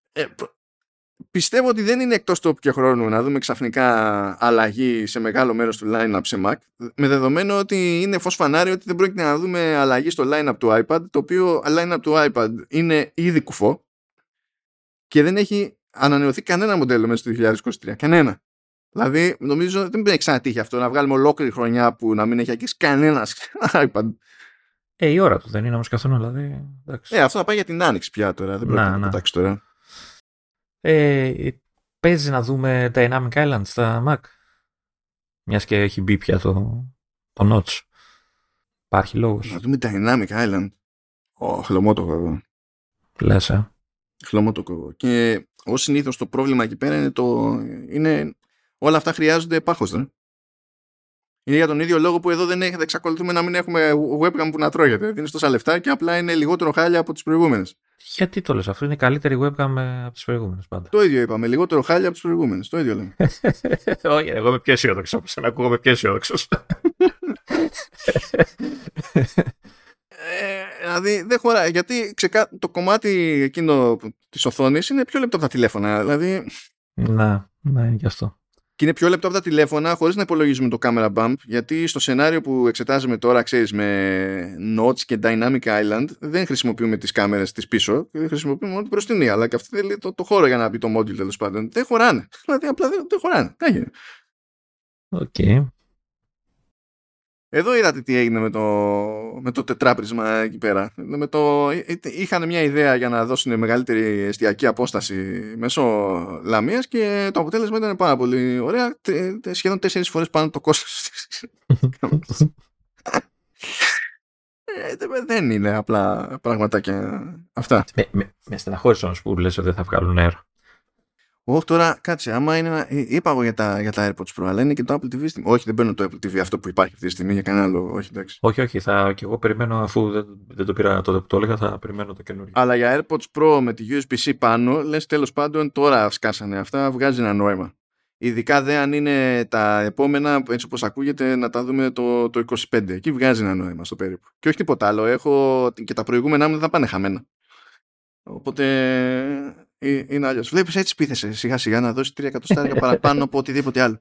Πιστεύω ότι δεν είναι εκτός τόπου και χρόνου να δούμε ξαφνικά αλλαγή σε μεγάλο μέρος του line-up σε Mac, με δεδομένο ότι είναι φως φανάρι ότι δεν πρόκειται να δούμε αλλαγή στο line-up του iPad, το οποίο line-up του iPad είναι ήδη κουφό και δεν έχει ανανεωθεί κανένα μοντέλο μέσα στο 2023. Κανένα. Δηλαδή, νομίζω ότι δεν έχει ξανατύχει αυτό, να βγάλουμε ολόκληρη χρονιά που να μην έχει αγγίξει κανένας iPad. Η ώρα του δεν είναι όμως καθόλου, δηλαδή. Αυτό θα πάει για την άνοιξη πια τώρα. Δεν πρόκειται να κοιτάξει τώρα. Παίζει να δούμε Dynamic Island στα Mac, μιας και έχει μπει πια το notch. Υπάρχει λόγος να δούμε Dynamic Island. Χλωμό το κόβω. Λες, χλωμό το κόβω. Και ως συνήθως το πρόβλημα εκεί πέρα είναι όλα αυτά χρειάζονται πάχος, δεν? Είναι για τον ίδιο λόγο που εδώ δεν εξακολουθούμε να μην έχουμε webcam που να τρώγεται. Δίνεις τόσα λεφτά και απλά είναι λιγότερο χάλια από τις προηγούμενες. Γιατί το λες αυτό, είναι καλύτερη webcam από τις προηγούμενες πάντα. Το ίδιο είπαμε, λιγότερο χάλια από τις προηγούμενες. Το ίδιο λέμε. Όχι, εγώ είμαι πιο αισιόδοξο. Σαν να ακούγομαι πιο αισιόδοξο. Δηλαδή δεν χωράει. Γιατί το κομμάτι εκείνο της οθόνης είναι πιο λεπτό από τα τηλέφωνα. Δηλαδή. Να, είναι και αυτό. Και είναι πιο λεπτό από τα τηλέφωνα, χωρίς να υπολογίζουμε το camera bump, γιατί στο σενάριο που εξετάζουμε τώρα, ξέρεις, με notch και dynamic island, δεν χρησιμοποιούμε τις κάμερες της πίσω, χρησιμοποιούμε μόνο την μπροστινή, αλλά και αυτή θέλει το χώρο για να μπει το module, τέλος πάντων. Δεν χωράνε. Δηλαδή, απλά δεν χωράνε. Okay. Εδώ είδατε τι έγινε με το τετράπρισμα εκεί πέρα. Είχαν μια ιδέα για να δώσουν μεγαλύτερη εστιακή απόσταση μέσω λαμίας και το αποτέλεσμα ήταν πάρα πολύ ωραία. Σχεδόν 4 φορές πάνω το κόστος. Δεν είναι απλά πραγματάκια αυτά. Με στεναχώρησε όμως που λες ότι δεν θα βγάλουν νερό. Όχι, τώρα κάτσε. Άμα είναι. Είπα εγώ για τα AirPods Pro, αλλά είναι και το Apple TV. Όχι, δεν παίρνω το Apple TV αυτό που υπάρχει αυτή τη στιγμή για κανένα λόγο. Όχι, εντάξει. Όχι. Και εγώ περιμένω, αφού δεν το πήρα τότε που το έλεγα, θα περιμένω το καινούριο. Αλλά για AirPods Pro με τη USB-C πάνω, λες τέλος πάντων τώρα σκάσανε αυτά, βγάζει ένα νόημα. Ειδικά δε αν είναι τα επόμενα, έτσι όπως ακούγεται, να τα δούμε το 25. Εκεί βγάζει ένα νόημα στο περίπου. Και όχι τίποτα άλλο. Έχω και τα προηγούμενά μου δεν θα πάνε χαμένα. Οπότε. Είναι αλλιώς. Βλέπεις, έτσι πείθεσαι σιγά σιγά να δώσεις 300 παραπάνω από οτιδήποτε άλλο.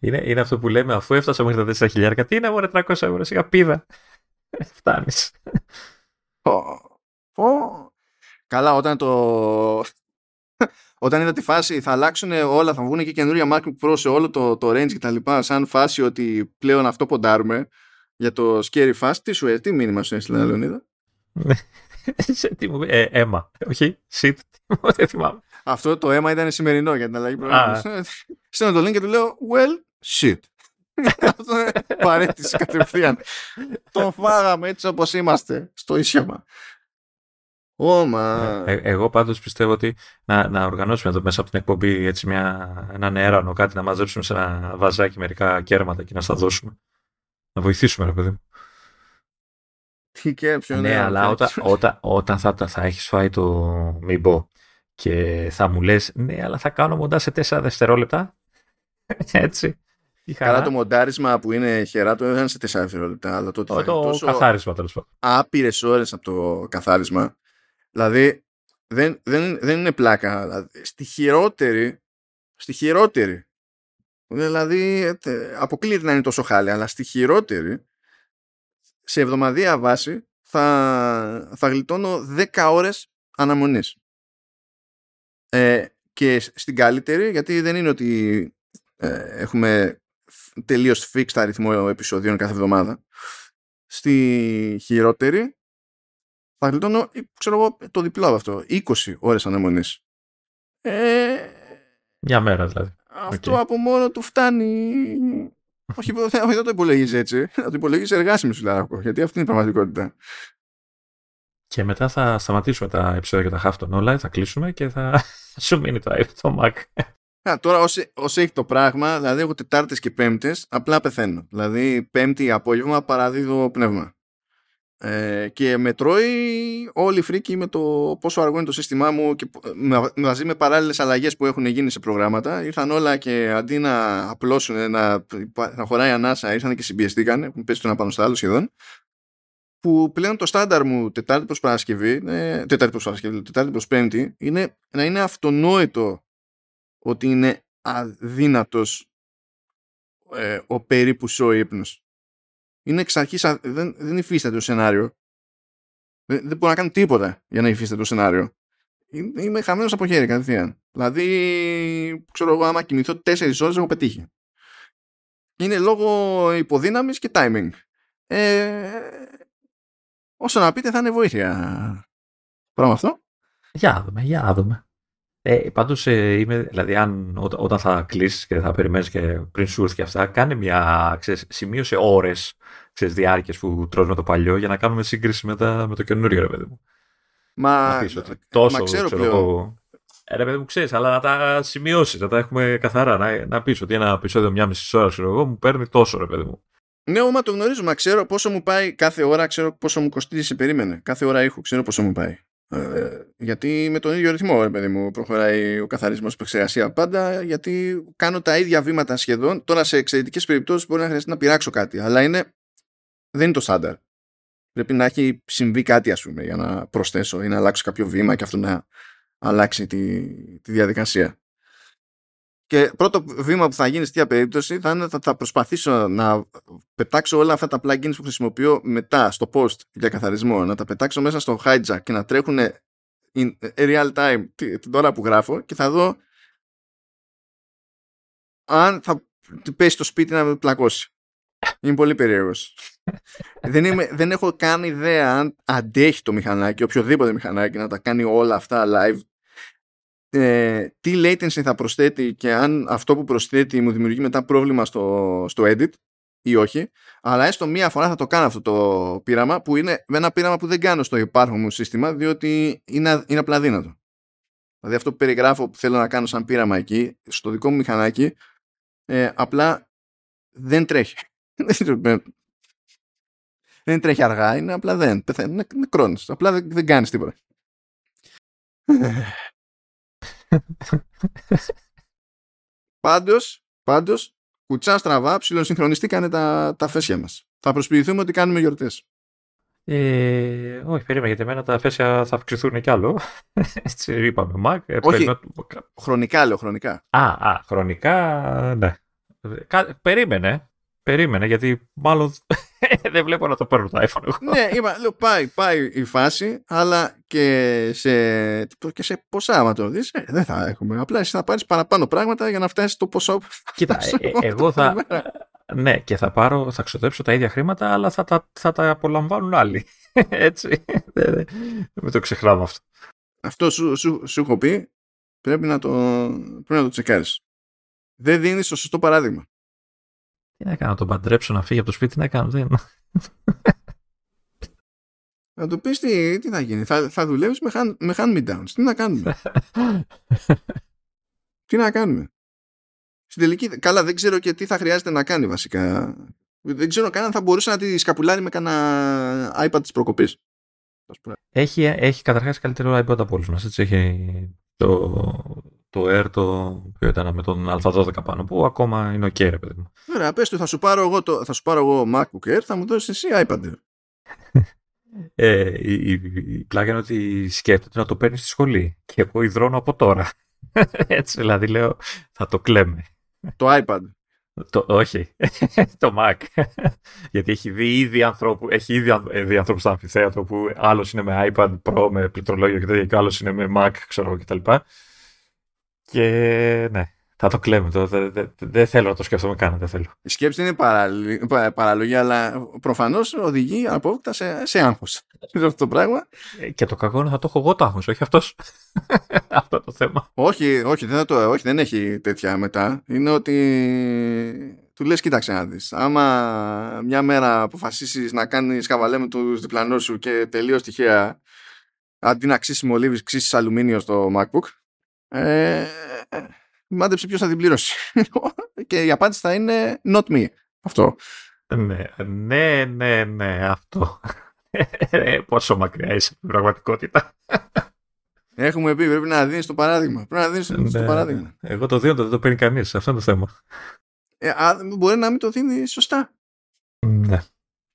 Είναι αυτό που λέμε, αφού έφτασα μέχρι τα 4.000, τι είναι μόνο 300 ευρώ, σιγά πίδα. Φτάνεις. Καλά, όταν είδα τη φάση θα αλλάξουν όλα, θα βγουν και καινούρια MacBook Pro σε όλο το range και τα λοιπά, σαν φάση ότι πλέον αυτό ποντάρουμε για το Scary Fast. Τι μήνυμα σου έστειλε, Λεωνίδα? Έμα. Όχι, shit. Δεν θυμάμαι. Αυτό το αίμα ήταν σημερινό για την αλλαγή προγράμματος. Στέλνω το link και του λέω well, shit. Αυτό είναι παρέτηση κατευθείαν. Το φάγαμε έτσι όπως είμαστε στο ίσιαμα. Εγώ πάντως πιστεύω ότι να οργανώσουμε εδώ μέσα από την εκπομπή έναν έρανο, κάτι να μαζέψουμε σε ένα βαζάκι μερικά κέρματα και να στα δώσουμε. Να βοηθήσουμε, ρε παιδί μου. Ναι, αλλά όταν θα έχεις φάει το μήμπο και θα μου λες ναι, αλλά θα κάνω μοντάζ σε 4 δευτερόλεπτα, έτσι, Καλά, το μοντάρισμα που είναι χερά το έδωσαν σε 4 δευτερόλεπτα. Αλλά το τόσο καθάρισμα, τέλος πάντων. Άπειρες ώρες από το καθάρισμα. Δηλαδή δεν είναι πλάκα. Δηλαδή, στη χειρότερη. Δηλαδή αποκλείεται να είναι τόσο χάλια, αλλά στη χειρότερη, σε εβδομαδιαία βάση, θα γλιτώνω 10 ώρες αναμονής. Και στην καλύτερη, γιατί δεν είναι ότι έχουμε τελείως fixed αριθμό επεισοδίων κάθε εβδομάδα, στη χειρότερη θα γλιτώνω, ξέρω εγώ, το διπλό από αυτό, 20 ώρες αναμονής. Μια μέρα δηλαδή. Αυτό από μόνο του φτάνει. Όχι, δεν το υπολογίζει έτσι. Θα το υπολογίζει εργάσιμη σου, Λάρακο, γιατί αυτή είναι η πραγματικότητα. Και μετά θα σταματήσουμε τα επεισόδια και τα Houghton όλα, θα κλείσουμε και θα σου μείνει το Mac. Τώρα όσο έχει το πράγμα, δηλαδή έχω Τετάρτες και Πέμπτες, απλά πεθαίνω. Δηλαδή Πέμπτη απόγευμα παραδίδω πνεύμα. Και με τρώει όλη η φρίκη με το πόσο αργό είναι το σύστημά μου και μαζί με παράλληλες αλλαγές που έχουν γίνει σε προγράμματα. Ήρθαν όλα και αντί να απλώσουν, να χωράει ανάσα, ήρθαν και συμπιεστήκανε. Μου πέσει το ένα πάνω στο άλλο σχεδόν. Που πλέον το στάνταρ μου Τετάρτη προς Πέμπτη είναι να είναι αυτονόητο ότι είναι αδύνατος ο περίπου σόι ύπνος. Είναι εξ αρχής, δεν υφίσταται το σενάριο. Δεν μπορώ να κάνω τίποτα για να υφίσταται το σενάριο. Είμαι χαμένος από χέρι κατευθείαν. Δηλαδή, ξέρω εγώ, άμα κοιμηθώ 4 ώρες, έχω πετύχει. Είναι λόγω υποδύναμης και timing. Όσο να πείτε, θα είναι βοήθεια. Πράγμα αυτό. Για να δούμε. Πάντως είμαι, δηλαδή όταν θα κλείσεις και θα περιμένεις και πριν σου έρθει και αυτά, κάνε μια, σημείωσε ώρες, διάρκειες που τρως με το παλιό για να κάνουμε σύγκριση με το καινούριο, ρε παιδί μου. Μα πεις ότι τόσο, ξέρω, ρε παιδί μου, ξέρεις, αλλά να τα σημειώσεις, να τα έχουμε καθαρά, να πεις ότι ένα επεισόδιο 1,5 ώρα, ξέρω εγώ, μου παίρνει τόσο, ρε παιδί μου. Ναι, όμως το γνωρίζω, μα ξέρω πόσο μου πάει κάθε ώρα, ξέρω πόσο μου κοστίζει, περίμενε, κάθε ώρα ήχου, ξέρω πόσο μου πάει. Γιατί με τον ίδιο ρυθμό, ρε παιδί μου, προχωράει ο καθαρισμός, η επεξεργασία πάντα, γιατί κάνω τα ίδια βήματα σχεδόν. Τώρα σε εξαιρετικές περιπτώσεις μπορεί να χρειαστεί να πειράξω κάτι, αλλά δεν είναι το στάνταρ. Πρέπει να έχει συμβεί κάτι, ας πούμε, για να προσθέσω ή να αλλάξω κάποιο βήμα και αυτό να αλλάξει τη διαδικασία. Και πρώτο βήμα που θα γίνει σε τέτοια περίπτωση θα είναι ότι θα προσπαθήσω να πετάξω όλα αυτά τα plugins που χρησιμοποιώ μετά στο post για καθαρισμό, να τα πετάξω μέσα στο hijack και να τρέχουν in real time την ώρα που γράφω, και θα δω αν θα πέσει το σπίτι να με πλακώσει. Είμαι πολύ περίεργος. Δεν έχω καν ιδέα αν αντέχει το μηχανάκι, οποιοδήποτε μηχανάκι, να τα κάνει όλα αυτά live. Τι latency θα προσθέτει και αν αυτό που προσθέτει μου δημιουργεί μετά πρόβλημα στο edit ή όχι, αλλά έστω μία φορά θα το κάνω αυτό το πείραμα, που είναι ένα πείραμα που δεν κάνω στο υπάρχον μου σύστημα, διότι είναι απλά δύνατο. Δηλαδή αυτό που περιγράφω, που θέλω να κάνω σαν πείραμα εκεί στο δικό μου μηχανάκι, απλά δεν τρέχει. Δεν τρέχει αργά, είναι απλά δεν πεθαίνει, είναι κρόνος, απλά δεν κάνεις τίποτα. Πάντως, κουτσά στραβά, ψιλοσυγχρονιστήκανε τα φέσια μας. Θα προσποιηθούμε ότι κάνουμε γιορτές. Όχι, περίμενα, γιατί εμένα τα φέσια θα αυξηθούν κι άλλο. Έτσι είπαμε, Μακ. Όχι, χρονικά λέω, χρονικά. Χρονικά, ναι. Περίμενε, γιατί μάλλον δεν βλέπω να το παίρνω το iPhone εγώ. Ναι, λέω, πάει η φάση, αλλά και σε ποσά, άμα το δεις, δεν θα έχουμε. Απλά εσύ θα πάρεις παραπάνω πράγματα για να φτάσεις το ποσό. Κοίτα, εγώ θα... Ναι, και θα ξοδέψω τα ίδια χρήματα, αλλά θα τα απολαμβάνουν άλλοι. Έτσι, μην το ξεχνάμε αυτό. Αυτό σου έχω πει, πρέπει να το τσεκάρεις. Δεν δίνεις το σωστό παράδειγμα. Τι να κάνω, τον παντρέψω να φύγει από το σπίτι, να κάνω, δεν. Να του πεις τι θα γίνει, θα δουλεύεις με hand-me-downs, τι να κάνουμε. Στην τελική, καλά, δεν ξέρω και τι θα χρειάζεται να κάνει βασικά. Δεν ξέρω καν αν θα μπορούσε να τη σκαπουλάρει με κανένα iPad της προκοπής. Έχει καταρχάς καλύτερο iPad από όλους μας, έτσι, έχει το... το Air το οποίο ήταν με τον Α12 πάνω που ακόμα είναι ok ρε παιδί μου. Ωραία, πες του θα σου πάρω εγώ MacBook Air, θα μου δώσεις εσύ iPad. Η πλάκα είναι ότι σκέφτεται να το παίρνει στη σχολή και εγώ υδρώνω από τώρα. Έτσι δηλαδή λέω θα το κλέμε. Το iPad. Όχι, το Mac. Γιατί έχει δει ήδη ανθρώπους στο αμφιθέατρο που άλλος είναι με iPad Pro, με πληκτρολόγιο και τέτοια, και άλλος είναι με Mac, ξέρω εγώ κτλ. Και ναι, θα το κλαίμε. Δεν θέλω να το σκεφτούμε καν. Δεν θέλω. Η σκέψη είναι παραλογή, αλλά προφανώς οδηγεί απόβολα σε άγχος. Αυτό το πράγμα. Και το κακό είναι θα το έχω εγώ το άγχος, όχι αυτός. Αυτό το θέμα. Όχι, δεν έχει τέτοια μετά. Είναι ότι του λες, κοίταξε να δεις. Άμα μια μέρα αποφασίσεις να κάνεις καβαλέ με τους διπλανό σου και τελείως τυχαία, αντί να ξύσεις μολύβι, ξύσεις αλουμίνιο στο MacBook. Μάντεψε ποιος θα την πληρώσει. Και η απάντηση θα είναι not me. Αυτό. Ναι, αυτό. Πόσο μακριά είσαι από την πραγματικότητα. Έχουμε πει πρέπει να δίνεις το παράδειγμα. Εγώ το δίνω, δεν το παίρνει κανείς. Αυτό είναι το θέμα. Μπορεί να μην το δίνει σωστά. Ναι.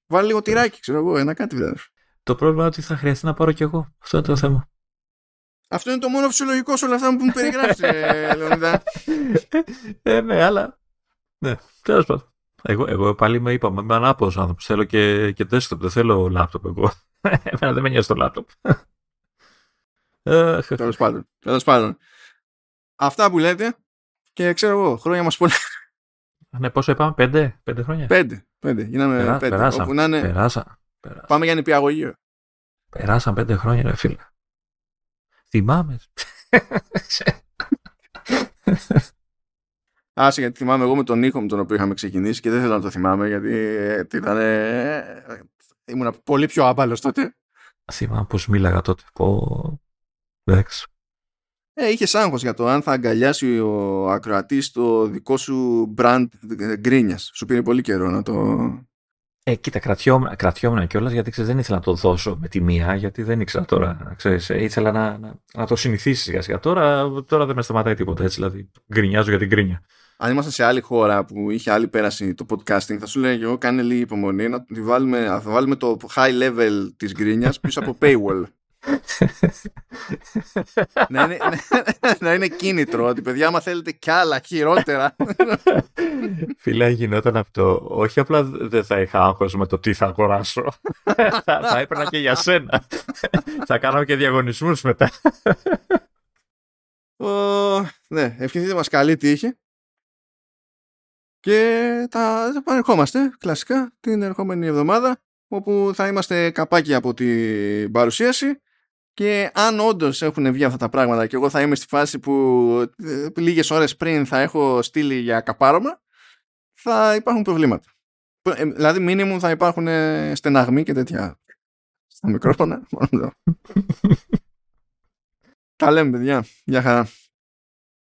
Βάλει λίγο τυράκι, ξέρω εγώ, ένα κάτι δηλαδή. Το πρόβλημα είναι ότι θα χρειαστεί να πάρω κι εγώ. Αυτό είναι το θέμα. Αυτό είναι το μόνο φυσιολογικό σε όλα αυτά που μου περιγράφεις, Λεωνίδα. Ναι, αλλά. Ναι, τέλος πάντων. Εγώ πάλι είπαμε, είμαι ανάποδος άνθρωπος. Θέλω και desktop, δεν θέλω λάπτοπ εγώ. Εμένα δεν με νοιάζει το λάπτοπ. Τέλος πάντων. Αυτά που λέτε και ξέρω εγώ, χρόνια μας πολλά. Ναι, πόσο είπαμε, 5 χρόνια. 5. Γίναμε 5. Περάσαμε. Πάμε για νηπιαγωγείο. Περάσαν 5 χρόνια, ρε φίλε. Θυμάμαι. Άσε, γιατί θυμάμαι εγώ με τον ήχο με τον οποίο είχαμε ξεκινήσει και δεν θέλω να το θυμάμαι γιατί ήμουν πολύ πιο άμπαλος τότε. Θυμάμαι πως μίλαγα τότε. Εντάξει. Είχες άγχος για το αν θα αγκαλιάσει ο ακροατής το δικό σου brand γκρίνιας. Σου πήρε πολύ καιρό να το... κοίτα, κρατιόμουν κιόλας γιατί ξέρεις, δεν ήθελα να το δώσω με τη μία, γιατί δεν ήξερα τώρα. Ξέρεις, ήθελα να το συνηθίσει σιγά-σιγά. Τώρα δεν με σταματάει τίποτα έτσι. Δηλαδή, γκρινιάζω για την γκρίνια. Αν ήμασταν σε άλλη χώρα που είχε άλλη πέραση το podcasting, θα σου λέγω εγώ: κάνε λίγη υπομονή να βάλουμε το high level της γκρίνιας πίσω από paywall. να είναι κίνητρο ότι παιδιά άμα θέλετε κι άλλα χειρότερα. Φίλε, γινόταν αυτό. Όχι απλά δεν θα είχα άγχος με το τι θα αγοράσω. Θα έπαιρνα και για σένα. Θα κάναμε και διαγωνισμούς μετά. Ναι, ευχηθείτε μας καλή τύχη. Και θα επανερχόμαστε κλασικά την ερχόμενη εβδομάδα, όπου θα είμαστε καπάκι από την παρουσίαση. Και αν όντως έχουν βγει αυτά τα πράγματα και εγώ θα είμαι στη φάση που λίγες ώρες πριν θα έχω στείλει για καπάρωμα, θα υπάρχουν προβλήματα. Δηλαδή μήνυμου θα υπάρχουν στεναγμοί και τέτοια. Στα μικρόφωνα. Τα λέμε παιδιά. Γεια χαρά.